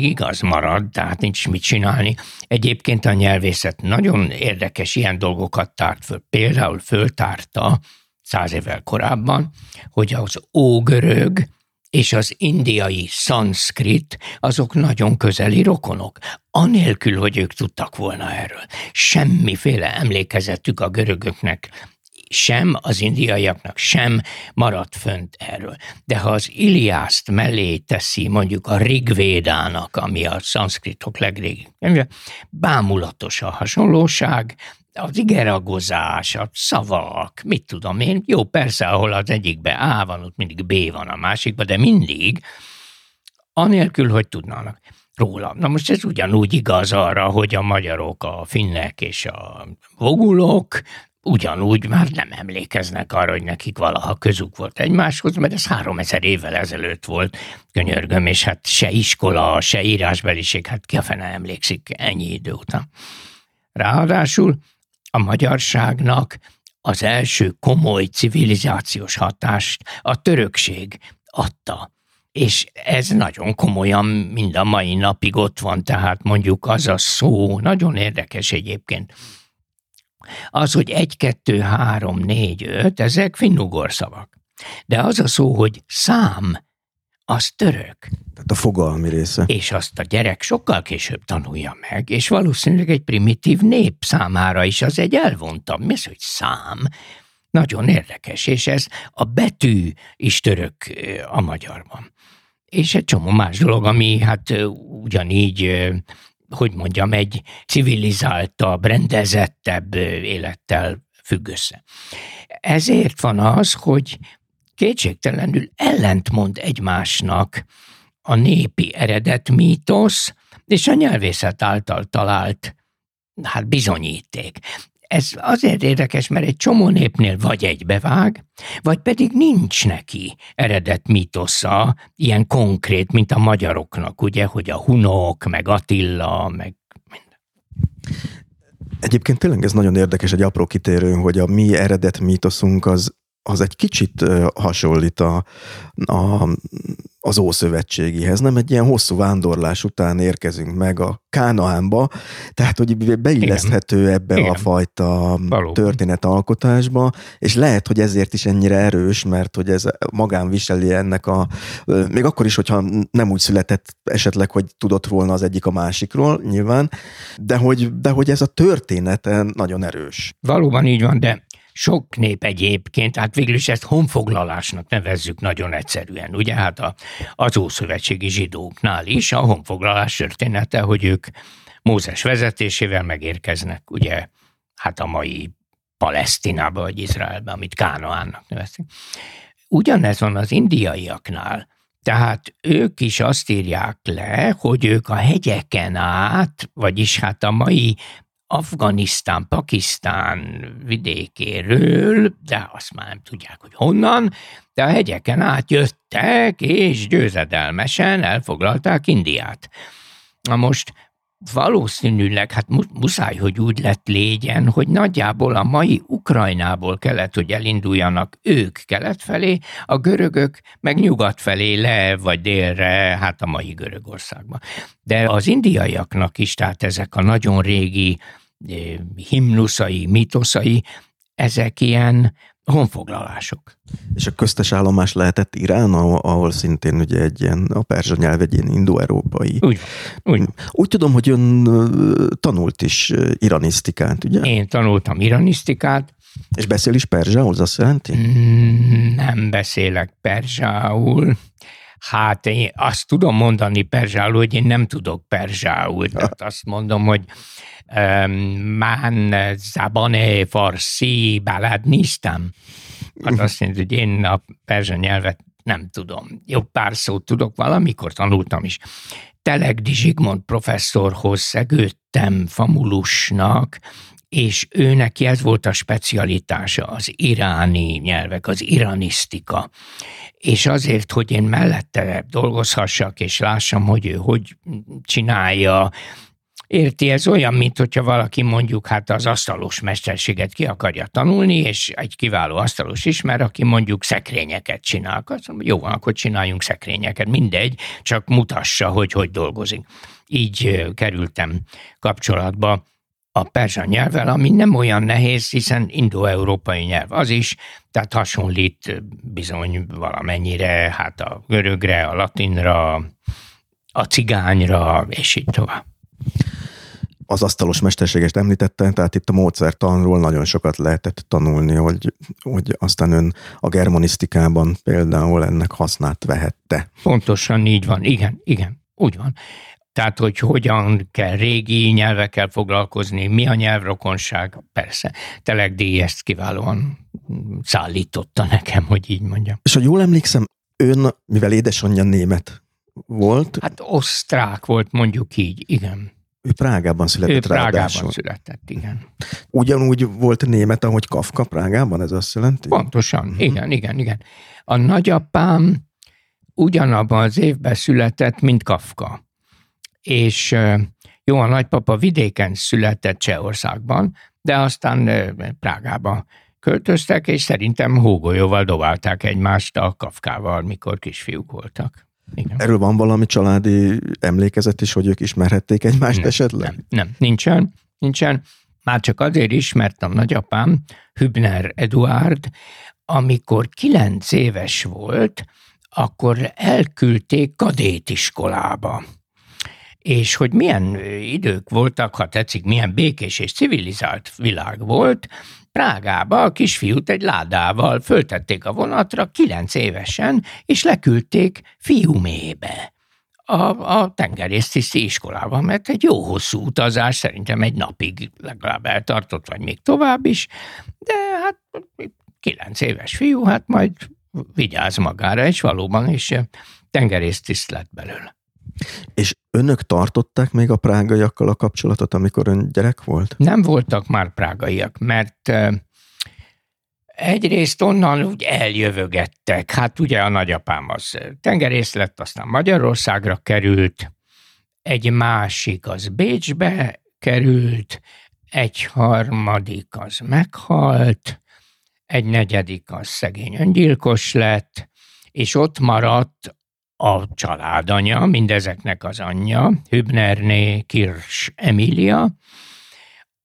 igaz marad, de hát nincs mit csinálni. Egyébként a nyelvészet nagyon érdekes ilyen dolgokat tárt föl. Például föltárta 100 évvel korábban, hogy az ógörög és az indiai szanszkrit, azok nagyon közeli rokonok, anélkül, hogy ők tudtak volna erről. Semmiféle emlékezetük a görögöknek, sem az indiaiaknak sem maradt fönt erről. De ha az Iliászt mellé teszi mondjuk a Rigvédának, ami a szanszkritok legrégi, bámulatos a hasonlóság, az igeragozás, a szavak, mit tudom én, jó, persze, ahol az egyikben A van, ott mindig B van a másikban, de mindig, anélkül, hogy tudnának róla. Na most ez ugyanúgy igaz arra, hogy a magyarok, a finnek és a vogulok ugyanúgy már nem emlékeznek arra, hogy nekik valaha közük volt egymáshoz, mert ez 3000 évvel ezelőtt volt, könyörgöm, és hát se iskola, se írásbeliség, hát ki a fene emlékszik ennyi idő után. Ráadásul a magyarságnak az első komoly civilizációs hatást a törökség adta. és ez nagyon komolyan mind a mai napig ott van, tehát mondjuk az a szó, nagyon érdekes egyébként. Az, hogy 1, 2, 3, 4, 5, ezek finnugor szavak. De az a szó, hogy szám, az török. Tehát a fogalmi része. És azt a gyerek sokkal később tanulja meg, és valószínűleg egy primitív nép számára is az egy elvontam. Mi az, hogy szám? Nagyon érdekes, és ez a betű is török a magyarban. És egy csomó más dolog, ami hát ugyanígy, hogy mondjam, egy civilizáltabb, rendezettebb élettel függ össze. Ezért van az, hogy kétségtelenül ellentmond egymásnak a népi eredet mítosz és a nyelvészet által talált hát bizonyíték. Ez azért érdekes, mert egy csomó népnél vagy egybevág, vagy pedig nincs neki eredet mítosza, ilyen konkrét, mint a magyaroknak, ugye, hogy a hunok, meg Attila, meg minden. Egyébként tényleg ez nagyon érdekes, egy apró kitérő, hogy a mi eredet mítoszunk az egy kicsit hasonlít az Ószövetségihez, nem egy ilyen hosszú vándorlás után érkezünk meg a Kánaánba, tehát hogy beilleszthető igen, ebbe igen, a fajta valóban történetalkotásba, és lehet, hogy ezért is ennyire erős, mert hogy ez magán viseli ennek még akkor is, hogyha nem úgy született esetleg, hogy tudott volna az egyik a másikról, nyilván, de hogy ez a története nagyon erős. Valóban így van, de sok nép egyébként, hát végül is ezt honfoglalásnak nevezzük nagyon egyszerűen. Ugye hát az ószövetségi zsidóknál is a honfoglalás története, hogy ők Mózes vezetésével megérkeznek, ugye hát a mai Palesztinába vagy Izraelbe, amit Kánaánnak nevezünk. Ugyanez van az indiaiaknál. Tehát ők is azt írják le, hogy ők a hegyeken át, vagyis hát a mai Afganisztán, Pakisztán vidékéről, de azt már nem tudják, hogy honnan, de a hegyeken átjöttek, és győzedelmesen elfoglalták Indiát. Na most valószínűleg, hát muszáj, hogy úgy lett légyen, hogy nagyjából a mai Ukrajnából kellett, hogy elinduljanak ők kelet felé, a görögök meg nyugat felé le, vagy délre, hát a mai Görögországban. De az indiaiaknak is, tehát ezek a nagyon régi himnuszai, mítoszai, ezek ilyen honfoglalások. És a köztes állomás lehetett Irán, ahol szintén ugye egy ilyen, a perzsa nyelv egy ilyen indo-európai. Úgy tudom, hogy ön tanult is iranisztikát, ugye? Én tanultam iranisztikát. És beszél is perzsául, azt jelenti? Nem beszélek perzsául. Hát én azt tudom mondani perzsául, hogy én nem tudok perzsául. Tehát azt mondom, hogy man zabane farsi baladnistam. Hát azt jelenti, hogy én a perzsa nyelvet nem tudom. Jó pár szót tudok, valamikor tanultam is. Telegdi Zsigmond professzorhoz szegődtem famulusnak, és őnek ez volt a specialitása, az iráni nyelvek, az iranisztika. És azért, hogy én mellette dolgozhassak, és lássam, hogy ő hogy csinálja, érti, ez olyan, mint hogyha valaki mondjuk hát az asztalos mesterséget ki akarja tanulni, és egy kiváló asztalos ismer, aki mondjuk szekrényeket csinál. Jó, akkor csináljunk szekrényeket, mindegy, csak mutassa, hogy dolgozik. Így kerültem kapcsolatba a perzsa nyelvvel, ami nem olyan nehéz, hiszen indo-európai nyelv az is, tehát hasonlít bizony valamennyire, hát a görögre, a latinra, a cigányra, és így tovább. Az asztalos mesterségest említette, tehát itt a módszertanról nagyon sokat lehetett tanulni, hogy aztán ön a germanisztikában például ennek hasznát vehette. Pontosan így van, igen, úgy van. Tehát, hogy hogyan kell régi nyelvekkel foglalkozni, mi a nyelvrokonság, persze. Telegdi ezt kiválóan szállította nekem, hogy így mondjam. És ha jól emlékszem, ön, mivel édesanyja német volt? Hát osztrák volt, mondjuk így, igen. Ő Prágában született ráadásul. Igen. Ugyanúgy volt német, ahogy Kafka Prágában, ez azt jelenti? Pontosan, igen. A nagyapám ugyanabban az évben született, mint Kafka. És jó, a nagypapa vidéken született Csehországban, de aztán Prágába költöztek, és szerintem hógolyóval dobálták egymást a Kafkával, mikor kisfiúk voltak. Igen. Erről van valami családi emlékezet is, hogy ők ismerhették egymást esetleg? Nem, nincsen. Már csak azért ismertem nagyapám, Hübner Eduárd, amikor 9 éves volt, akkor elküldték kadétiskolába. És hogy milyen idők voltak, ha tetszik, milyen békés és civilizált világ volt, Prágába a kisfiút egy ládával föltették a vonatra 9 évesen, és leküldték Fiumébe, a tengerésztiszti iskolába, mert egy jó hosszú utazás, szerintem egy napig legalább eltartott, vagy még tovább is, de hát 9 éves fiú, hát majd vigyáz magára, és valóban is tengerésztiszt lett belőle. És önök tartották még a prágaiakkal a kapcsolatot, amikor ön gyerek volt? Nem voltak már prágaiak, mert egyrészt onnan úgy eljövögettek. Hát ugye a nagyapám az tengerész lett, aztán Magyarországra került, egy másik az Bécsbe került, egy harmadik az meghalt, egy negyedik az szegény öngyilkos lett, és ott maradt a családanya, mindezeknek az anyja, Hübnerné Kirsch Emília,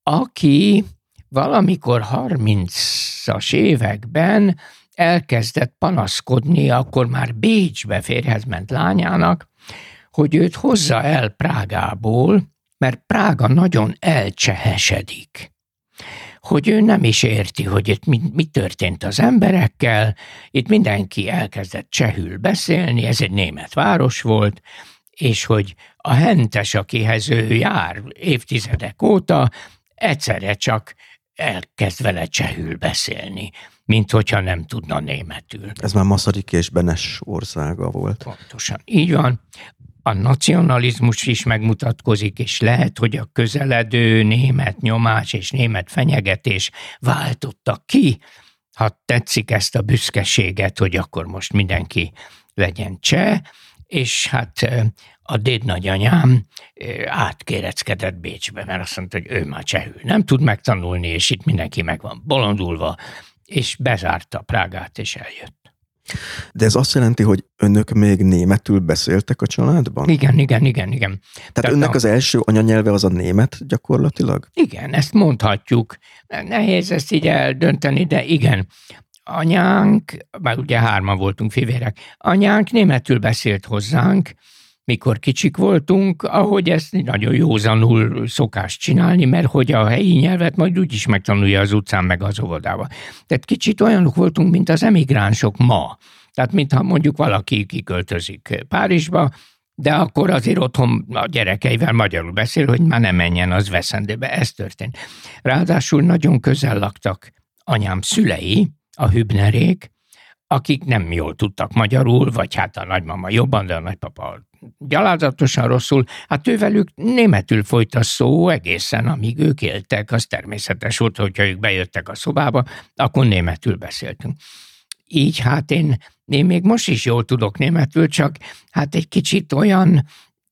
aki valamikor 30-as években elkezdett panaszkodni, akkor már Bécsbe férjhez ment lányának, hogy őt hozza el Prágából, mert Prága nagyon elcsehesedik. Hogy ő nem is érti, hogy itt mi történt az emberekkel, itt mindenki elkezdett csehül beszélni, ez egy német város volt, és hogy a hentes, akihez ő jár évtizedek óta, egyszerre csak elkezd vele csehül beszélni, mint hogyha nem tudna németül. Ez már Masaryk és Benes országa volt. Pontosan, így van. A nacionalizmus is megmutatkozik, és lehet, hogy a közeledő német nyomás és német fenyegetés váltotta ki, ha tetszik, ezt a büszkeséget, hogy akkor most mindenki legyen cseh, és hát a dédnagyanyám átkéreckedett Bécsbe, mert azt mondta, hogy ő már csehül nem tud megtanulni, és itt mindenki meg van bolondulva, és bezárta Prágát, és eljött. De ez azt jelenti, hogy önök még németül beszéltek a családban? Igen. Tehát önnek az első anyanyelve az a német gyakorlatilag? Igen, ezt mondhatjuk. Nehéz ezt így eldönteni, de igen. Anyánk, már ugye 3-an voltunk fivérek, anyánk németül beszélt hozzánk, mikor kicsik voltunk, ahogy ezt nagyon józanul szokás csinálni, mert hogy a helyi nyelvet majd úgyis megtanulja az utcán meg az óvodában. Tehát kicsit olyanok voltunk, mint az emigránsok ma. Tehát mintha mondjuk valaki kiköltözik Párizsba, de akkor azért otthon a gyerekeivel magyarul beszél, hogy már ne menjen az veszendőbe. Ez történt. Ráadásul nagyon közel laktak anyám szülei, a Hübnerék, akik nem jól tudtak magyarul, vagy hát a nagymama jobban, de a nagypapa gyalázatosan rosszul, hát ővelük németül folyt a szó egészen, amíg ők éltek, az természetes volt, hogyha ők bejöttek a szobába, akkor németül beszéltünk. Így hát én még most is jól tudok németül, csak hát egy kicsit olyan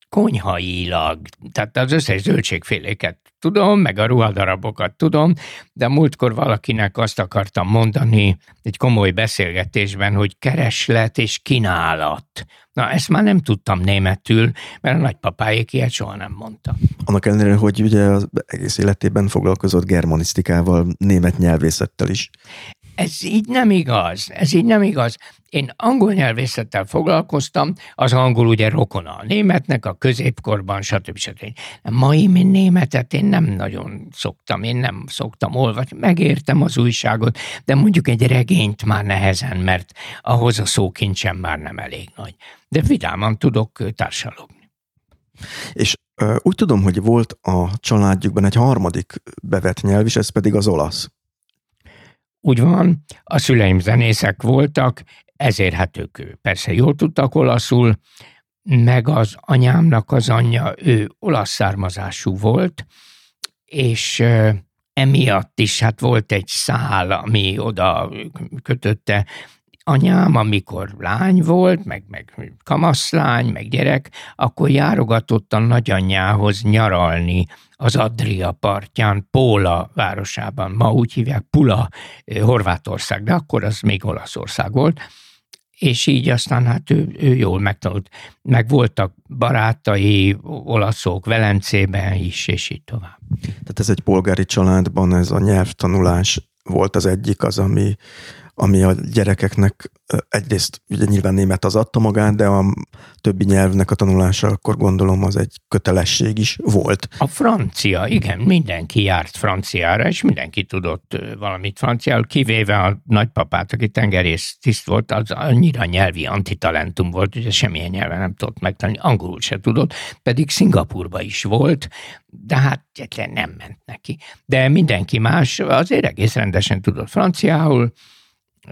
konyhailag, tehát az összes zöldségféléket tudom, meg a ruhadarabokat tudom, de múltkor valakinek azt akartam mondani egy komoly beszélgetésben, hogy kereslet és kínálat. Na, ezt már nem tudtam németül, mert a nagypapáék ilyet soha nem mondta. Annak ellenére, hogy ugye az egész életében foglalkozott germanisztikával, német nyelvészettel is. Ez így nem igaz. Én angol nyelvészettel foglalkoztam, az angol ugye rokona a németnek, a középkorban, stb. Mai németet én nem nagyon szoktam, én nem szoktam olvasni, megértem az újságot, de mondjuk egy regényt már nehezen, mert ahhoz a szókincsem már nem elég nagy. De vidáman tudok társalogni. És úgy tudom, hogy volt a családjukban egy harmadik bevett nyelv is, ez pedig az olasz. Úgy van, a szüleim zenészek voltak, ezért hát ők persze jól tudtak olaszul, meg az anyámnak az anyja, ő olasz származású volt, és emiatt is hát volt egy szál, ami oda kötötte. Anyám, amikor lány volt, meg kamaszlány, meg gyerek, akkor járogatott a nagyanyjához nyaralni az Adria partján, Póla városában. Ma úgy hívják Pula, Horvátország, de akkor az még Olaszország volt. és így aztán hát ő jól megtanult. Meg voltak barátai, olaszok Velencében is, és így tovább. Tehát ez egy polgári családban, ez a nyelvtanulás volt az egyik, az, ami a gyerekeknek egyrészt, ugye nyilván német az adta magát, de a többi nyelvnek a tanulása, akkor gondolom az egy kötelesség is volt. A francia, igen, mindenki járt franciára, és mindenki tudott valamit franciául, kivéve a nagypapát, aki tengerész tiszt volt, az annyira nyelvi antitalentum volt, ugye semmilyen nyelven nem tudott megtanulni, angolul se tudott, pedig Szingapurba is volt, de hát nem ment neki. De mindenki más azért egész rendesen tudott franciául,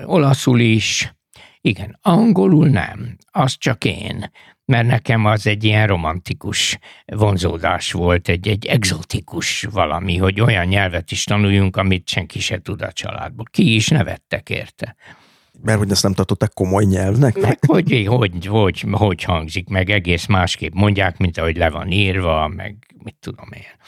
olaszul is, igen, angolul nem, az csak én, mert nekem az egy ilyen romantikus vonzódás volt, egy egzotikus valami, hogy olyan nyelvet is tanuljunk, amit senki se tud a családból. Ki is nevettek érte. Mert hogy ezt nem tartották komoly nyelvnek? Meg hogy hangzik, meg egész másképp mondják, mint ahogy le van írva, meg mit tudom én.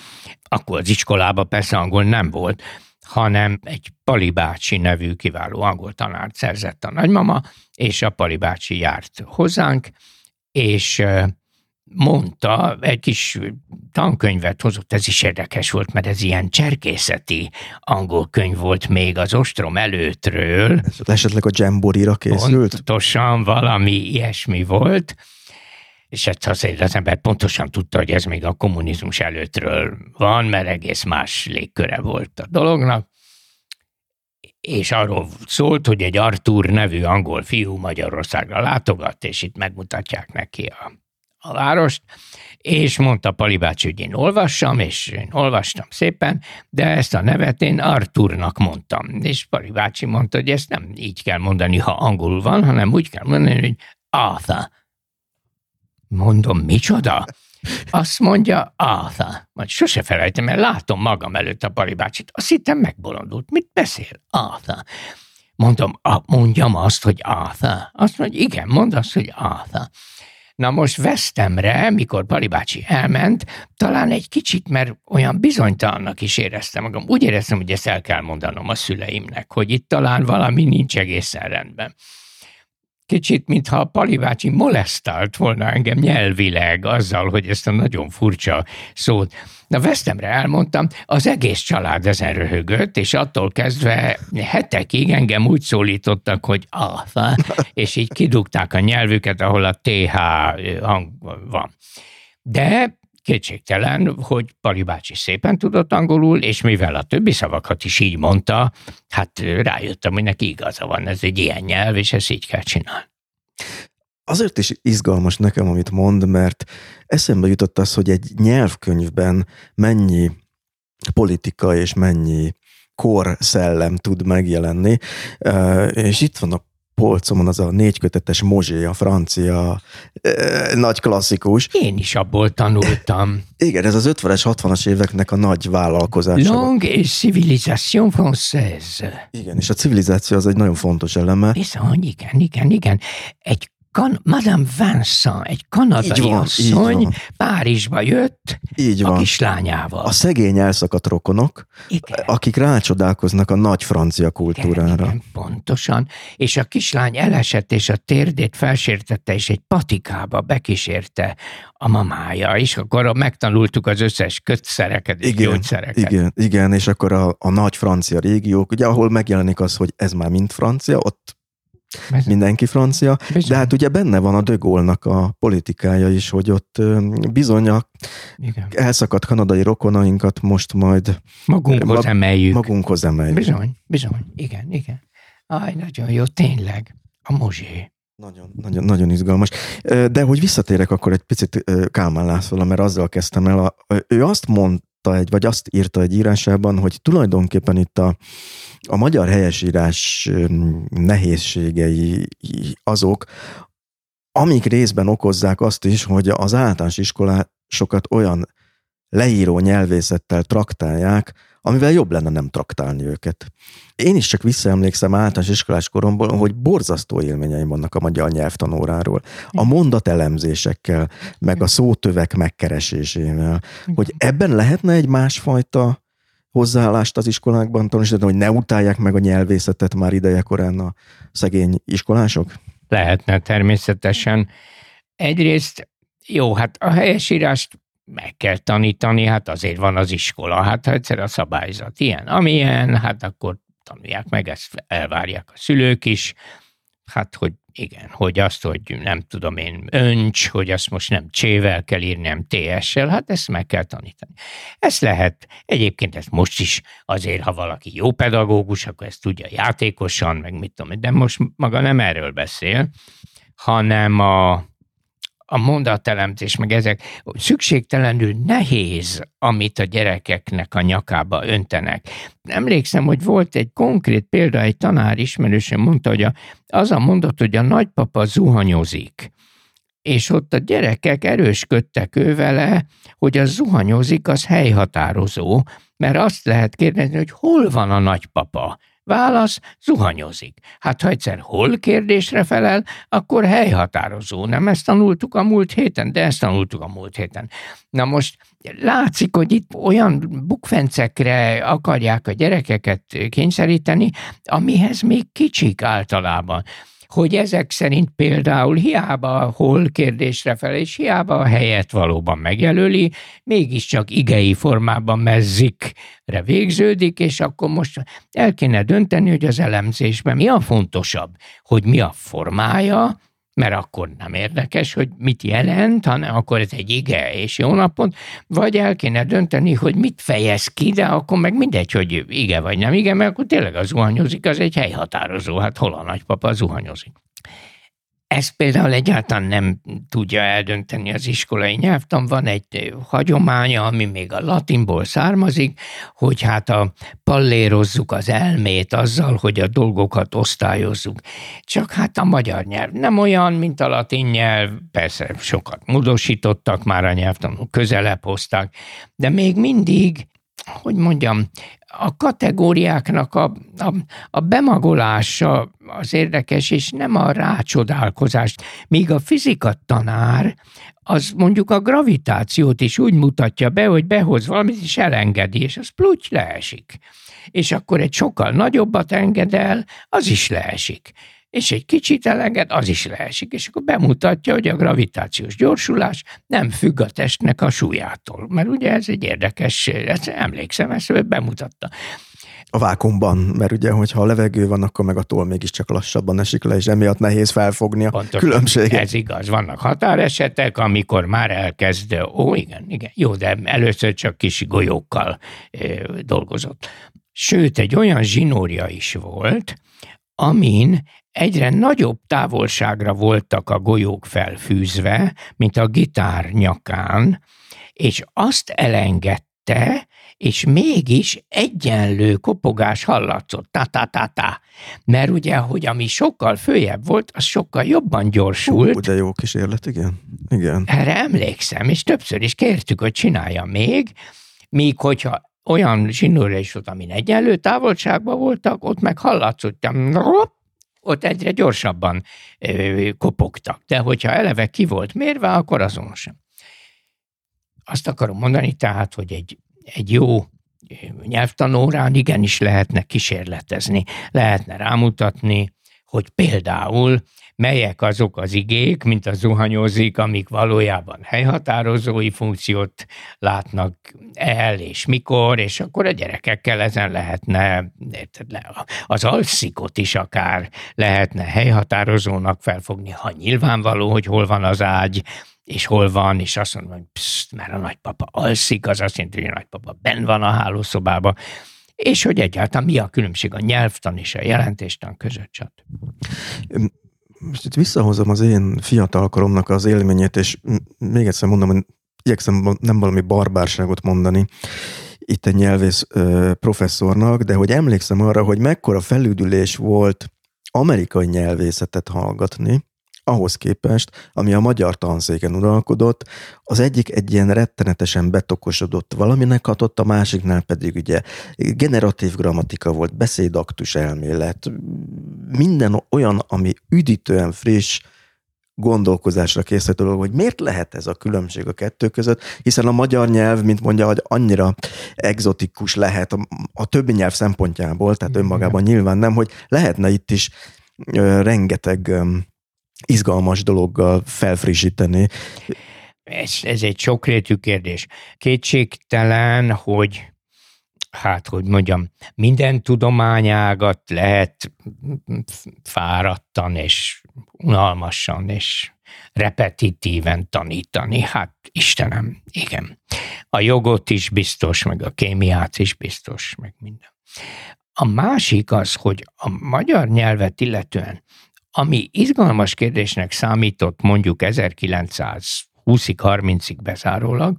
Akkor az iskolában persze angol nem volt, hanem egy Pali bácsi nevű kiváló angol tanárt szerzett a nagymama, és a Pali bácsi járt hozzánk, és mondta, egy kis tankönyvet hozott, ez is érdekes volt, mert ez ilyen cserkészeti angol könyv volt még az ostrom előttről. Ez esetleg a Jamboree-ra készült? Pontosan valami ilyesmi volt, és azért az ember pontosan tudta, hogy ez még a kommunizmus előttről van, mert egész más légköre volt a dolognak, és arról szólt, hogy egy Artúr nevű angol fiú Magyarországra látogat, és itt megmutatják neki a várost, és mondta Pali bácsi, hogy én olvassam, és én olvastam szépen, de ezt a nevet én Artúrnak mondtam, és Pali bácsi mondta, hogy ezt nem így kell mondani, ha angolul van, hanem úgy kell mondani, hogy Arthur. Mondom, micsoda? Azt mondja, Arthur. Majd sose felejtem, mert látom magam előtt a Pali bácsit. Azt hittem megbolondult. Mit beszél? Arthur. Mondom, mondjam azt, hogy Arthur. Azt mondja, igen, mondd azt, hogy Arthur. Na most vesztemre, mikor Pali bácsi elment, talán egy kicsit, mert olyan bizonytalannak is éreztem magam. Úgy éreztem, hogy ezt el kell mondanom a szüleimnek, hogy itt talán valami nincs egészen rendben. Kicsit, mintha a Pali bácsi molesztált volna engem nyelvileg azzal, hogy ezt a nagyon furcsa szót. Na, vesztemre elmondtam, az egész család ezen röhögött, és attól kezdve hetekig engem úgy szólítottak, hogy és így kidugták a nyelvüket, ahol a TH hang van. De kétségtelen, hogy Pali bácsi szépen tudott angolul, és mivel a többi szavakat is így mondta, hát rájöttem, hogy neki igaza van, ez egy ilyen nyelv, és ezt így kell csinálni. Azért is izgalmas nekem, amit mond, mert eszembe jutott az, hogy egy nyelvkönyvben mennyi politika és mennyi korszellem tud megjelenni, és itt van a polcomon az a 4 kötetes Mozsé, a francia nagy klasszikus. Én is abból tanultam. Igen, ez az 50-es, 60-as éveknek a nagy vállalkozása. Langue et civilisation française. Igen, és a civilizáció az egy nagyon fontos eleme. Bizony, igen. Madame Vincent, egy kanadai asszony Párizsba jött a kislányával. A szegény elszakadt rokonok, igen, akik rácsodálkoznak a nagy francia kultúrára. Igen, pontosan. És a kislány elesett, és a térdét felsértette, és egy patikába bekísérte a mamája, és akkor megtanultuk az összes kötszereket és gyógyszereket. Igen, és akkor a nagy francia régiók, ugye ahol megjelenik az, hogy ez már mind francia, ott mindenki francia, bizony. De hát ugye benne van a De Gaulle-nak a politikája is, hogy ott bizony a elszakadt kanadai rokonainkat most majd magunkhoz emeljük. Bizony, igen. Aj, nagyon jó, tényleg, a Mozsé. Nagyon izgalmas. De hogy visszatérek akkor egy picit Kálmán Lászlóra, mert azzal kezdtem el, ő azt mondta, vagy azt írta egy írásában, hogy tulajdonképpen itt a magyar helyesírás nehézségei azok, amik részben okozzák azt is, hogy az általános iskolásokat olyan leíró nyelvészettel traktálják, amivel jobb lenne nem traktálni őket. Én is csak visszaemlékszem általános iskolás koromból, hogy borzasztó élményeim vannak a magyar nyelvtanóráról. A mondatelemzésekkel, meg a szótövek megkeresésével. Hogy ebben lehetne egy másfajta hozzáállást az iskolákban tanulni, hogy ne utálják meg a nyelvészetet már idejekorán a szegény iskolások? lehetne természetesen. Egyrészt, jó, hát a helyesírást meg kell tanítani, hát azért van az iskola, hát egyszer a szabályzat ilyen, amilyen, hát akkor tanulják meg, ezt elvárják a szülők is, hát hogy igen, hogy azt, hogy nem tudom én, öncs, hogy azt most nem C-vel kell írni, nem TS-sel, hát ezt meg kell tanítani. Ezt lehet, egyébként ezt most is azért, ha valaki jó pedagógus, akkor ezt tudja játékosan, meg mit tudom, de most maga nem erről beszél, hanem a mondatelemtés, meg ezek szükségtelenül nehéz, amit a gyerekeknek a nyakába öntenek. Emlékszem, hogy volt egy konkrét példa, egy tanár ismerősen mondta, hogy az a mondat, hogy a nagypapa zuhanyozik, és ott a gyerekek erősködtek ő vele, hogy a zuhanyozik, az helyhatározó, mert azt lehet kérdezni, hogy hol van a nagypapa? Válasz, zuhanyozik. Hát ha egyszer hol kérdésre felel, akkor helyhatározó. Nem ezt tanultuk a múlt héten? De ezt tanultuk a múlt héten. Na most látszik, hogy itt olyan bukfencekre akarják a gyerekeket kényszeríteni, amihez még kicsik általában. Hogy ezek szerint például hiába hol kérdésre felel, és hiába a helyet valóban megjelöli, mégiscsak igei formában mezzikre végződik, és akkor most el kéne dönteni, hogy az elemzésben mi a fontosabb, hogy mi a formája, mert akkor nem érdekes, hogy mit jelent, hanem akkor ez egy ige és jó napot, vagy el kéne dönteni, hogy mit fejez ki, de akkor meg mindegy, hogy ige vagy nem ige, mert akkor tényleg a zuhanyozik, az egy helyhatározó, hát hol a nagypapa zuhanyozik. Ezt például egyáltalán nem tudja eldönteni az iskolai nyelvtan. Van egy hagyománya, ami még a latinból származik, hogy hát pallérozzuk az elmét azzal, hogy a dolgokat osztályozzuk. Csak hát a magyar nyelv nem olyan, mint a latin nyelv, persze sokat módosítottak, már a nyelvtanul közelebb hozták, de még mindig, hogy mondjam, a kategóriáknak a bemagolása az érdekes, és nem a rácsodálkozás. Míg a fizika tanár, az mondjuk a gravitációt is úgy mutatja be, hogy behoz valamit, és elengedi, és az plutty leesik. És akkor egy sokkal nagyobbat enged el, az is leesik. És egy kicsit elenged, az is leesik, és akkor bemutatja, hogy a gravitációs gyorsulás nem függ a testnek a súlyától. Mert ugye ez egy érdekes, ezt bemutatta. A vákumban, mert ugye, hogyha a levegő van, akkor meg a toll mégiscsak lassabban esik le, és emiatt nehéz felfogni a pontosan különbséget. Ez igaz, vannak határesetek, amikor már elkezd, igen, jó, de először csak kis golyókkal dolgozott. Sőt, egy olyan zsinórja is volt, amin egyre nagyobb távolságra voltak a golyók felfűzve, mint a gitár nyakán, és azt elengedte, és mégis egyenlő kopogás hallatszott. Ta-ta-ta-ta. Mert ugye, hogy ami sokkal följebb volt, az sokkal jobban gyorsult. De jó kísérlet, igen. Erre emlékszem, és többször is kértük, hogy csinálja még, míg hogyha olyan zsinórja is volt, amin egyenlő távolságban voltak, ott meg hallatszott, ott egyre gyorsabban kopogtak. De hogyha eleve ki volt mérve, akkor azonosan. Azt akarom mondani tehát, hogy egy jó nyelvtanórán igenis lehetne kísérletezni, lehetne rámutatni, hogy például melyek azok az igék, mint a zuhanyozik, amik valójában helyhatározói funkciót látnak el, és mikor, és akkor a gyerekekkel ezen lehetne, az alszikot is akár lehetne helyhatározónak felfogni, ha nyilvánvaló, hogy hol van az ágy, és hol van, és azt mondom, hogy már a nagypapa alszik, az azt jelenti, hogy a nagypapa benn van a hálószobában, és hogy egyáltalán mi a különbség a nyelvtan és a jelentéstan között. Most itt visszahozom az én fiatalkoromnak az élményét, és még egyszer mondom, hogy igyekszem nem valami barbárságot mondani itt egy nyelvész professzornak, de hogy emlékszem arra, hogy mekkora felüdülés volt amerikai nyelvészetet hallgatni, ahhoz képest, ami a magyar tanszéken uralkodott, az egyik egy ilyen rettenetesen betokosodott valaminek hatott, a másiknál pedig ugye generatív grammatika volt, beszédaktus elmélet, minden olyan, ami üdítően friss gondolkozásra készült dolog, hogy miért lehet ez a különbség a kettő között, hiszen a magyar nyelv, mint mondja, hogy annyira egzotikus lehet a többi nyelv szempontjából, tehát önmagában nyilván nem, hogy lehetne itt is rengeteg izgalmas dologgal felfrissíteni. Ez egy sokrétű kérdés. Kétségtelen, hogy minden tudományágat lehet fáradtan és unalmasan és repetitíven tanítani. Hát Istenem, igen. A jogot is biztos, meg a kémiát is biztos, meg minden. A másik az, hogy a magyar nyelvet illetően, ami izgalmas kérdésnek számított mondjuk 1920-30-ig bezárólag,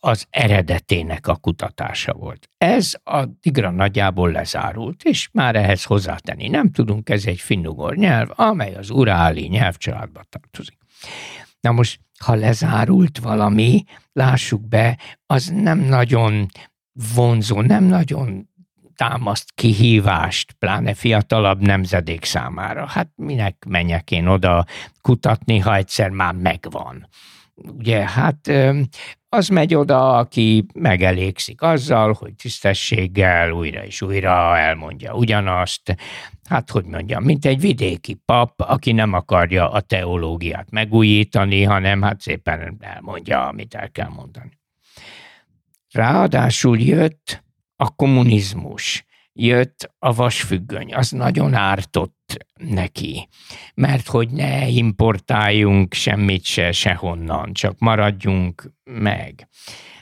az eredetének a kutatása volt. Ez addigra nagyjából lezárult, és már ehhez hozzátenni nem tudunk, ez egy finnugor nyelv, amely az uráli nyelvcsaládba tartozik. Na most, ha lezárult valami, lássuk be, az nem nagyon vonzó, nem nagyon támaszt kihívást, pláne fiatalabb nemzedék számára. Hát minek menjek én oda kutatni, ha egyszer már megvan. Ugye, hát az megy oda, aki megelégszik azzal, hogy tisztességgel újra és újra elmondja ugyanazt. Hát, hogy mondjam, mint egy vidéki pap, aki nem akarja a teológiát megújítani, hanem hát szépen elmondja, amit el kell mondani. Ráadásul jött a kommunizmus, jött a vasfüggöny, az nagyon ártott neki, mert hogy ne importáljunk semmit sehonnan, csak maradjunk meg.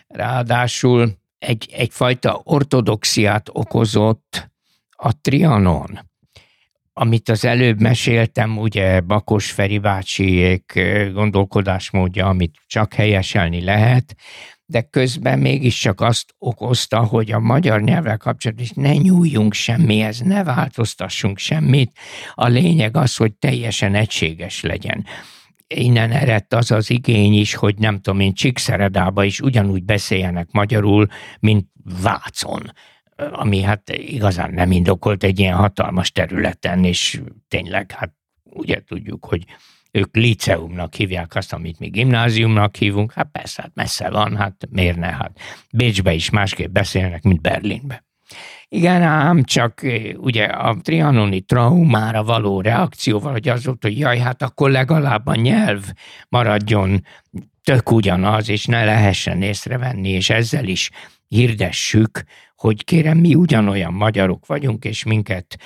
Ráadásul egyfajta ortodoxiát okozott a Trianon, amit az előbb meséltem, ugye Bakos Feri bácsiék gondolkodásmódja, amit csak helyeselni lehet, de közben mégiscsak azt okozta, hogy a magyar nyelvvel kapcsolatban is ne nyúljunk semmihez, ne változtassunk semmit, a lényeg az, hogy teljesen egységes legyen. Innen eredt az az igény is, hogy nem tudom én, Csíkszeredában is ugyanúgy beszéljenek magyarul, mint Vácon, ami hát igazán nem indokolt egy ilyen hatalmas területen, és tényleg hát ugye tudjuk, hogy ők liceumnak hívják azt, amit mi gimnáziumnak hívunk, hát persze, hát messze van, hát miért ne, hát Bécsbe is másképp beszélnek, mint Berlinbe. Igen, ám csak ugye a trianoni traumára való reakcióval, hogy az volt, hogy jaj, hát akkor legalább a nyelv maradjon tök ugyanaz, és ne lehessen észrevenni, és ezzel is hirdessük, hogy kérem, mi ugyanolyan magyarok vagyunk, és minket,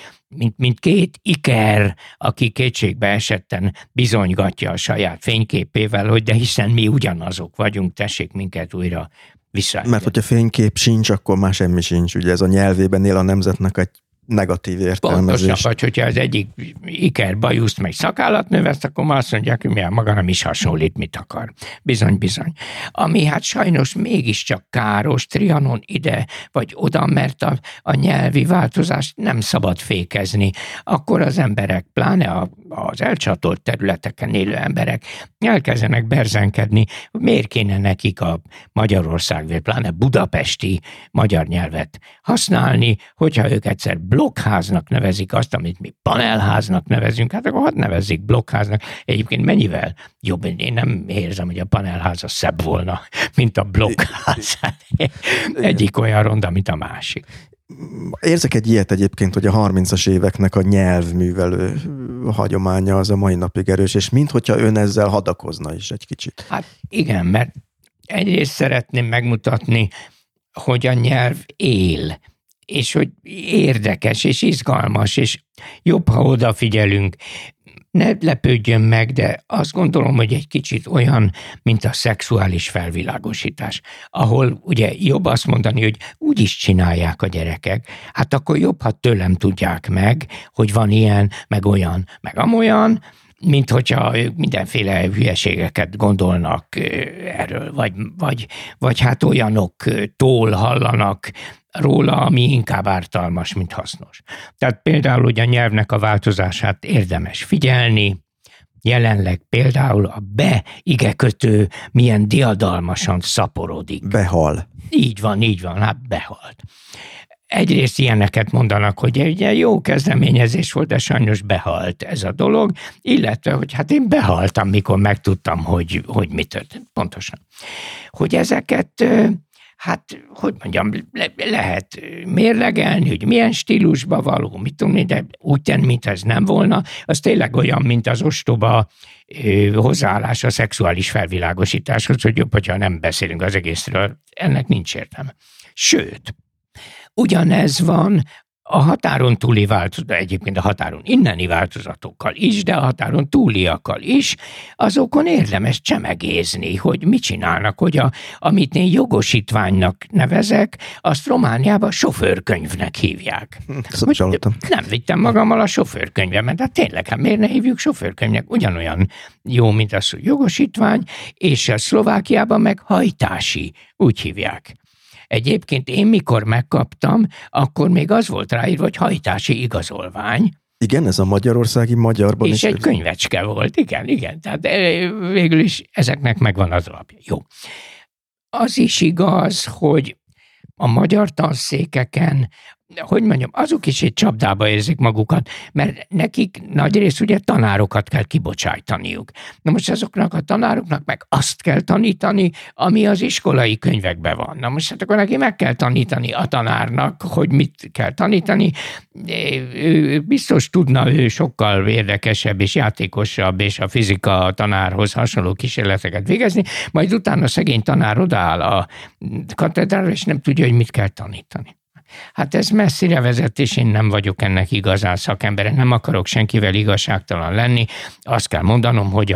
mint két iker, aki kétségbe esetten bizonygatja a saját fényképével, hogy de hiszen mi ugyanazok vagyunk, tessék minket újra visszaállni. Mert hogyha fénykép sincs, akkor már semmi sincs. Ugye ez a nyelvében él a nemzetnek egy negatív értelmezés. Pontosan, vagy hogyha az egyik iker bajuszt meg szakállat növeszt, akkor már azt mondják, hogy milyen maga nem is hasonlít, mit akar. Bizony, bizony. Ami hát sajnos mégiscsak káros, Trianon ide vagy oda, mert a nyelvi változást nem szabad fékezni. Akkor az emberek, pláne az elcsatolt területeken élő emberek elkezdenek berzenkedni, miért kéne nekik a Magyarország, pláne budapesti magyar nyelvet használni, hogyha ők egyszer blokkháznak nevezik azt, amit mi panelháznak nevezünk, hát akkor hadd nevezzék blokkháznak. Egyébként mennyivel jobb, én nem érzem, hogy a panelház az szebb volna, mint a blokkház. Egyik olyan ronda, mint a másik. Érzek egy ilyet egyébként, hogy a 30-as éveknek a nyelvművelő hagyománya az a mai napig erős, és minthogyha ön ezzel hadakozna is egy kicsit. Hát igen, mert egyrészt szeretném megmutatni, hogy a nyelv él, és hogy érdekes, és izgalmas, és jobb, ha odafigyelünk. Ne lepődjön meg, de azt gondolom, hogy egy kicsit olyan, mint a szexuális felvilágosítás, ahol ugye jobb azt mondani, hogy úgy is csinálják a gyerekek, hát akkor jobb, ha tőlem tudják meg, hogy van ilyen, meg olyan, meg amolyan, mint hogyha ők mindenféle hülyeségeket gondolnak erről, vagy hát olyanoktól hallanak róla, ami inkább ártalmas, mint hasznos. Tehát például ugye a nyelvnek a változását érdemes figyelni, jelenleg például a be igekötő milyen diadalmasan szaporodik. Behal. Így van, hát behalt. Egyrészt ilyeneket mondanak, hogy ugye jó kezdeményezés volt, de sajnos behalt ez a dolog, illetve, hogy hát én behaltam, mikor megtudtam, hogy mi történt. Pontosan. Hogy ezeket hát, hogy mondjam, lehet mérlegelni, hogy milyen stílusba való, mit tudom, de úgy tenni, mint ez nem volna, az tényleg olyan, mint az ostoba hozzáállás a szexuális felvilágosításhoz, hogy jobb, hogyha nem beszélünk az egészről. Ennek nincs értelme. Sőt, ugyanez van a határon túli változat, egyébként a határon inneni változatokkal is, de a határon túliakkal is, azokon érdemes csemegézni, hogy mit csinálnak, hogy amit én jogosítványnak nevezek, azt Romániában sofőrkönyvnek hívják. Nem vittem magammal a sofőrkönyvemet, de tényleg, hát miért ne hívjuk sofőrkönyvnek? Ugyanolyan jó, mint az, hogy jogosítvány, és a Szlovákiában meg hajtási, úgy hívják. Egyébként én mikor megkaptam, akkor még az volt ráírva, hogy hajtási igazolvány. Igen, ez a magyarországi magyarban és is. És egy könyvecske volt, igen. Tehát végül is ezeknek megvan az alapja. Jó. Az is igaz, hogy a magyar tanszékeken, hogy mondjam, azok is egy csapdába érzik magukat, mert nekik nagyrészt ugye tanárokat kell kibocsájtaniuk. Na most azoknak a tanároknak meg azt kell tanítani, ami az iskolai könyvekben van. Na most hát akkor neki meg kell tanítani a tanárnak, hogy mit kell tanítani. Ő biztos tudna, ő sokkal érdekesebb és játékosabb, és a fizika tanárhoz hasonló kísérleteket végezni, majd utána szegény tanár odaáll a katedrára, és nem tudja, hogy mit kell tanítani. Hát ez messzire vezet, és én nem vagyok ennek igazán szakembere, nem akarok senkivel igazságtalan lenni. Azt kell mondanom, hogy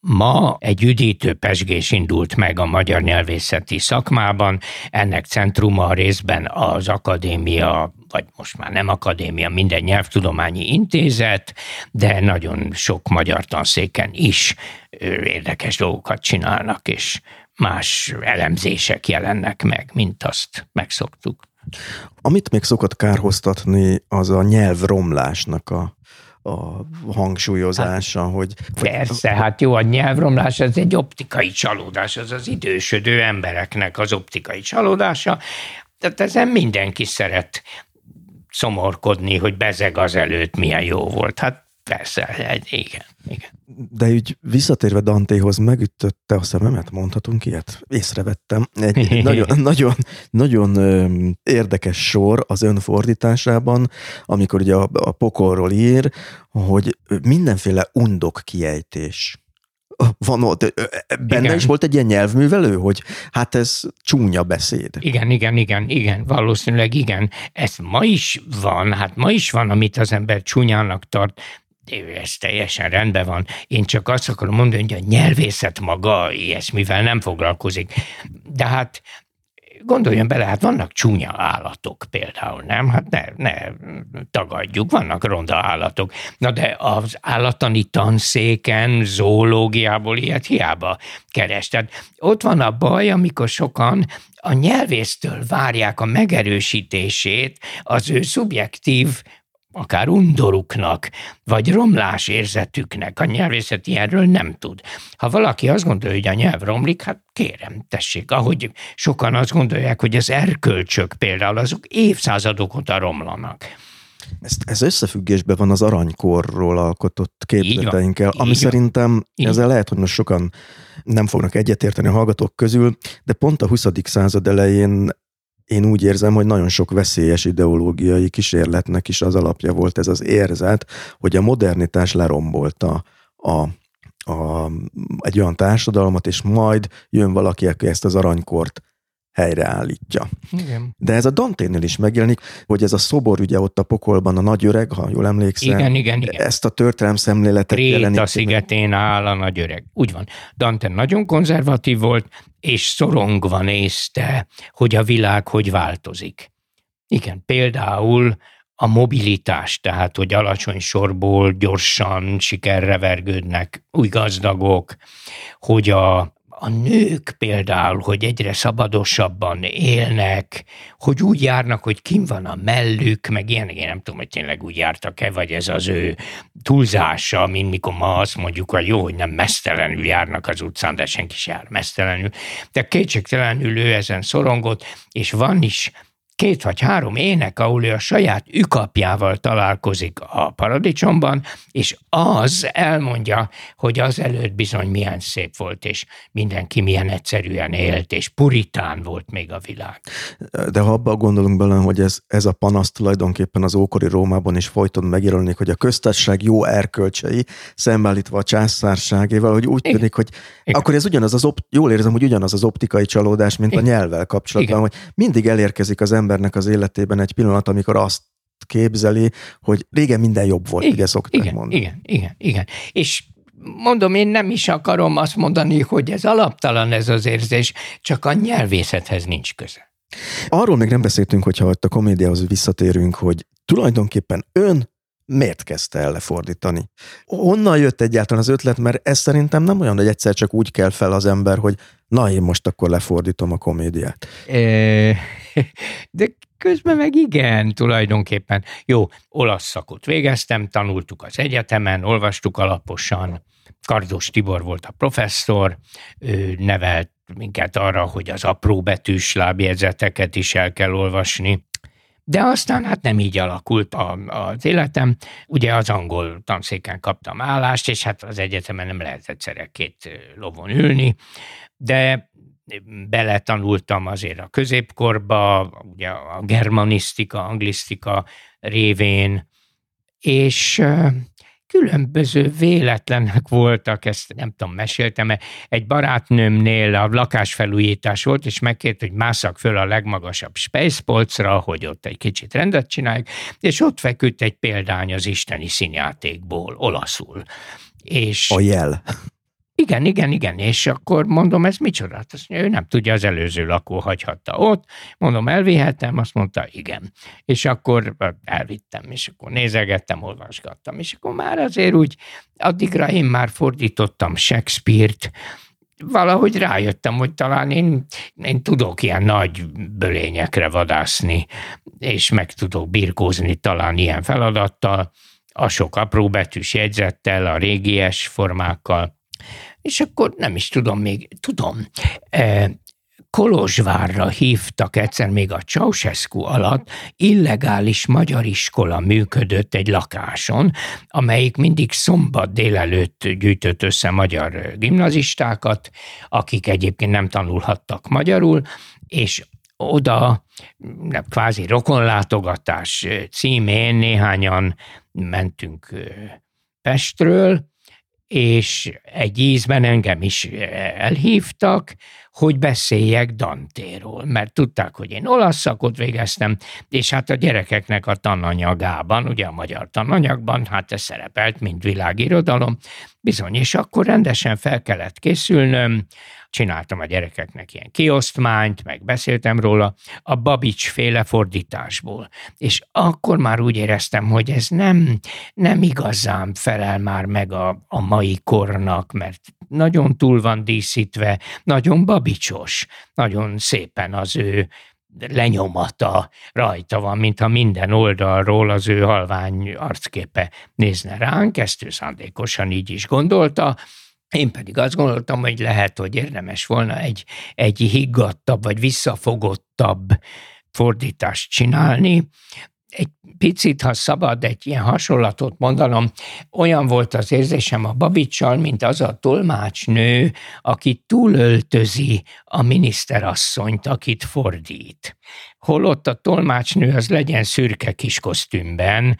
ma egy üdítő pezsgés indult meg a magyar nyelvészeti szakmában, ennek centruma részben az akadémia, vagy most már nem akadémia, minden nyelvtudományi intézet, de nagyon sok magyar tanszéken is érdekes dolgokat csinálnak, és más elemzések jelennek meg, mint azt megszoktuk. Amit még szokott kárhoztatni, az a nyelvromlásnak a hangsúlyozása, hát, hogy... Persze, hát jó, a nyelvromlás az egy optikai csalódás, az az idősödő embereknek az optikai csalódása, tehát ezen mindenki szeret szomorkodni, hogy bezeg az előtt milyen jó volt, hát persze, igen. De úgy visszatérve Dantéhoz, megütötte a szememet, mondhatunk ilyet? Észrevettem. Egy nagyon érdekes sor az önfordításában, amikor ugye a pokolról ír, hogy mindenféle undok kiejtés. Van ott, benne igen. Is volt egy ilyen nyelvművelő, hogy hát ez csúnya beszéd. Igen, valószínűleg igen. Ez ma is van, amit az ember csúnyának tart. Ez teljesen rendben van. Én csak azt akarom mondani, hogy a nyelvészet maga ilyesmivel nem foglalkozik. De hát gondoljon bele, hát vannak csúnya állatok például, nem? Hát ne tagadjuk, vannak ronda állatok. Na de az állattani tanszéken, zoológiából ilyet hiába keres. Tehát ott van a baj, amikor sokan a nyelvésztől várják a megerősítését az ő szubjektív akár undoruknak, vagy romlásérzetüknek. A nyelvészet ilyenről nem tud. Ha valaki azt gondolja, hogy a nyelv romlik, hát kérem, tessék, ahogy sokan azt gondolják, hogy az erkölcsök például, azok évszázadok óta romlanak. Ez összefüggésben van az aranykorról alkotott képleteinkkel, ami szerintem ezzel lehet, hogy most sokan nem fognak egyetérteni a hallgatók közül, de pont a 20. század elején én úgy érzem, hogy nagyon sok veszélyes ideológiai kísérletnek is az alapja volt ez az érzet, hogy a modernitás lerombolta egy olyan társadalmat, és majd jön valaki, aki ezt az aranykort helyreállítja. Igen. De ez a Danténél is megjelenik, hogy ez a szobor ugye ott a pokolban, a nagyöreg, ha jól emlékszem, igen. Ezt a történelem szemléletet jelenik. Kréta szigetén áll a nagyöreg. Úgy van. Dante nagyon konzervatív volt, és szorongva nézte, hogy a világ hogy változik. Igen, például a mobilitás, tehát hogy alacsony sorból gyorsan sikerre vergődnek új gazdagok, hogy a nők például, hogy egyre szabadosabban élnek, hogy úgy járnak, hogy kim van a mellük, meg ilyenek, én nem tudom, hogy tényleg úgy jártak-e, vagy ez az ő túlzása, mint mikor ma azt mondjuk, hogy jó, hogy nem mesztelenül járnak az utcán, de senki sem jár mesztelenül. De kétségtelenül ő ezen szorongott, és van is két vagy három ének, ahol ő a saját ükapjával találkozik a paradicsomban, és az elmondja, hogy azelőtt bizony milyen szép volt, és mindenki milyen egyszerűen élt, és puritán volt még a világ. De ha abban gondolunk bele, hogy ez a panasz tulajdonképpen az ókori Rómában is folyton megjelölik, hogy a köztársaság jó erkölcsei szembeállítva a császárságéval, hogy úgy tűnik, hogy igen. Akkor ez ugyanaz az jól érzem, hogy ugyanaz az optikai csalódás, mint igen. a nyelvvel kapcsolatban, igen. hogy mindig elérkezik az embernek az életében egy pillanat, amikor azt képzeli, hogy régen minden jobb volt, igen, ugye szokták igen, mondani. Igen. És mondom, én nem is akarom azt mondani, hogy ez alaptalan ez az érzés, csak a nyelvészethez nincs köze. Arról még nem beszéltünk, hogyha a komédiához visszatérünk, hogy tulajdonképpen ön miért kezdte el lefordítani? Honnan jött egyáltalán az ötlet? Mert ez szerintem nem olyan, hogy egyszer csak úgy kell fel az ember, hogy na, én most akkor lefordítom a komédiát. De közben meg igen, tulajdonképpen. Jó, olasz szakot végeztem, tanultuk az egyetemen, olvastuk alaposan. Kardos Tibor volt a professzor, ő nevelt minket arra, hogy az apró betűs lábjegyzeteket is el kell olvasni. De aztán hát nem így alakult az életem. Ugye az angol tanszéken kaptam állást, és hát az egyetemen nem lehet egyszerre két lovon ülni, de beletanultam azért a középkorba, ugye a germanisztika, anglisztika révén, és különböző véletlenek voltak, ezt nem tudom, meséltem-e, egy barátnőmnél a lakásfelújítás volt, és megkért, hogy másszak föl a legmagasabb spejszpolcra, hogy ott egy kicsit rendet csináljuk, és ott feküdt egy példány az Isteni Színjátékból, olaszul. És a jel. Igen, és akkor mondom, ez micsoda? Azt mondja, ő nem tudja, az előző lakó hagyhatta ott, mondom, elvihetem, azt mondta, igen. És akkor elvittem, és akkor nézegettem, olvasgattam, és akkor már azért úgy, addigra én már fordítottam Shakespeare-t, valahogy rájöttem, hogy talán én tudok ilyen nagy bölényekre vadászni, és meg tudok birkózni talán ilyen feladattal, a sok apró betűs jegyzettel, a régies formákkal. És akkor nem is tudom még, Kolozsvárra hívtak egyszer még a Ceausescu alatt, illegális magyar iskola működött egy lakáson, amelyik mindig szombat délelőtt gyűjtött össze magyar gimnazistákat, akik egyébként nem tanulhattak magyarul, és oda kvázi rokonlátogatás címén néhányan mentünk Pestről, és egy ízben engem is elhívtak, hogy beszéljek Dantéról, mert tudták, hogy én olasz szakot végeztem, és hát a gyerekeknek a tananyagában, ugye a magyar tananyagban, hát ez szerepelt, mint világirodalom, bizony, és akkor rendesen fel kellett készülnöm, csináltam a gyerekeknek ilyen kiosztmányt, meg beszéltem róla, a Babits féle fordításból. És akkor már úgy éreztem, hogy ez nem igazán felel már meg a mai kornak, mert nagyon túl van díszítve, nagyon babicsos, nagyon szépen az ő lenyomata rajta van, mintha minden oldalról az ő halvány arcképe nézne ránk, ezt ő szándékosan így is gondolta, én pedig azt gondoltam, hogy lehet, hogy érdemes volna egy higgadtabb, vagy visszafogottabb fordítást csinálni. Egy picit, ha szabad egy ilyen hasonlatot mondanom, olyan volt az érzésem a Babicssal, mint az a tolmácsnő, aki túlöltözi a miniszterasszonyt, akit fordít. Holott a tolmácsnő az legyen szürke kis kosztümben,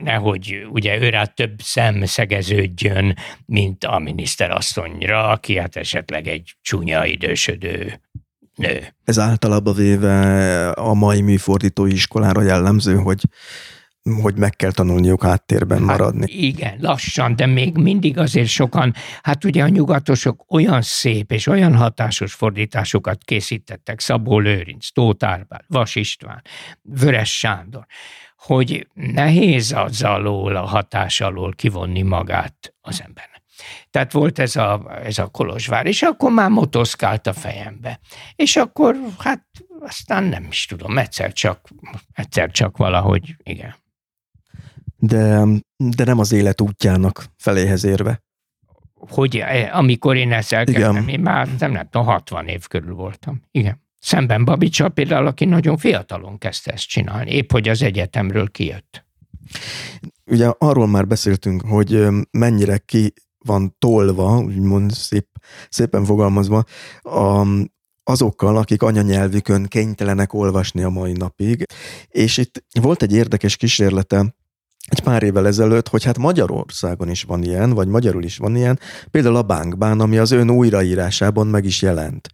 nehogy ugye őrá több szem szegeződjön, mint a miniszterasszonyra, aki hát esetleg egy csúnya idősödő nő. Ez általában véve a mai műfordítói iskolára jellemző, hogy meg kell tanulniuk háttérben maradni. Hát igen, lassan, de még mindig azért sokan, hát ugye a nyugatosok olyan szép és olyan hatásos fordításokat készítettek, Szabó Lőrinc, Tóth Árpád, Vas István, Vörös Sándor, hogy nehéz az alól, a hatás alól kivonni magát az embernek. Tehát volt ez a Kolozsvár, és akkor már motoszkált a fejembe. És akkor, hát aztán nem is tudom, egyszer csak valahogy, igen. De nem az élet útjának feléhez érve. Hogy amikor én ezt elkezdtem, én már nem tudom, 60 év körül voltam, igen. Szemben Babicsa például, aki nagyon fiatalon kezdte ezt csinálni, épp hogy az egyetemről kijött. Ugye arról már beszéltünk, hogy mennyire ki van tolva, úgymond szépen fogalmazva, azokkal, akik anyanyelvükön kénytelenek olvasni a mai napig. És itt volt egy érdekes kísérlete egy pár évvel ezelőtt, hogy hát Magyarországon is van ilyen, vagy magyarul is van ilyen, például a Bánk Bán, ami az ön újraírásában meg is jelent.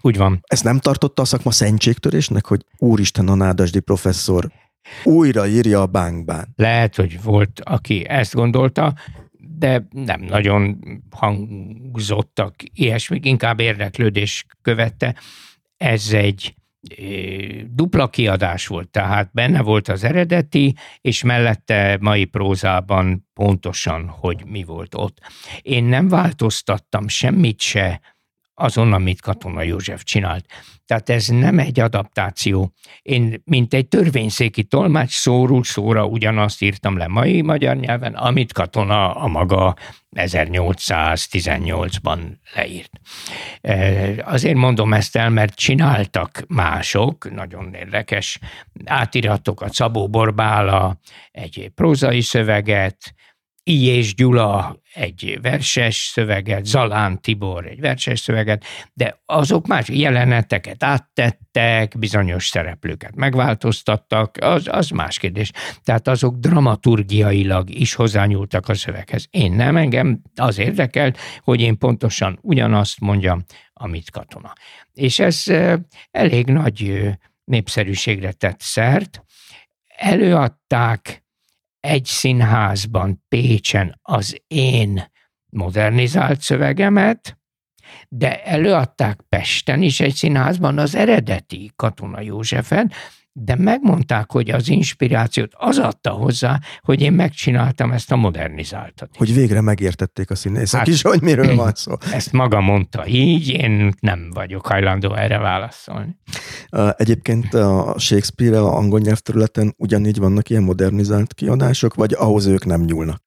Úgy van. Ezt nem tartotta a szakma szentségtörésnek, hogy úristen, a Nádasdy professzor újraírja a Bánk Bán? Lehet, hogy volt, aki ezt gondolta, de nem nagyon hangzottak ilyesmik, inkább érdeklődés követte. Ez egy dupla kiadás volt, tehát benne volt az eredeti, és mellette mai prózában pontosan, hogy mi volt ott. Én nem változtattam semmit se azon, amit Katona József csinált. Tehát ez nem egy adaptáció. Én, mint egy törvényszéki tolmács, szóról szóra ugyanazt írtam le mai magyar nyelven, amit Katona a maga 1818-ban leírt. Azért mondom ezt el, mert csináltak mások, nagyon érdekes átiratokat, Szabó Borbála egy prózai szöveget, I. és Gyula egy verses szöveget, Zalán Tibor egy verses szöveget, de azok más jeleneteket áttettek, bizonyos szereplőket megváltoztattak, az más kérdés. Tehát azok dramaturgiailag is hozzányúltak a szöveghez. Én nem, engem az érdekelt, hogy én pontosan ugyanazt mondjam, amit Katona. És ez elég nagy népszerűségre tett szert. Előadták egy színházban Pécsen az én modernizált szövegemet, de előadták Pesten is egy színházban az eredeti Katona Józsefet, de megmondták, hogy az inspirációt az adta hozzá, hogy én megcsináltam ezt a modernizáltat. Hogy végre megértették a színészek is, hogy miről van szó. Ezt maga mondta így, én nem vagyok hajlandó erre válaszolni. Egyébként a Shakespeare a angol nyelvterületen ugyanígy vannak ilyen modernizált kiadások, vagy ahhoz ők nem nyúlnak?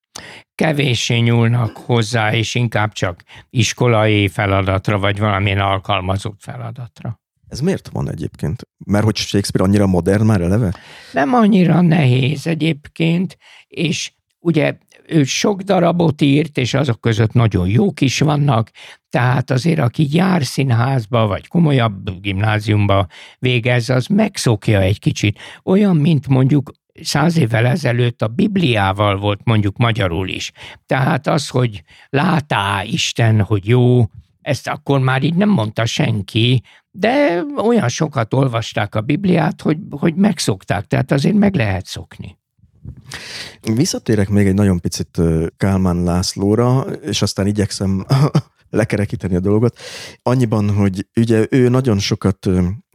Kevéssé nyúlnak hozzá, és inkább csak iskolai feladatra, vagy valamilyen alkalmazott feladatra. Ez miért van egyébként? Mert hogy Shakespeare annyira modern már eleve? Nem annyira nehéz egyébként, és ugye ő sok darabot írt, és azok között nagyon jók is vannak, tehát azért aki jár színházba, vagy komolyabb gimnáziumba végez, az megszokja egy kicsit. Olyan, mint mondjuk 100 évvel ezelőtt a Bibliával volt mondjuk magyarul is. Tehát az, hogy látá Isten, hogy jó, ezt akkor már így nem mondta senki, de olyan sokat olvasták a Bibliát, hogy megszokták, tehát azért meg lehet szokni. Visszatérek még egy nagyon picit Kálmán Lászlóra, és aztán igyekszem lekerekíteni a dolgot. Annyiban, hogy ugye ő nagyon sokat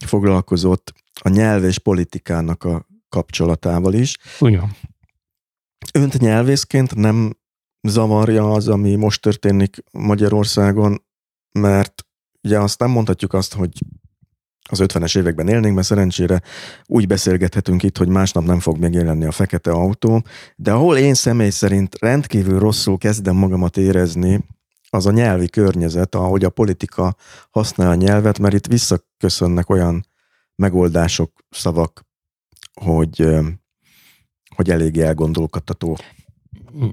foglalkozott a nyelv és politikának a kapcsolatával is. Ugyan. Önt nyelvészként nem zavarja az, ami most történik Magyarországon, mert ugye azt nem mondhatjuk azt, hogy az 50-es években élnénk, mert szerencsére úgy beszélgethetünk itt, hogy másnap nem fog megjelenni a fekete autó, de ahol én személy szerint rendkívül rosszul kezdem magamat érezni, az a nyelvi környezet, ahogy a politika használ a nyelvet, mert itt visszaköszönnek olyan megoldások, szavak, hogy elég elgondolkodtató.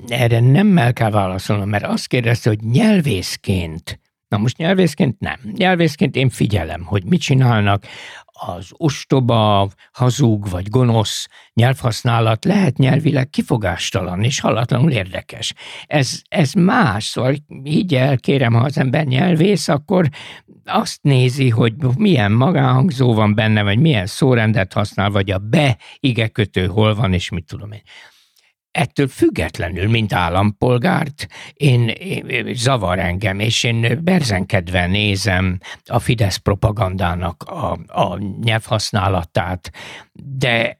Erre nemmel kell válaszolnom, mert azt kérdezte, hogy nyelvészként. Na most nyelvészként nem. Nyelvészként én figyelem, hogy mit csinálnak. Az ostoba, hazug vagy gonosz nyelvhasználat lehet nyelvileg kifogástalan és hallatlanul érdekes. Ez más, szóval így elkérem, ha az ember nyelvész, akkor azt nézi, hogy milyen magánhangzó van benne, vagy milyen szórendet használ, vagy a be-igekötő hol van, és mit tudom én. Ettől függetlenül, mint állampolgárt, én zavar engem, és én berzenkedve nézem a Fidesz propagandának a nyelvhasználatát, de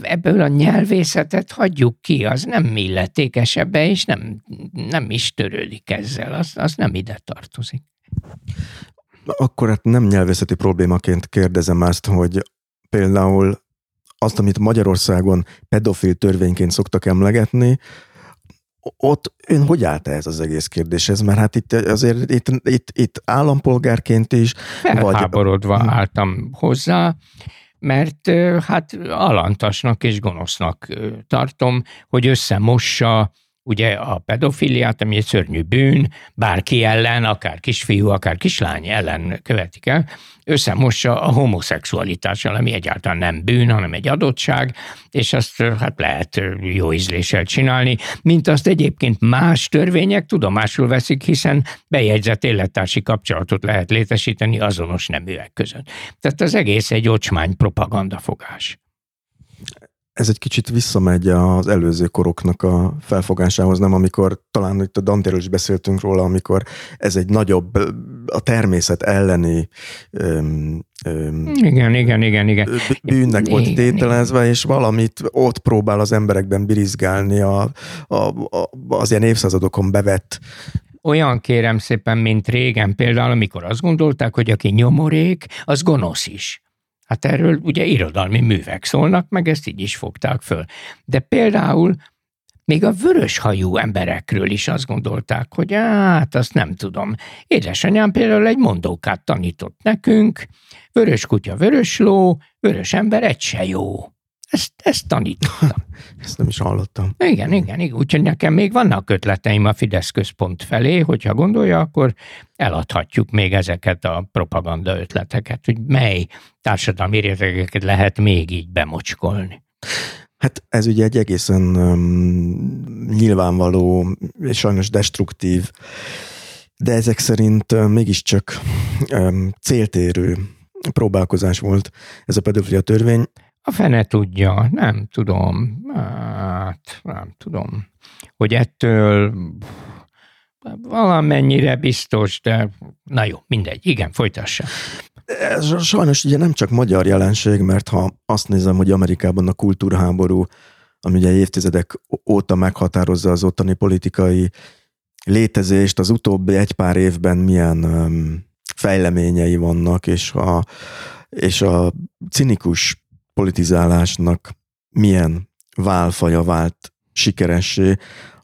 ebből a nyelvészetet hagyjuk ki, az nem illetékes ebbe, és nem is törődik ezzel, az nem ide tartozik. Akkor hát nem nyelvészeti problémaként kérdezem azt, hogy például azt, amit Magyarországon pedofil törvényként szoktak emlegetni, Ott ön hogy állt ez az egész kérdéshez? Mert hát itt azért itt állampolgárként is... Felháborodva álltam hozzá, mert hát alantasnak és gonosznak tartom, hogy összemossa ugye a pedofiliát, ami egy szörnyű bűn, bárki ellen, akár kisfiú, akár kislány ellen követik el, összemossa a homoszexualitással, ami egyáltalán nem bűn, hanem egy adottság, és azt hát lehet jó ízléssel csinálni, mint azt egyébként más törvények tudomásul veszik, hiszen bejegyzett élettársi kapcsolatot lehet létesíteni azonos neműek között. Tehát az egész egy ocsmány propagandafogás. Ez egy kicsit visszamegy az előző koroknak a felfogásához, nem? Amikor talán itt a Dantéről is beszéltünk róla, amikor ez egy nagyobb, a természet elleni igen. bűnnek volt tételezve, és valamit ott próbál az emberekben birizgálni az ilyen évszázadokon bevett. Olyan kérem szépen, mint régen például, amikor azt gondolták, hogy aki nyomorék, az gonosz is. Hát erről ugye irodalmi művek szólnak, meg ezt így is fogták föl. De például még a vöröshajú emberekről is azt gondolták, hogy hát azt nem tudom. Édesanyám például egy mondókát tanított nekünk, vörös kutya, vörös ló, vörös ember, egy se jó. Ezt tanítottam. Ezt nem is hallottam. Igen. Úgyhogy nekem még vannak ötleteim a Fidesz központ felé, hogyha gondolja, akkor eladhatjuk még ezeket a propaganda ötleteket, hogy mely társadalmi rétegeket lehet még így bemocskolni. Hát ez ugye egy egészen nyilvánvaló és sajnos destruktív, de ezek szerint mégiscsak céltérő próbálkozás volt ez a pedofilia törvény. A fene tudja, nem tudom, hogy ettől valamennyire biztos, de na jó, mindegy, igen, folytassa. Ez sajnos ugye nem csak magyar jelenség, mert ha azt nézem, hogy Amerikában a kultúrháború, ami ugye évtizedek óta meghatározza az ottani politikai létezést, az utóbbi egy pár évben milyen fejleményei vannak, és a cinikus politizálásnak milyen válfaja vált sikeressé.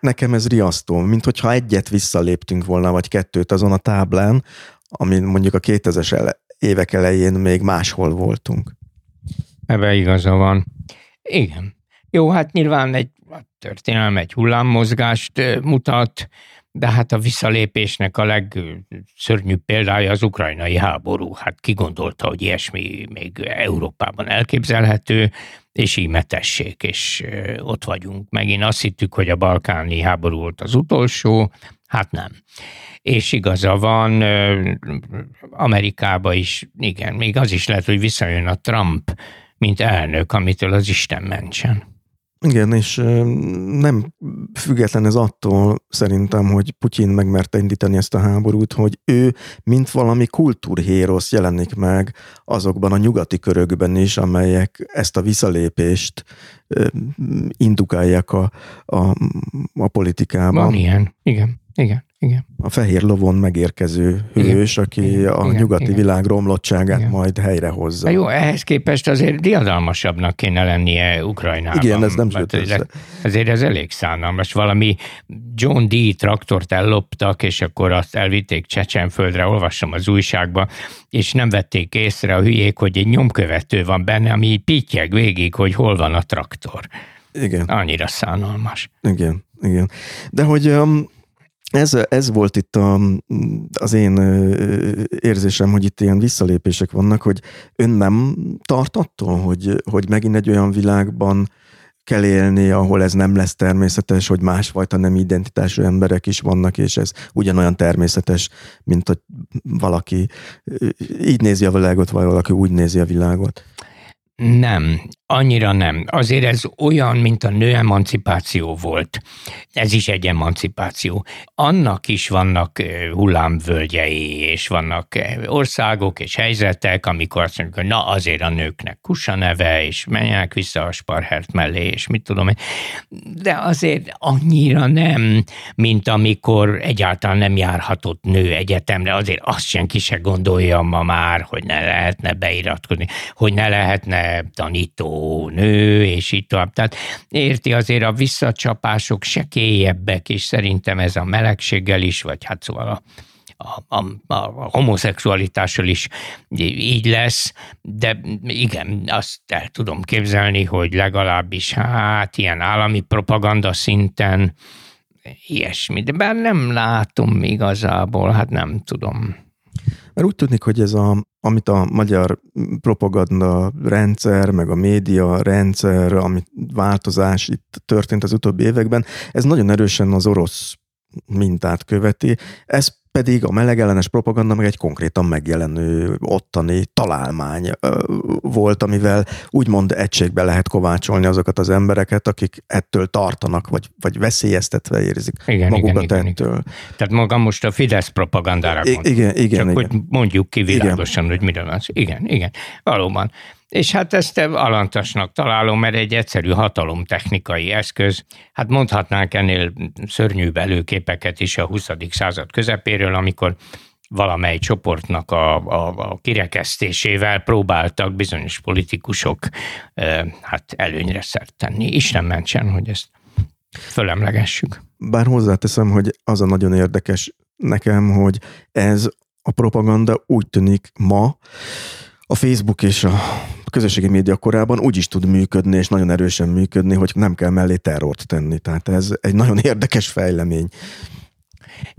Nekem ez riasztó, mint hogyha egyet visszaléptünk volna, vagy kettőt azon a táblán, amin mondjuk a 2000-es évek elején még máshol voltunk. Ebben igaza van. Igen. Jó, hát nyilván a történelem egy hullámmozgást mutat, de hát a visszalépésnek a legszörnyűbb példája az ukrajnai háború. Hát ki gondolta, hogy ilyesmi még Európában elképzelhető, és íme tessék, és ott vagyunk. Megint azt hittük, hogy a balkáni háború volt az utolsó, hát nem. És igaza van, Amerikában is, igen, még az is lehet, hogy visszajön a Trump, mint elnök, amitől az Isten mentsen. Igen, és nem független ez attól szerintem, hogy Putyin megmerte indítani ezt a háborút, hogy ő mint valami kultúrhérosz jelenik meg azokban a nyugati körökben is, amelyek ezt a visszalépést indukálják a politikában. Van ilyen, igen. A fehér lovon megérkező hős, aki a nyugati világ romlottságát majd helyrehozza. Na jó, ehhez képest azért diadalmasabbnak kéne lennie Ukrajnában. Igen, ez nem sőt össze. Azért ez elég szánalmas. Valami John Dee traktort elloptak, és akkor azt elvitték Csecsenföldre, olvasom az újságba, és nem vették észre a hülyék, hogy egy nyomkövető van benne, ami pittyeg végig, hogy hol van a traktor. Igen. Annyira szánalmas. Igen. De hogy... Ez volt itt az én érzésem, hogy itt ilyen visszalépések vannak, hogy ön nem tart attól, hogy megint egy olyan világban kell élni, ahol ez nem lesz természetes, hogy másfajta nem identitású emberek is vannak, és ez ugyanolyan természetes, mint hogy valaki így nézi a világot, vagy valaki úgy nézi a világot. Nem, annyira nem. Azért ez olyan, mint a nőemancipáció volt. Ez is egy emancipáció. Annak is vannak hullámvölgyei, és vannak országok és helyzetek, amikor azt mondjuk, hogy na azért a nőknek Kusa neve, és menjenek vissza a Sparhert mellé, és mit tudom én. De azért annyira nem, mint amikor egyáltalán nem járhatott nő egyetemre, azért azt senki se gondolja ma már, hogy ne lehetne beiratkozni, hogy ne lehetne tanító, jó nő, és így tovább. Tehát érti, azért a visszacsapások sekélyebbek, és szerintem ez a melegséggel is, vagy hát szóval a homoszexualitással is így lesz, de igen, azt el tudom képzelni, hogy legalábbis hát ilyen állami propaganda szinten ilyesmi, de bár nem látom igazából, hát nem tudom. Mert úgy tudnék, hogy ez amit a magyar propaganda rendszer, meg a média rendszer, amit változás itt történt az utóbbi években, ez nagyon erősen az orosz mintát követi, ez pedig a melegellenes propaganda meg egy konkrétan megjelenő ottani találmány volt, amivel úgymond egységbe lehet kovácsolni azokat az embereket, akik ettől tartanak, vagy veszélyeztetve érzik magukat ettől. Tehát maga most a Fidesz propagandára gondolom. Igen. Csak hogy mondjuk ki világosan, hogy miről van szó. Igen, valóban. És hát ezt alantasnak találom, mert egy egyszerű hatalomtechnikai eszköz. Hát mondhatnánk ennél szörnyűbb előképeket is a 20. század közepéről, amikor valamely csoportnak a kirekesztésével próbáltak bizonyos politikusok hát előnyre szert tenni. Isten mentsen, hogy ezt fölemlegessük. Bár hozzáteszem, hogy az a nagyon érdekes nekem, hogy ez a propaganda úgy tűnik ma, a Facebook és a közösségi média korában úgy is tud működni, és nagyon erősen működni, hogy nem kell mellé terrort tenni. Tehát ez egy nagyon érdekes fejlemény.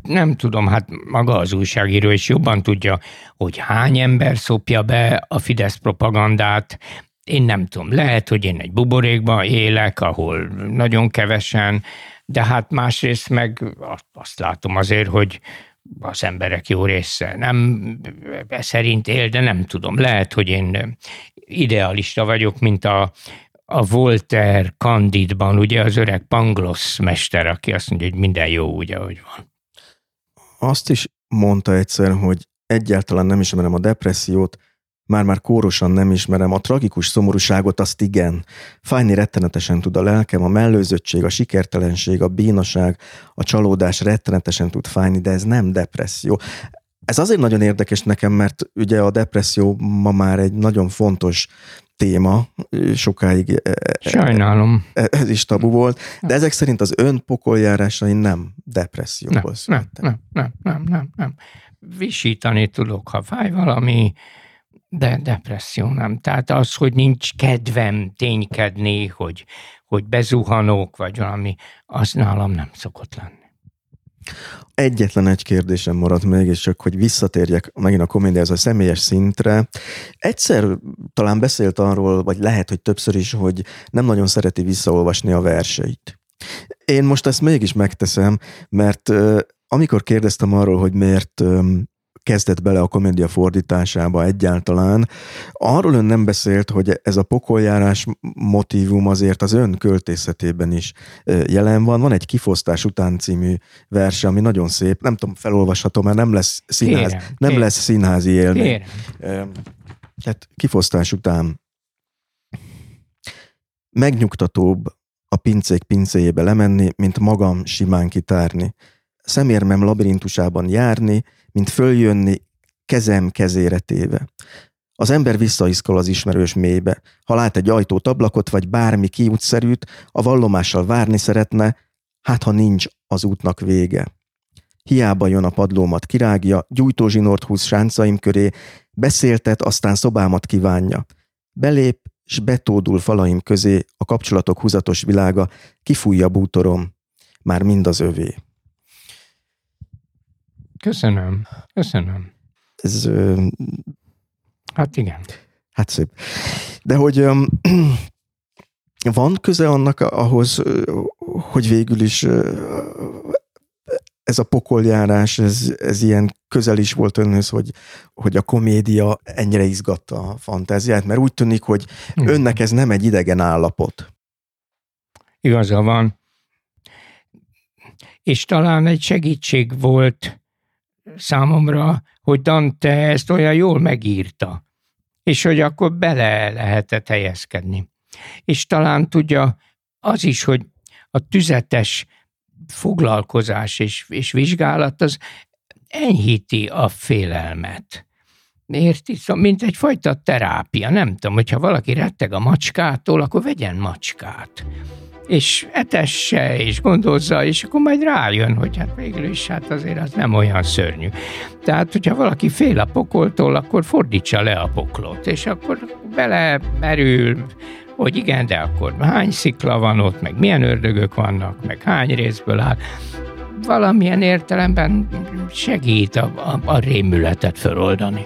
Nem tudom, hát maga az újságíró is jobban tudja, hogy hány ember szopja be a Fidesz propagandát. Én nem tudom, lehet, hogy én egy buborékban élek, ahol nagyon kevesen, de hát másrészt meg azt látom azért, hogy az emberek jó része nem szerint él, de nem tudom. Lehet, hogy én idealista vagyok, mint a Voltaire Candide-ban, ugye az öreg Pangloss mester, aki azt mondja, hogy minden jó úgy, ahogy van. Azt is mondta egyszer, hogy egyáltalán nem ismerem a depressziót, már-már kórosan nem ismerem, a tragikus szomorúságot azt igen. Fájni rettenetesen tud a lelkem, a mellőzöttség, a sikertelenség, a bénaság, a csalódás rettenetesen tud fájni, de ez nem depresszió. Ez azért nagyon érdekes nekem, mert ugye a depresszió ma már egy nagyon fontos téma, sokáig sajnálom. Ez is tabu volt, de ezek szerint az önpokoljárásai nem depresszióhoz. Nem. Visítani tudok, ha fáj valami, de depresszió nem. Tehát az, hogy nincs kedvem ténykedni, hogy bezuhanok, vagy valami, az nálam nem szokott lenni. Egyetlen egy kérdésem maradt még, és csak hogy visszatérjek megint a komédiához, a személyes szintre. Egyszer talán beszélt arról, vagy lehet, hogy többször is, hogy nem nagyon szereti visszaolvasni a verseit. Én most ezt mégis megteszem, mert amikor kérdeztem arról, hogy miért kezdett bele a komédia fordításába egyáltalán. Arról ön nem beszélt, hogy ez a pokoljárás motívum azért az ön költészetében is jelen van. Van egy Kifosztás után című verse, ami nagyon szép. Nem tudom, felolvashatom, mert nem lesz színházi élmény. Tehát Kifosztás után. Megnyugtatóbb a pincék pincéjébe lemenni, mint magam simán kitárni. Szemérmem labirintusában járni, mint följönni kezem kezére téve. Az ember visszaiszkol az ismerős mélybe. Ha lát egy ajtót, ablakot, vagy bármi kiútszerűt, a vallomással várni szeretne, hát ha nincs az útnak vége. Hiába jön a padlómat kirágja, gyújtózsinort húz sáncaim köré, beszéltet, aztán szobámat kívánja. Belép, s betódul falaim közé, a kapcsolatok húzatos világa, kifújja bútorom, már mind az övé. Köszönöm. Ez... Hát igen. Hát szép. De hogy van köze annak ahhoz, hogy végül is ez a pokoljárás, ez ilyen közel is volt önhöz, hogy a komédia ennyire izgatta a fantáziát, mert úgy tűnik, hogy önnek ez nem egy idegen állapot. Igaza van. És talán egy segítség volt számomra, hogy Dante ezt olyan jól megírta, és hogy akkor bele lehetett helyezkedni. És talán tudja az is, hogy a tüzetes foglalkozás és vizsgálat az enyhíti a félelmet. Érti? Szóval mint egyfajta terápia. Nem tudom, hogyha valaki retteg a macskától, akkor vegyen macskát. És etesse, és gondozza, és akkor majd rájön, hogy hát végül is hát azért az nem olyan szörnyű. Tehát, hogyha valaki fél a pokoltól, akkor fordítsa le a poklot, és akkor belemerül, hogy igen, de akkor hány szikla van ott, meg milyen ördögök vannak, meg hány részből áll. Valamilyen értelemben segít a rémületet feloldani.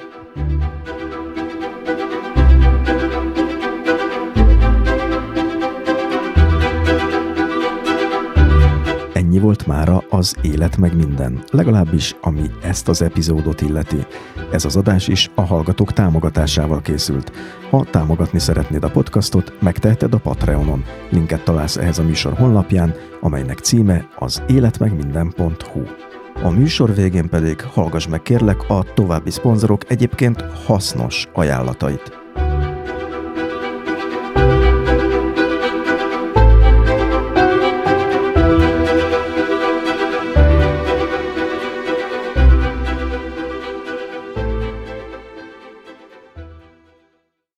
Ennyi volt mára az Élet meg minden, legalábbis ami ezt az epizódot illeti. Ez az adás is a hallgatók támogatásával készült. Ha támogatni szeretnéd a podcastot, megteheted a Patreonon. Linket találsz ehhez a műsor honlapján, amelynek címe az életmegminden.hu. A műsor végén pedig hallgass meg kérlek a további szponzorok egyébként hasznos ajánlatait.